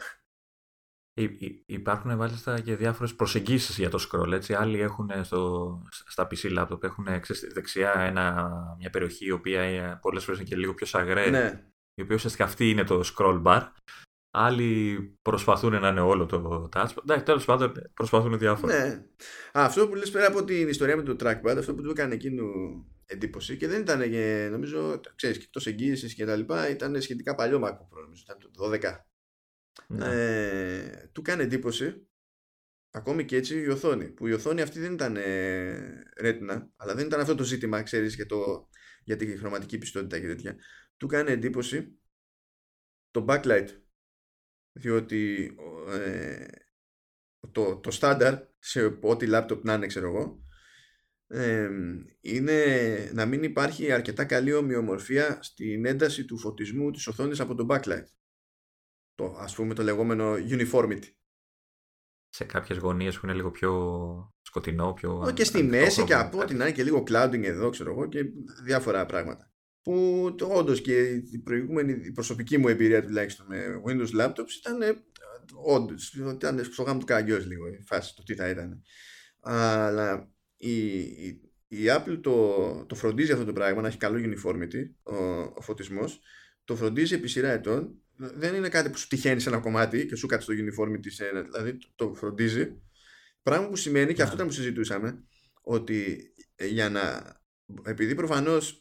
Υπάρχουν μάλιστα και διάφορες προσεγγίσεις για το scroll, έτσι. Άλλοι έχουν στα PC laptop, έχουν, ξέρεις, δεξιά μια περιοχή η οποία πολλές φορές είναι και λίγο πιο σαγραία, ναι, η οποία ουσιαστικά αυτή είναι το scroll bar. Άλλοι προσπαθούν να είναι όλο το touchpad. Τέλος πάντων, προσπαθούν διάφορα. Ναι. Αυτό που λες, πέρα από την ιστορία με το trackpad, αυτό που του έκανε εκείνο εντύπωση και δεν ήταν, νομίζω, ξέρεις, και εκτός εγγύησης και τα λοιπά, ήταν σχετικά παλιό MacBook Pro, νομίζω, ήταν το 12. Ναι. Του κάνει εντύπωση, ακόμη και έτσι, η οθόνη. Που η οθόνη αυτή δεν ήταν retina, αλλά δεν ήταν αυτό το ζήτημα, ξέρεις, για τη χρωματική πιστότητα και τέτοια. Του κάνει εντύπωση το backlight. Διότι το στάνταρ σε ό,τι λάπτοπ να είναι, ξέρω εγώ, είναι να μην υπάρχει αρκετά καλή ομοιομορφία στην ένταση του φωτισμού της οθόνης από το backlight, ας πούμε, το λεγόμενο uniformity. Σε κάποιες γωνίες που είναι λίγο πιο σκοτεινό, πιο... Και στη μέση και από ό,τι να είναι και λίγο clouding εδώ, ξέρω εγώ, και διάφορα πράγματα. Που όντως και η προηγούμενη, η προσωπική μου εμπειρία τουλάχιστον με Windows Laptops ήταν όντως, ήταν στο γάμο του καγκιός λίγο η φάση, το τι θα ήταν. Αλλά η Apple το φροντίζει αυτό το πράγμα, να έχει καλό uniformity ο φωτισμός, το φροντίζει επί σειρά ετών. Δεν είναι κάτι που σου τυχαίνει σε ένα κομμάτι και σου κάτσε το uniformity σε ένα, δηλαδή το φροντίζει. Πράγμα που σημαίνει, και αυτό ήταν που συζητούσαμε, ότι επειδή προφανώς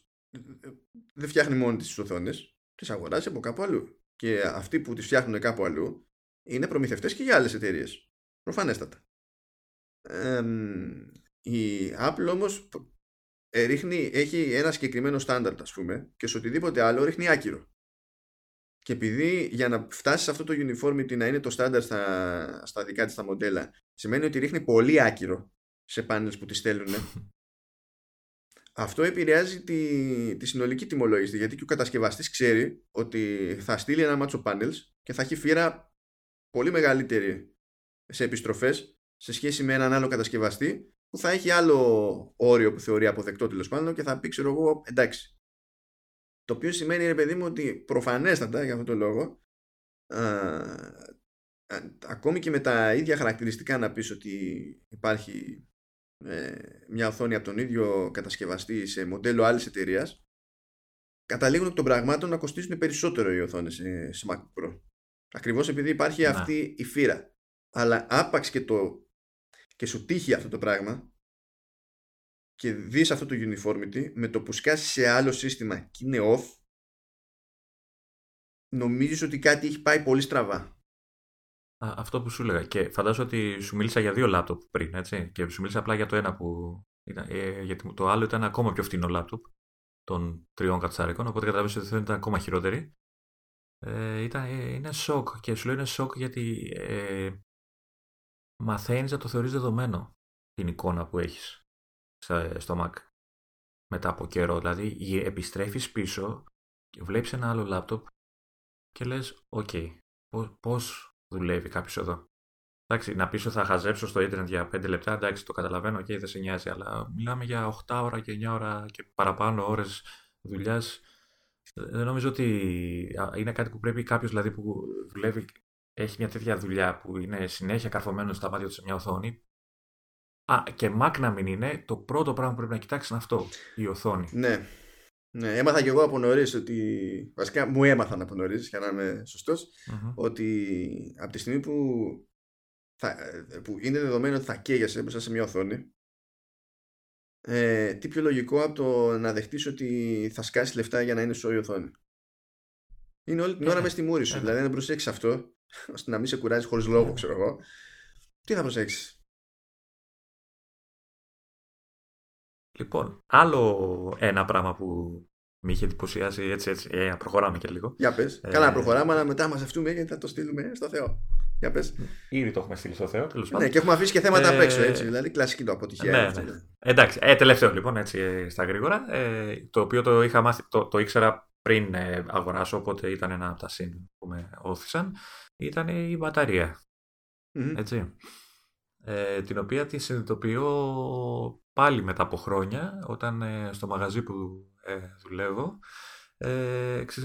δεν φτιάχνει μόνη της τις οθόνες, τις αγοράζει από κάπου αλλού. Και αυτοί που τις φτιάχνουν κάπου αλλού είναι προμηθευτές και για άλλες εταιρείες. Προφανέστατα. Η Apple όμως έχει ένα συγκεκριμένο στάνταρτ, ας πούμε, και σε οτιδήποτε άλλο ρίχνει άκυρο. Και επειδή για να φτάσει σε αυτό το uniformity να είναι το στάνταρτ στα δικά της τα μοντέλα, σημαίνει ότι ρίχνει πολύ άκυρο σε πάνελς που τις στέλνουν. Αυτό επηρεάζει τη συνολική τιμολόγηση, γιατί και ο κατασκευαστής ξέρει ότι θα στείλει ένα μάτσο panels και θα έχει φύρα πολύ μεγαλύτερη σε επιστροφές σε σχέση με έναν άλλο κατασκευαστή που θα έχει άλλο όριο που θεωρεί αποδεκτό, τέλος πάντων, και θα πει, ξέρω εγώ, εντάξει. Το οποίο σημαίνει, ρε παιδί μου, ότι προφανέστατα για αυτόν τον λόγο, ακόμη και με τα ίδια χαρακτηριστικά, να πεις ότι υπάρχει μια οθόνη από τον ίδιο κατασκευαστή σε μοντέλο άλλης εταιρείας, καταλήγουν εκ των πραγμάτων να κοστίζουν περισσότερο οι οθόνες σε MacBook Pro, ακριβώς επειδή υπάρχει αυτή η φύρα. Αλλά άπαξ και σου τύχει αυτό το πράγμα και δεις αυτό το uniformity, με το που σκάσει σε άλλο σύστημα και είναι off, νομίζεις ότι κάτι έχει πάει πολύ στραβά. Αυτό που σου έλεγα, και φαντάζομαι ότι σου μίλησα για δύο λάπτοπ πριν, έτσι, και σου μίλησα απλά για το ένα που ήταν, γιατί το άλλο ήταν ακόμα πιο φθηνό λάπτοπ των 3 κατσάρικων, οπότε καταλαβαίνεις ότι ήταν ακόμα χειρότερη. Είναι σοκ, και σου λέω είναι σοκ γιατί μαθαίνεις να το θεωρείς δεδομένο την εικόνα που έχεις στο Mac μετά από καιρό, δηλαδή επιστρέφεις πίσω, βλέπεις ένα άλλο λάπτοπ και λες ok, πώς δουλεύει κάποιος εδώ. Εντάξει, να πεις ότι θα χαζέψω στο ίντερνετ για 5 λεπτά, εντάξει, το καταλαβαίνω, ok, δεν σε νοιάζει, αλλά μιλάμε για 8 ώρα και 9 ώρα και παραπάνω ώρες δουλειάς. Δεν νομίζω ότι είναι κάτι που πρέπει κάποιος, δηλαδή, που δουλεύει, έχει μια τέτοια δουλειά που είναι συνέχεια καρφωμένος στα μάτια του σε μια οθόνη. Και Mac να μην είναι, το πρώτο πράγμα που πρέπει να κοιτάξει είναι αυτό, η οθόνη. Ναι. Ναι, έμαθα και εγώ από νωρίς ότι. Βασικά, μου έμαθαν από νωρίς, για να είμαι σωστός, ότι από τη στιγμή που είναι δεδομένο ότι θα καίγεσαι μπροστά σε μια οθόνη, τι πιο λογικό από το να δεχτείς ότι θα σκάσεις λεφτά για να είναι σώη οθόνη. Είναι όλη την ώρα μες στη μούρη σου. Δηλαδή, να προσέξεις αυτό, ώστε να μην σε κουράζεις χωρίς λόγο, ξέρω εγώ. Τι θα προσέξεις. Λοιπόν, άλλο ένα πράγμα που με είχε εντυπωσιάσει, έτσι, προχωράμε και λίγο. Για πες. Καλά να προχωράμε, αλλά μετά μας αυτούμε γιατί θα το στείλουμε στο Θεό. Για πες. Ήδη το έχουμε στείλει στο Θεό, τέλος πάντων. Ναι, και έχουμε αφήσει και θέματα απ' έξω, έτσι. Δηλαδή, κλασική το αποτυχία. Ναι. Εντάξει, τελευταίο λοιπόν, έτσι, στα γρήγορα. Το οποίο το είχα μάθει, το ήξερα πριν αγοράσω, οπότε ήταν ένα από τα συν που με όθησαν. Ήταν η μπαταρία. Έτσι. Την οποία τη συνειδητοποιώ πάλι μετά από χρόνια, όταν στο μαγαζί που δουλεύω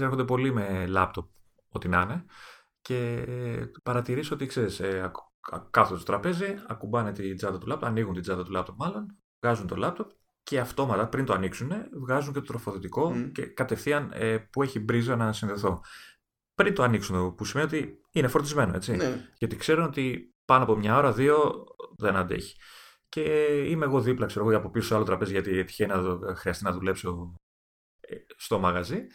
έρχονται πολλοί με λάπτοπ, ό,τι να είναι, και παρατηρήσω ότι ξέρεις, κάθονται στο τραπέζι, ακουμπάνε την τσάντα του λάπτοπ, ανοίγουν την τσάντα του λάπτοπ μάλλον, βγάζουν το λάπτοπ και αυτόματα πριν το ανοίξουν βγάζουν και το τροφοδοτικό και κατευθείαν που έχει μπρίζα να συνδεθώ. Πριν το ανοίξουν, που σημαίνει ότι είναι φορτισμένο, έτσι. Ναι. Γιατί ξέρουν ότι πάνω από 1-2 ώρες δεν αντέχει. Και είμαι εγώ δίπλα, ξέρω εγώ, από πίσω άλλο τραπέζι, γιατί τυχαίνει να χρειαστεί να δουλέψω στο μαγαζί.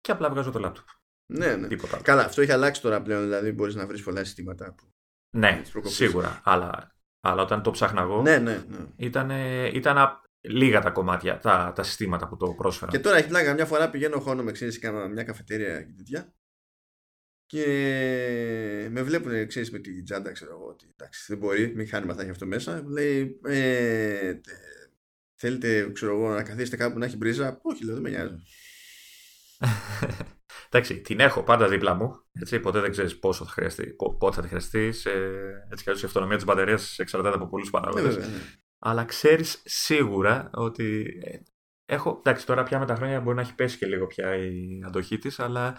Και απλά βγάζω το λάπτοπ. Ναι. Τίποτα. Καλά, αυτό έχει αλλάξει τώρα πλέον. Δηλαδή, μπορείς να βρεις πολλά συστήματα. Ναι, σίγουρα. Αλλά όταν το ψάχνα εγώ, ναι. Ήταν λίγα τα κομμάτια, τα συστήματα που το πρόσφεραν. Και τώρα έχει πλάκα. Μια φορά πηγαίνω χώνο με ξέρεις, μια καφετέρια και τέτοια. Και με βλέπουν, ξέρεις, με την τσάντα, ξέρω εγώ, ότι εντάξει, δεν μπορεί, μηχάνημα θα έχει αυτό μέσα. Λέει, θέλετε, ξέρω εγώ, να καθίσετε κάπου να έχει μπρίζα. Όχι, λέω, δεν με νοιάζει. Εντάξει, την έχω πάντα δίπλα μου. Έτσι, ποτέ δεν ξέρεις πόσο θα χρειαστεί, πότε θα τη χρειαστείς. Έτσι, η αυτονομία της μπαταρίας εξαρτάται από πολλούς παράγοντες. Αλλά ξέρεις σίγουρα ότι έχω. Εντάξει, τώρα πια με τα χρόνια μπορεί να έχει πέσει και λίγο πια η αντοχή της, αλλά.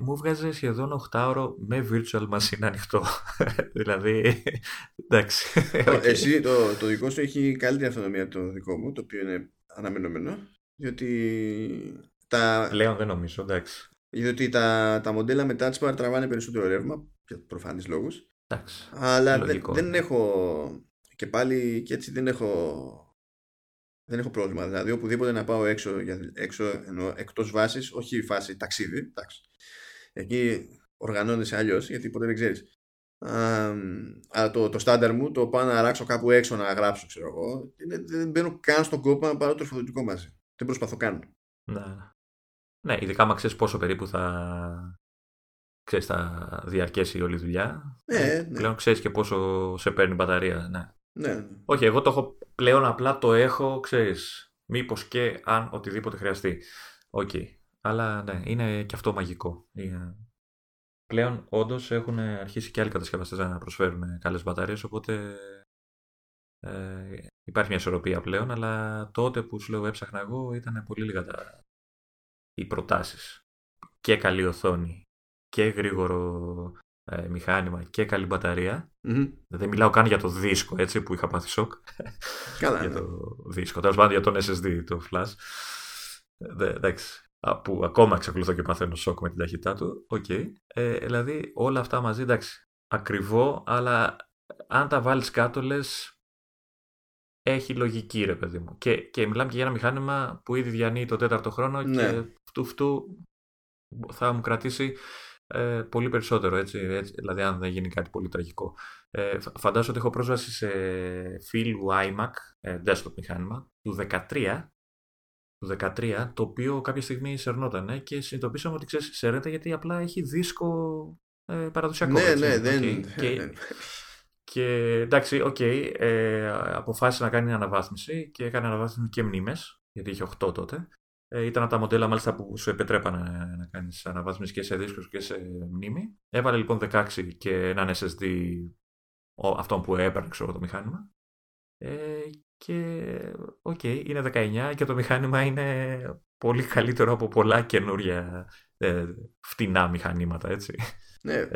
Μου βγάζει σχεδόν 8ωρο με virtual machine ανοιχτό. Δηλαδή, εντάξει. Εσύ το δικό σου έχει καλύτερη αυτονομία από το δικό μου, το οποίο είναι αναμενόμενο. Διότι πλέον δεν νομίζω, εντάξει. Διότι τα μοντέλα με touch bar τραβάνε περισσότερο ρεύμα, για προφανείς λόγους. Εντάξει, αλλά δεν έχω. Και πάλι και έτσι δεν έχω πρόβλημα. Δηλαδή, οπουδήποτε να πάω έξω εννοώ, εκτός βάσης, όχι η φάση ταξίδι. Εντάξει. Εκεί οργανώνεσαι αλλιώς, γιατί ποτέ δεν ξέρεις. Αλλά το στάνταρ μου, το πάω να αράξω κάπου έξω να γράψω, ξέρω εγώ, δεν μπαίνω καν στον κόπο να πάρω το τροφοδοτικό μαζί. Δεν προσπαθώ καν. Ναι, ειδικά μα ξέρεις πόσο περίπου θα διαρκέσει όλη η δουλειά. Ναι. Πλέον ξέρεις και πόσο σε παίρνει η μπαταρία. Ναι. Όχι, εγώ το έχω πλέον, απλά το έχω, ξέρεις, μήπως και αν οτιδήποτε χρειαστεί. Οκ. Αλλά ναι, είναι και αυτό μαγικό. Πλέον όντως έχουν αρχίσει και άλλοι κατασκευαστές να προσφέρουν καλές μπαταρίες, οπότε υπάρχει μια ισορροπία πλέον, αλλά τότε που σου λέω έψαχνα εγώ ήταν πολύ λίγα οι προτάσεις. Και καλή οθόνη και γρήγορο μηχάνημα και καλή μπαταρία. Δεν μιλάω καν για το δίσκο, έτσι, που είχα πάθει σοκ. Καλά. Για το δίσκο. Τέλος πάντων, για τον SSD, το flash. Εντάξει. Που ακόμα εξακολουθώ και παθαίνω σοκ με την ταχύτητά του. Okay. Δηλαδή, όλα αυτά μαζί, εντάξει. Ακριβό, αλλά αν τα βάλεις κάτω, λες. έχει λογική, ρε παιδί μου. Και μιλάμε και για ένα μηχάνημα που ήδη διανύει το 4ο χρόνο, ναι, και φτου θα μου κρατήσει πολύ περισσότερο, έτσι, δηλαδή αν δεν γίνει κάτι πολύ τραγικό. Φαντάζομαι ότι έχω πρόσβαση σε φίλου iMac, desktop μηχάνημα, του 13, το οποίο κάποια στιγμή σερνότανε και συνειδητοποίησαμε ότι, ξέρεις, σερνέται γιατί απλά έχει δίσκο παραδοσιακό. Ναι, δεν... Και εντάξει, αποφάσισε να κάνει μια αναβάθμιση και έκανε αναβάθμιση και μνήμες, γιατί είχε 8 τότε. Ήταν από τα μοντέλα μάλιστα που σου επιτρέπανε να κάνεις αναβάθμιση και σε δίσκους και σε μνήμη. Έβαλε λοιπόν 16 και έναν SSD, αυτόν που έπαιρνε το μηχάνημα. Είναι 19 και το μηχάνημα είναι πολύ καλύτερο από πολλά καινούρια φτηνά μηχανήματα, έτσι. Ναι.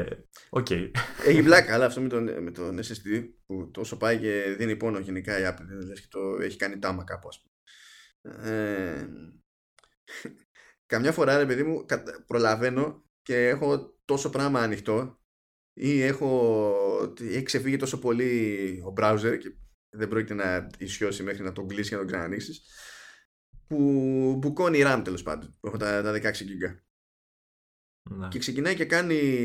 Έχει πλάκα, αλλά αυτό με τον SSD που τόσο πάει και δίνει πόνο γενικά η Apple, δηλαδή, και το έχει κάνει τάμα κάπου, ας πούμε. Καμιά φορά, ρε παιδί μου, προλαβαίνω και έχω τόσο πράγμα ανοιχτό ή έχει ξεφύγει τόσο πολύ ο browser και δεν πρόκειται να ισιώσει μέχρι να τον κλείσει και να τον ξανανοίξεις, που μπουκώνει η RAM, τέλος πάντων, που έχω τα 16 GB. Να. Και ξεκινάει και κάνει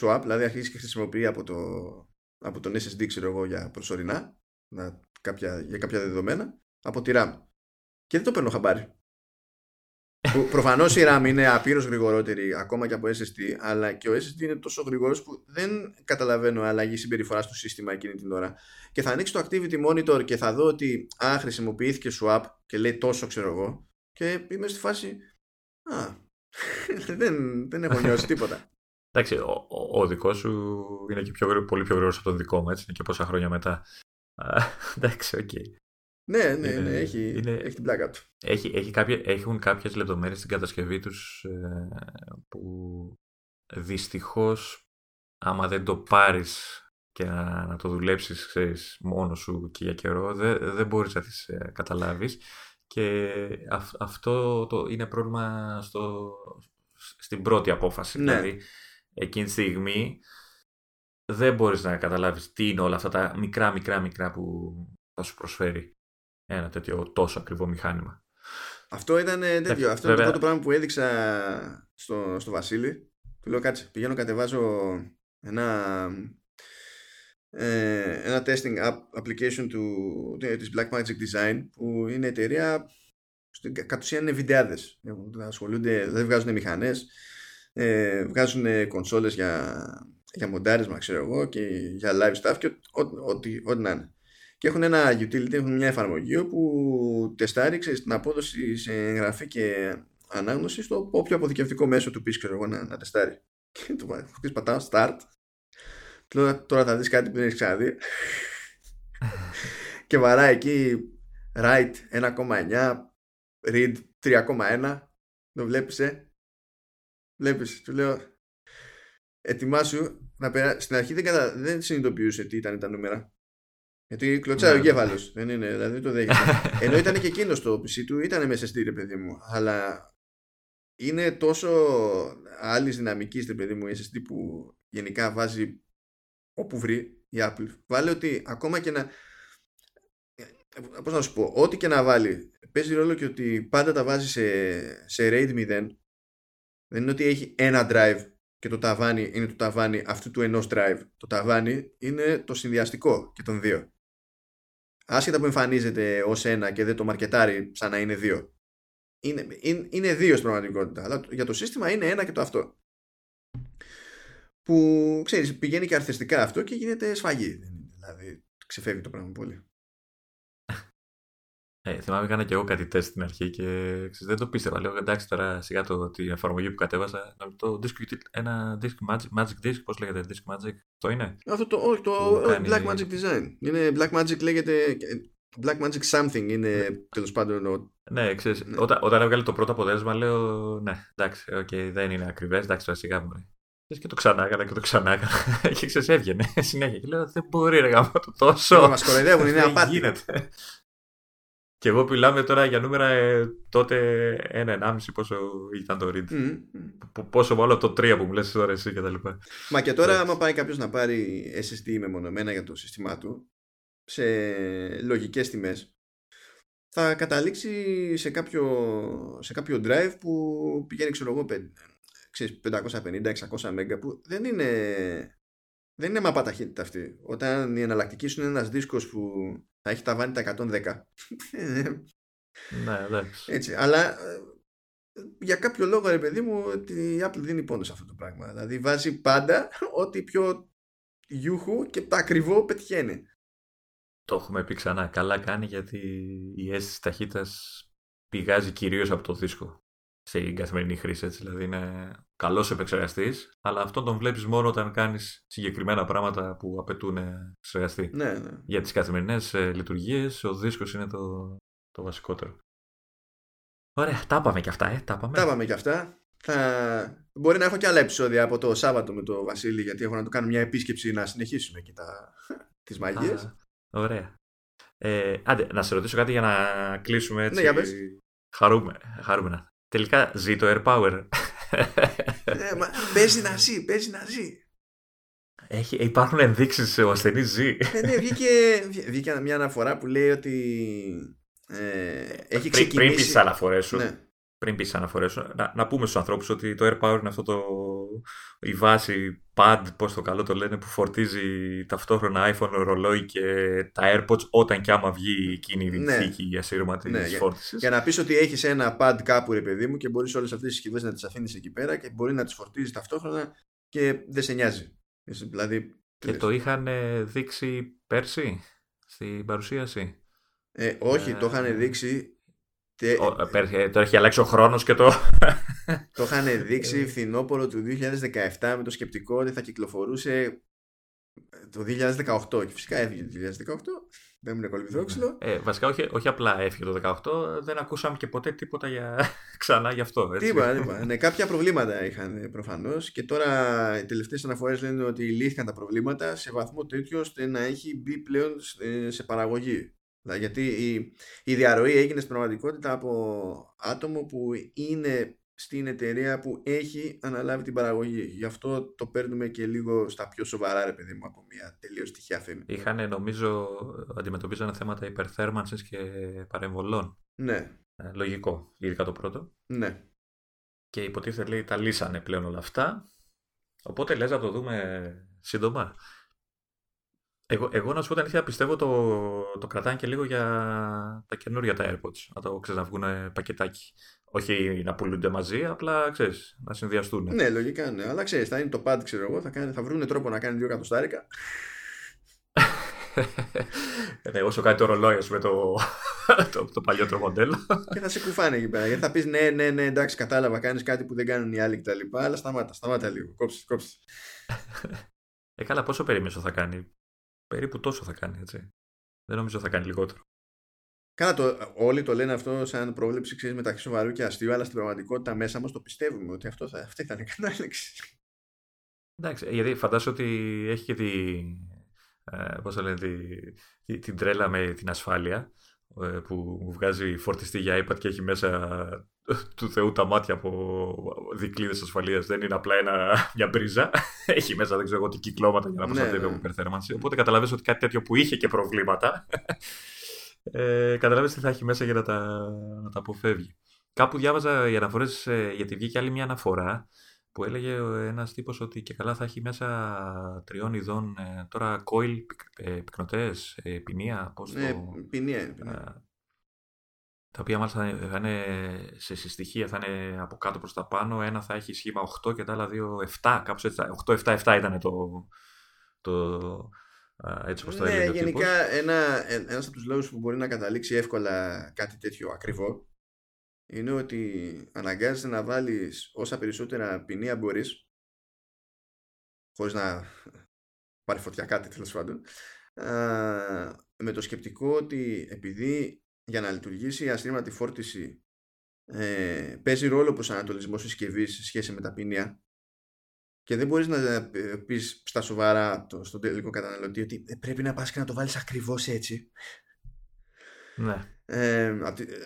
swap, δηλαδή αρχίζει και χρησιμοποιεί από τον SSD, ξέρω εγώ, για προσωρινά, για κάποια δεδομένα, από τη RAM. Και δεν το παίρνω χαμπάρι. Προφανώς η RAM είναι απείρως γρηγορότερη ακόμα και από SSD, αλλά και ο SSD είναι τόσο γρηγορός που δεν καταλαβαίνω αλλαγή συμπεριφορά στο σύστημα εκείνη την ώρα. Και θα ανοίξω το Activity Monitor και θα δω ότι χρησιμοποιήθηκε swap και λέει τόσο, ξέρω εγώ, και είμαι στη φάση δεν έχω νιώσει τίποτα. Εντάξει, ο δικός σου είναι και πολύ πιο γρήγορος από τον δικό μου, έτσι, είναι και πόσα χρόνια μετά. Εντάξει, οκ. Ναι, έχει την πλάκα του. Έχουν κάποιες λεπτομέρειες στην κατασκευή τους που δυστυχώς, άμα δεν το πάρεις και να το δουλέψεις, ξέρεις, μόνος σου και για καιρό, δεν μπορείς να τις καταλάβεις. Και αυτό είναι πρόβλημα στην πρώτη απόφαση. Ναι. Δηλαδή, εκείνη τη στιγμή δεν μπορείς να καταλάβεις τι είναι όλα αυτά τα μικρά που θα σου προσφέρει ένα τέτοιο τόσο ακριβό μηχάνημα. Αυτό ήταν τέτοιο. Αυτό είναι το πρώτο πράγμα που έδειξα στο Βασίλη. Του λέω, κάτσε, πηγαίνω κατεβάζω ένα testing application της Blackmagic Design, που είναι εταιρεία, κατ' ουσίαν είναι βιντεάδες. Δεν βγάζουν μηχανές, βγάζουν κονσόλες για μοντάρισμα, ξέρω εγώ, και για live stuff και ό,τι να είναι. Και έχουν ένα utility, έχουν μια εφαρμογή που τεστάριξε την απόδοση σε εγγραφή και ανάγνωση στο όποιο αποδικευτικό μέσο του πεις, ξέρω εγώ, να τεστάρει. Και του πατάω start. Τώρα θα δεις κάτι που δεν έχεις ξαναδεί. Και βαράει εκεί write 1,9, read 3,1. Το βλέπεις, Βλέπεις. Του λέω, ετοιμάσου να περάσει. Στην αρχή δεν συνειδητοποιούσε τι ήταν τα νούμερα. Γιατί κλωτσάει ο εγκέφαλος. Δεν είναι, δηλαδή δεν το δέχεται. Ενώ ήταν και εκείνος το PC του, ήταν με SSD, ρε παιδί μου. Αλλά είναι τόσο άλλης δυναμικής, ρε παιδί μου, η SSD που γενικά βάζει όπου βρει η Apple. Βάλε ότι ακόμα και να. Πώς να σου πω, ό,τι και να βάλει, παίζει ρόλο και ότι πάντα τα βάζει σε RAID 0. Δεν είναι ότι έχει ένα drive και το ταβάνι είναι το ταβάνι αυτού του ενός drive. Το ταβάνι είναι το συνδυαστικό και των δύο. Άσχετα που εμφανίζεται ως ένα και δεν το μαρκετάρει σαν να είναι δύο. Είναι δύο στην πραγματικότητα. Αλλά για το σύστημα είναι ένα και το αυτό. Που, ξέρεις, πηγαίνει και αρθιστικά αυτό και γίνεται σφαγή. Δηλαδή ξεφεύγει το πράγμα πολύ. Θυμάμαι κάνα και εγώ κάτι τεστ στην αρχή και δεν το πίστευα. Λέω, εντάξει, τώρα σιγά την εφαρμογή που κατέβασα, το disk, ένα disk magic disk, πώς λέγεται, disk magic, το είναι. Αυτό το Blackmagic Design. Είναι Blackmagic, λέγεται Blackmagic something, είναι τέλος πάντων. Ναι, ξέρεις, όταν έβγαλε το πρώτο αποτέλεσμα, λέω, ναι, εντάξει, δεν είναι ακριβές, εντάξει, τώρα σιγά μου. Και το ξανά έκανα και ξεσέβγαινε συνέχεια. Και λέω, δεν μπορεί ρε γαμώ το τόσο. Μας κοροϊδεύουν, είναι απάτη. Και εγώ μιλάμε τώρα για νούμερα τότε 1,5 πόσο ήταν το read. Πόσο μάλλον το 3 που μου λες τώρα εσύ και τα λοιπά. Μα και τώρα άμα πάει κάποιος να πάρει SSD μεμονωμένα για το σύστημά του, σε λογικές τιμές, θα καταλήξει σε κάποιο drive που πηγαίνει, ξέρω εγώ, 550-600 μέγα, που δεν είναι μαπά ταχύτητα αυτή. Όταν η εναλλακτική σου είναι ένας δίσκος που θα έχει ταβάνει τα 110. Ναι. Έτσι, αλλά για κάποιο λόγο, ρε παιδί μου, η Apple δίνει πόνο σε αυτό το πράγμα. Δηλαδή βάζει πάντα ό,τι πιο γιούχου και τα ακριβό πετυχαίνει. Το έχουμε πει ξανά. Καλά κάνει, γιατί η αίσθηση ταχύτητας πηγάζει κυρίως από το δίσκο σε καθημερινή χρήση. Έτσι. Δηλαδή είναι καλός επεξεργαστής, αλλά αυτόν τον βλέπεις μόνο όταν κάνεις συγκεκριμένα πράγματα που απαιτούν επεξεργαστή. Ναι. Για τις καθημερινές λειτουργίες ο δίσκος είναι το βασικότερο. Ωραία, τα είπαμε και αυτά. Μπορεί να έχω και άλλα επεισόδια από το Σάββατο με τον Βασίλη, γιατί έχω να του κάνω μια επίσκεψη να συνεχίσουμε και τις μαγείες. Ωραία. Άντε, να σε ρωτήσω κάτι για να κλείσουμε έτσι. Ναι, για πες. Χαρούμενα. Τελικά ζει το AirPower. Παίζει να ζει. Υπάρχουν ενδείξεις ο ασθενής ζει. Ναι, βγήκε μια αναφορά που λέει ότι έχει ξεκινήσει. Πριν πεις αναφορές σου, ναι. Να πούμε στους ανθρώπους ότι το AirPower είναι αυτό η βάση pad, πώς το καλό το λένε, που φορτίζει ταυτόχρονα iPhone, ρολόι και τα AirPods όταν και άμα βγει εκείνη η θήκη για σύρωμα της φόρτισης. Για να πεις ότι έχεις ένα pad κάπου, ρε παιδί μου, και μπορείς όλες αυτές τις συσκευές να τις αφήνεις εκεί πέρα και μπορεί να τις φορτίζεις ταυτόχρονα και δεν σε νοιάζει. Δηλαδή, και το είχαν δείξει πέρσι στην παρουσίαση. Όχι, το είχαν δείξει. Τώρα έχει αλλάξει ο χρόνος και το είχαν δείξει φθινόπωρο του 2017 με το σκεπτικό ότι θα κυκλοφορούσε το 2018 και φυσικά έφυγε το 2018. Δεν είναι κολυμπιδόξυλο. Βασικά όχι απλά έφυγε το 2018, δεν ακούσαμε και ποτέ τίποτα ξανά γι' αυτό. Τίποτα. Ναι, κάποια προβλήματα είχαν προφανώς και τώρα οι τελευταίες αναφορές λένε ότι λύθηκαν τα προβλήματα σε βαθμό τέτοιο ώστε να έχει μπει πλέον σε παραγωγή. Γιατί η διαρροή έγινε στην πραγματικότητα από άτομο που είναι στην εταιρεία που έχει αναλάβει την παραγωγή. Γι' αυτό το παίρνουμε και λίγο στα πιο σοβαρά, ρε παιδί μου, από μια τελείως τυχαία φήμη. Νομίζω, αντιμετωπίζανε θέματα υπερθέρμανσης και παρεμβολών. Ναι. Λογικό, ειδικά το πρώτο. Ναι. Και υποτίθεται, λέει, τα λύσανε πλέον όλα αυτά. Οπότε λες να το δούμε σύντομα. Εγώ να σου πω, όταν ήθελα, πιστεύω το κρατάνε και λίγο για τα καινούργια τα AirPods. Να το ξέρεις, να βγουν πακετάκι. Όχι να πουλούνται μαζί, απλά ξέρεις, να συνδυαστούν. Ναι, λογικά ναι. Αλλά ξέρεις, θα είναι το pad, ξέρω εγώ, θα βρουν τρόπο να κάνει 2 εκατοστάρικα. Ναι, όσο κάνει το ρολόι, ας πούμε, το παλιότερο μοντέλο. Και θα σε κουφάνε εκεί πέρα. Γιατί θα πεις ναι, εντάξει, κατάλαβα, κάνεις κάτι που δεν κάνουν οι άλλοι κτλ. Αλλά σταμάτα λίγο. Κόψε. Καλά, πόσο περίμεσο θα κάνει. Περίπου τόσο θα κάνει, έτσι. Δεν νομίζω θα κάνει λιγότερο. Καλά, όλοι το λένε αυτό σαν πρόβλεψη, ξέρεις, μεταξύ σοβαρού και αστείου, αλλά στην πραγματικότητα μέσα μας το πιστεύουμε ότι αυτή θα είναι η κατάληξη. Εντάξει, γιατί φαντάζομαι ότι έχει και την τρέλα με την ασφάλεια που βγάζει φορτιστή για iPad και έχει μέσα του Θεού τα μάτια από δικλείδες ασφαλείας. Δεν είναι απλά μια πρίζα. Έχει μέσα, δεν ξέρω εγώ, τι κυκλώματα για να προστατεύει από υπερθέρμανση. Οπότε καταλαβαίνεις ότι κάτι τέτοιο που είχε και προβλήματα, καταλαβαίνεις τι θα έχει μέσα για να τα αποφεύγει. Κάπου διάβαζα οι αναφορές, γιατί βγήκε άλλη μια αναφορά που έλεγε ένας τύπος ότι και καλά θα έχει μέσα 3 ειδών τώρα κόιλ, πυκνοτές, ποινία, πώς το... ποινία. Τα οποία μάλιστα θα είναι σε συστοιχεία, θα είναι από κάτω προς τα πάνω. Ένα θα έχει σχήμα 8 και τα άλλα 2, 7, κάπως έτσι. 8-7-7 ήταν έτσι όπως το έλεγε ο τύπος. Γενικά ένας από τους λόγους που μπορεί να καταλήξει εύκολα κάτι τέτοιο ακριβό είναι ότι αναγκάζεται να βάλεις όσα περισσότερα ποινία μπορείς, χωρίς να πάρει φωτιά κάτι, τέλος πάντων, με το σκεπτικό ότι επειδή για να λειτουργήσει η ασύρματη φόρτιση παίζει ρόλο προσανατολισμός της συσκευής σε σχέση με τα ποινία, και δεν μπορείς να πεις στα σοβαρά στον τελικό καταναλωτή ότι πρέπει να πας και να το βάλεις ακριβώς έτσι. Ναι.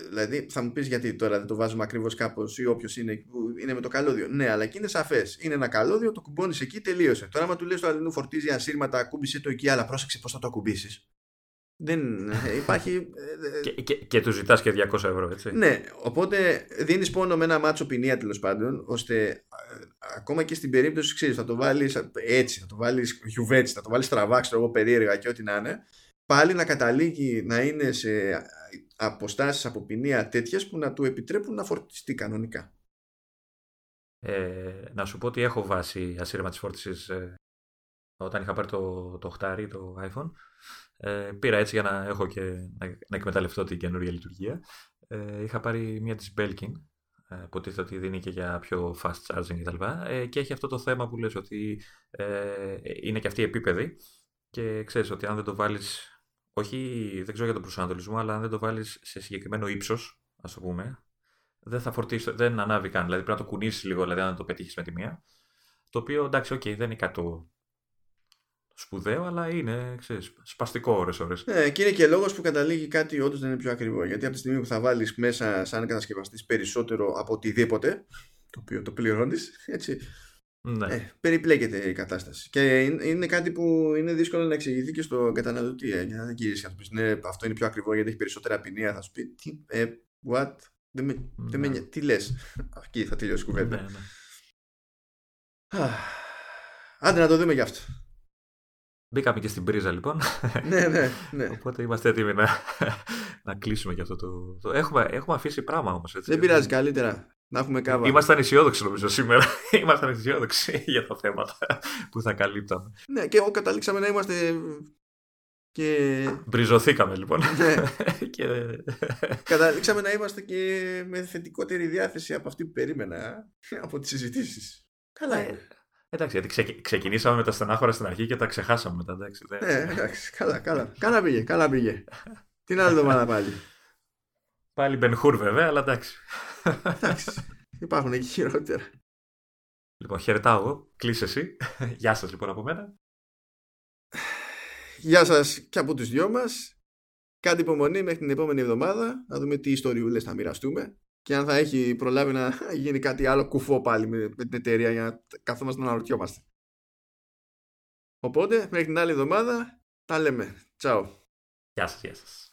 Δηλαδή θα μου πεις, γιατί τώρα δεν το βάζουμε ακριβώς κάπως, ή όποιος είναι με το καλώδιο. Ναι, αλλά εκεί είναι σαφές. Είναι ένα καλώδιο, το κουμπώνεις εκεί, τελείωσε. Τώρα, άμα του λες το αλληνού φορτίζει ασύρματα, ακούμπησε το εκεί, αλλά πρόσεξε πώς θα το ακουμπήσεις. Δεν υπάρχει. Και του ζητάς και 200 ευρώ, έτσι. Ναι, οπότε δίνεις πόνο με ένα μάτσο ποινία, τέλος πάντων, ώστε ακόμα και στην περίπτωση, ξέρεις, θα το βάλεις έτσι, θα το βάλεις γιουβέτσι, θα το βάλεις στραβά, ξέρω εγώ, περίεργα και ό,τι να είναι, πάλι να καταλήγει να είναι σε αποστάσεις από ποινία τέτοιες που να του επιτρέπουν να φορτιστεί κανονικά. Να σου πω ότι έχω βάσει ασύρματης φόρτισης όταν είχα πάρει το 8, το iPhone. Πήρα έτσι για να έχω και να εκμεταλλευτώ την καινούργια λειτουργία. Είχα πάρει μία της Belkin, που τίθεται ότι δίνει και για πιο fast charging και τα λοιπά, και έχει αυτό το θέμα που λες ότι είναι και αυτή η επίπεδη και ξέρεις ότι αν δεν το βάλεις, όχι, δεν ξέρω για τον προσανατολισμό, αλλά αν δεν το βάλεις σε συγκεκριμένο ύψος, ας το πούμε, δεν θα φορτίσει, δεν ανάβει καν, δηλαδή πρέπει να το κουνήσεις λίγο, δηλαδή αν το πετύχεις με τη μία, το οποίο εντάξει, okay, δεν είναι κάτω σπουδαίο, αλλά είναι, ξέρεις, σπαστικό ώρες. Ναι, και είναι και λόγος που καταλήγει κάτι όντως να είναι πιο ακριβό. Γιατί από τη στιγμή που θα βάλεις μέσα σαν κατασκευαστής περισσότερο από οτιδήποτε, το οποίο το πληρώνεις, έτσι, ναι. Περιπλέκεται η κατάσταση. Και είναι κάτι που είναι δύσκολο να εξηγηθεί και στον καταναλωτή. Για να γυρίσει, να του πει, ναι, αυτό είναι πιο ακριβό γιατί έχει περισσότερα ποινία, θα σου πει, what, ναι. Τι λες. Εκεί θα τελειώσει η κουβέντα. Ναι, ναι. Άντε να το δούμε γι' αυτό. Μπήκαμε και στην πρίζα, λοιπόν. Ναι. Οπότε είμαστε έτοιμοι να κλείσουμε και αυτό το... Έχουμε αφήσει πράγμα όμως. Έτσι, δεν πειράζει, καλύτερα να έχουμε κάβα. Ήμασταν αισιόδοξοι, νομίζω, σήμερα. Ήμασταν αισιόδοξοι για τα θέματα που θα καλύπταμε. Ναι, και καταλήξαμε να είμαστε... Και... Μπριζωθήκαμε, λοιπόν. Ναι. Και... Καταλήξαμε να είμαστε και με θετικότερη διάθεση από αυτή που περίμενα από τις συζητήσεις. Καλά. Εντάξει, γιατί ξεκινήσαμε με τα στενάχωρα στην αρχή και τα ξεχάσαμε μετά. Εντάξει, καλά πήγε. Την άλλη εβδομάδα πάλι Μπενχούρ, βέβαια, αλλά εντάξει, υπάρχουν εκεί χειρότερα. Λοιπόν, χαιρετάω εγώ, κλείσε εσύ. Γεια σας, λοιπόν, από μένα. Γεια σας και από τους δυο μας. Κάντε υπομονή μέχρι την επόμενη εβδομάδα, να δούμε τι ιστοριούλες θα μοιραστούμε και αν θα έχει προλάβει να γίνει κάτι άλλο κουφό πάλι με την εταιρεία για να καθόμαστε να αναρωτιόμαστε. Οπότε, μέχρι την άλλη εβδομάδα, τα λέμε. Τσάου. Γεια σας.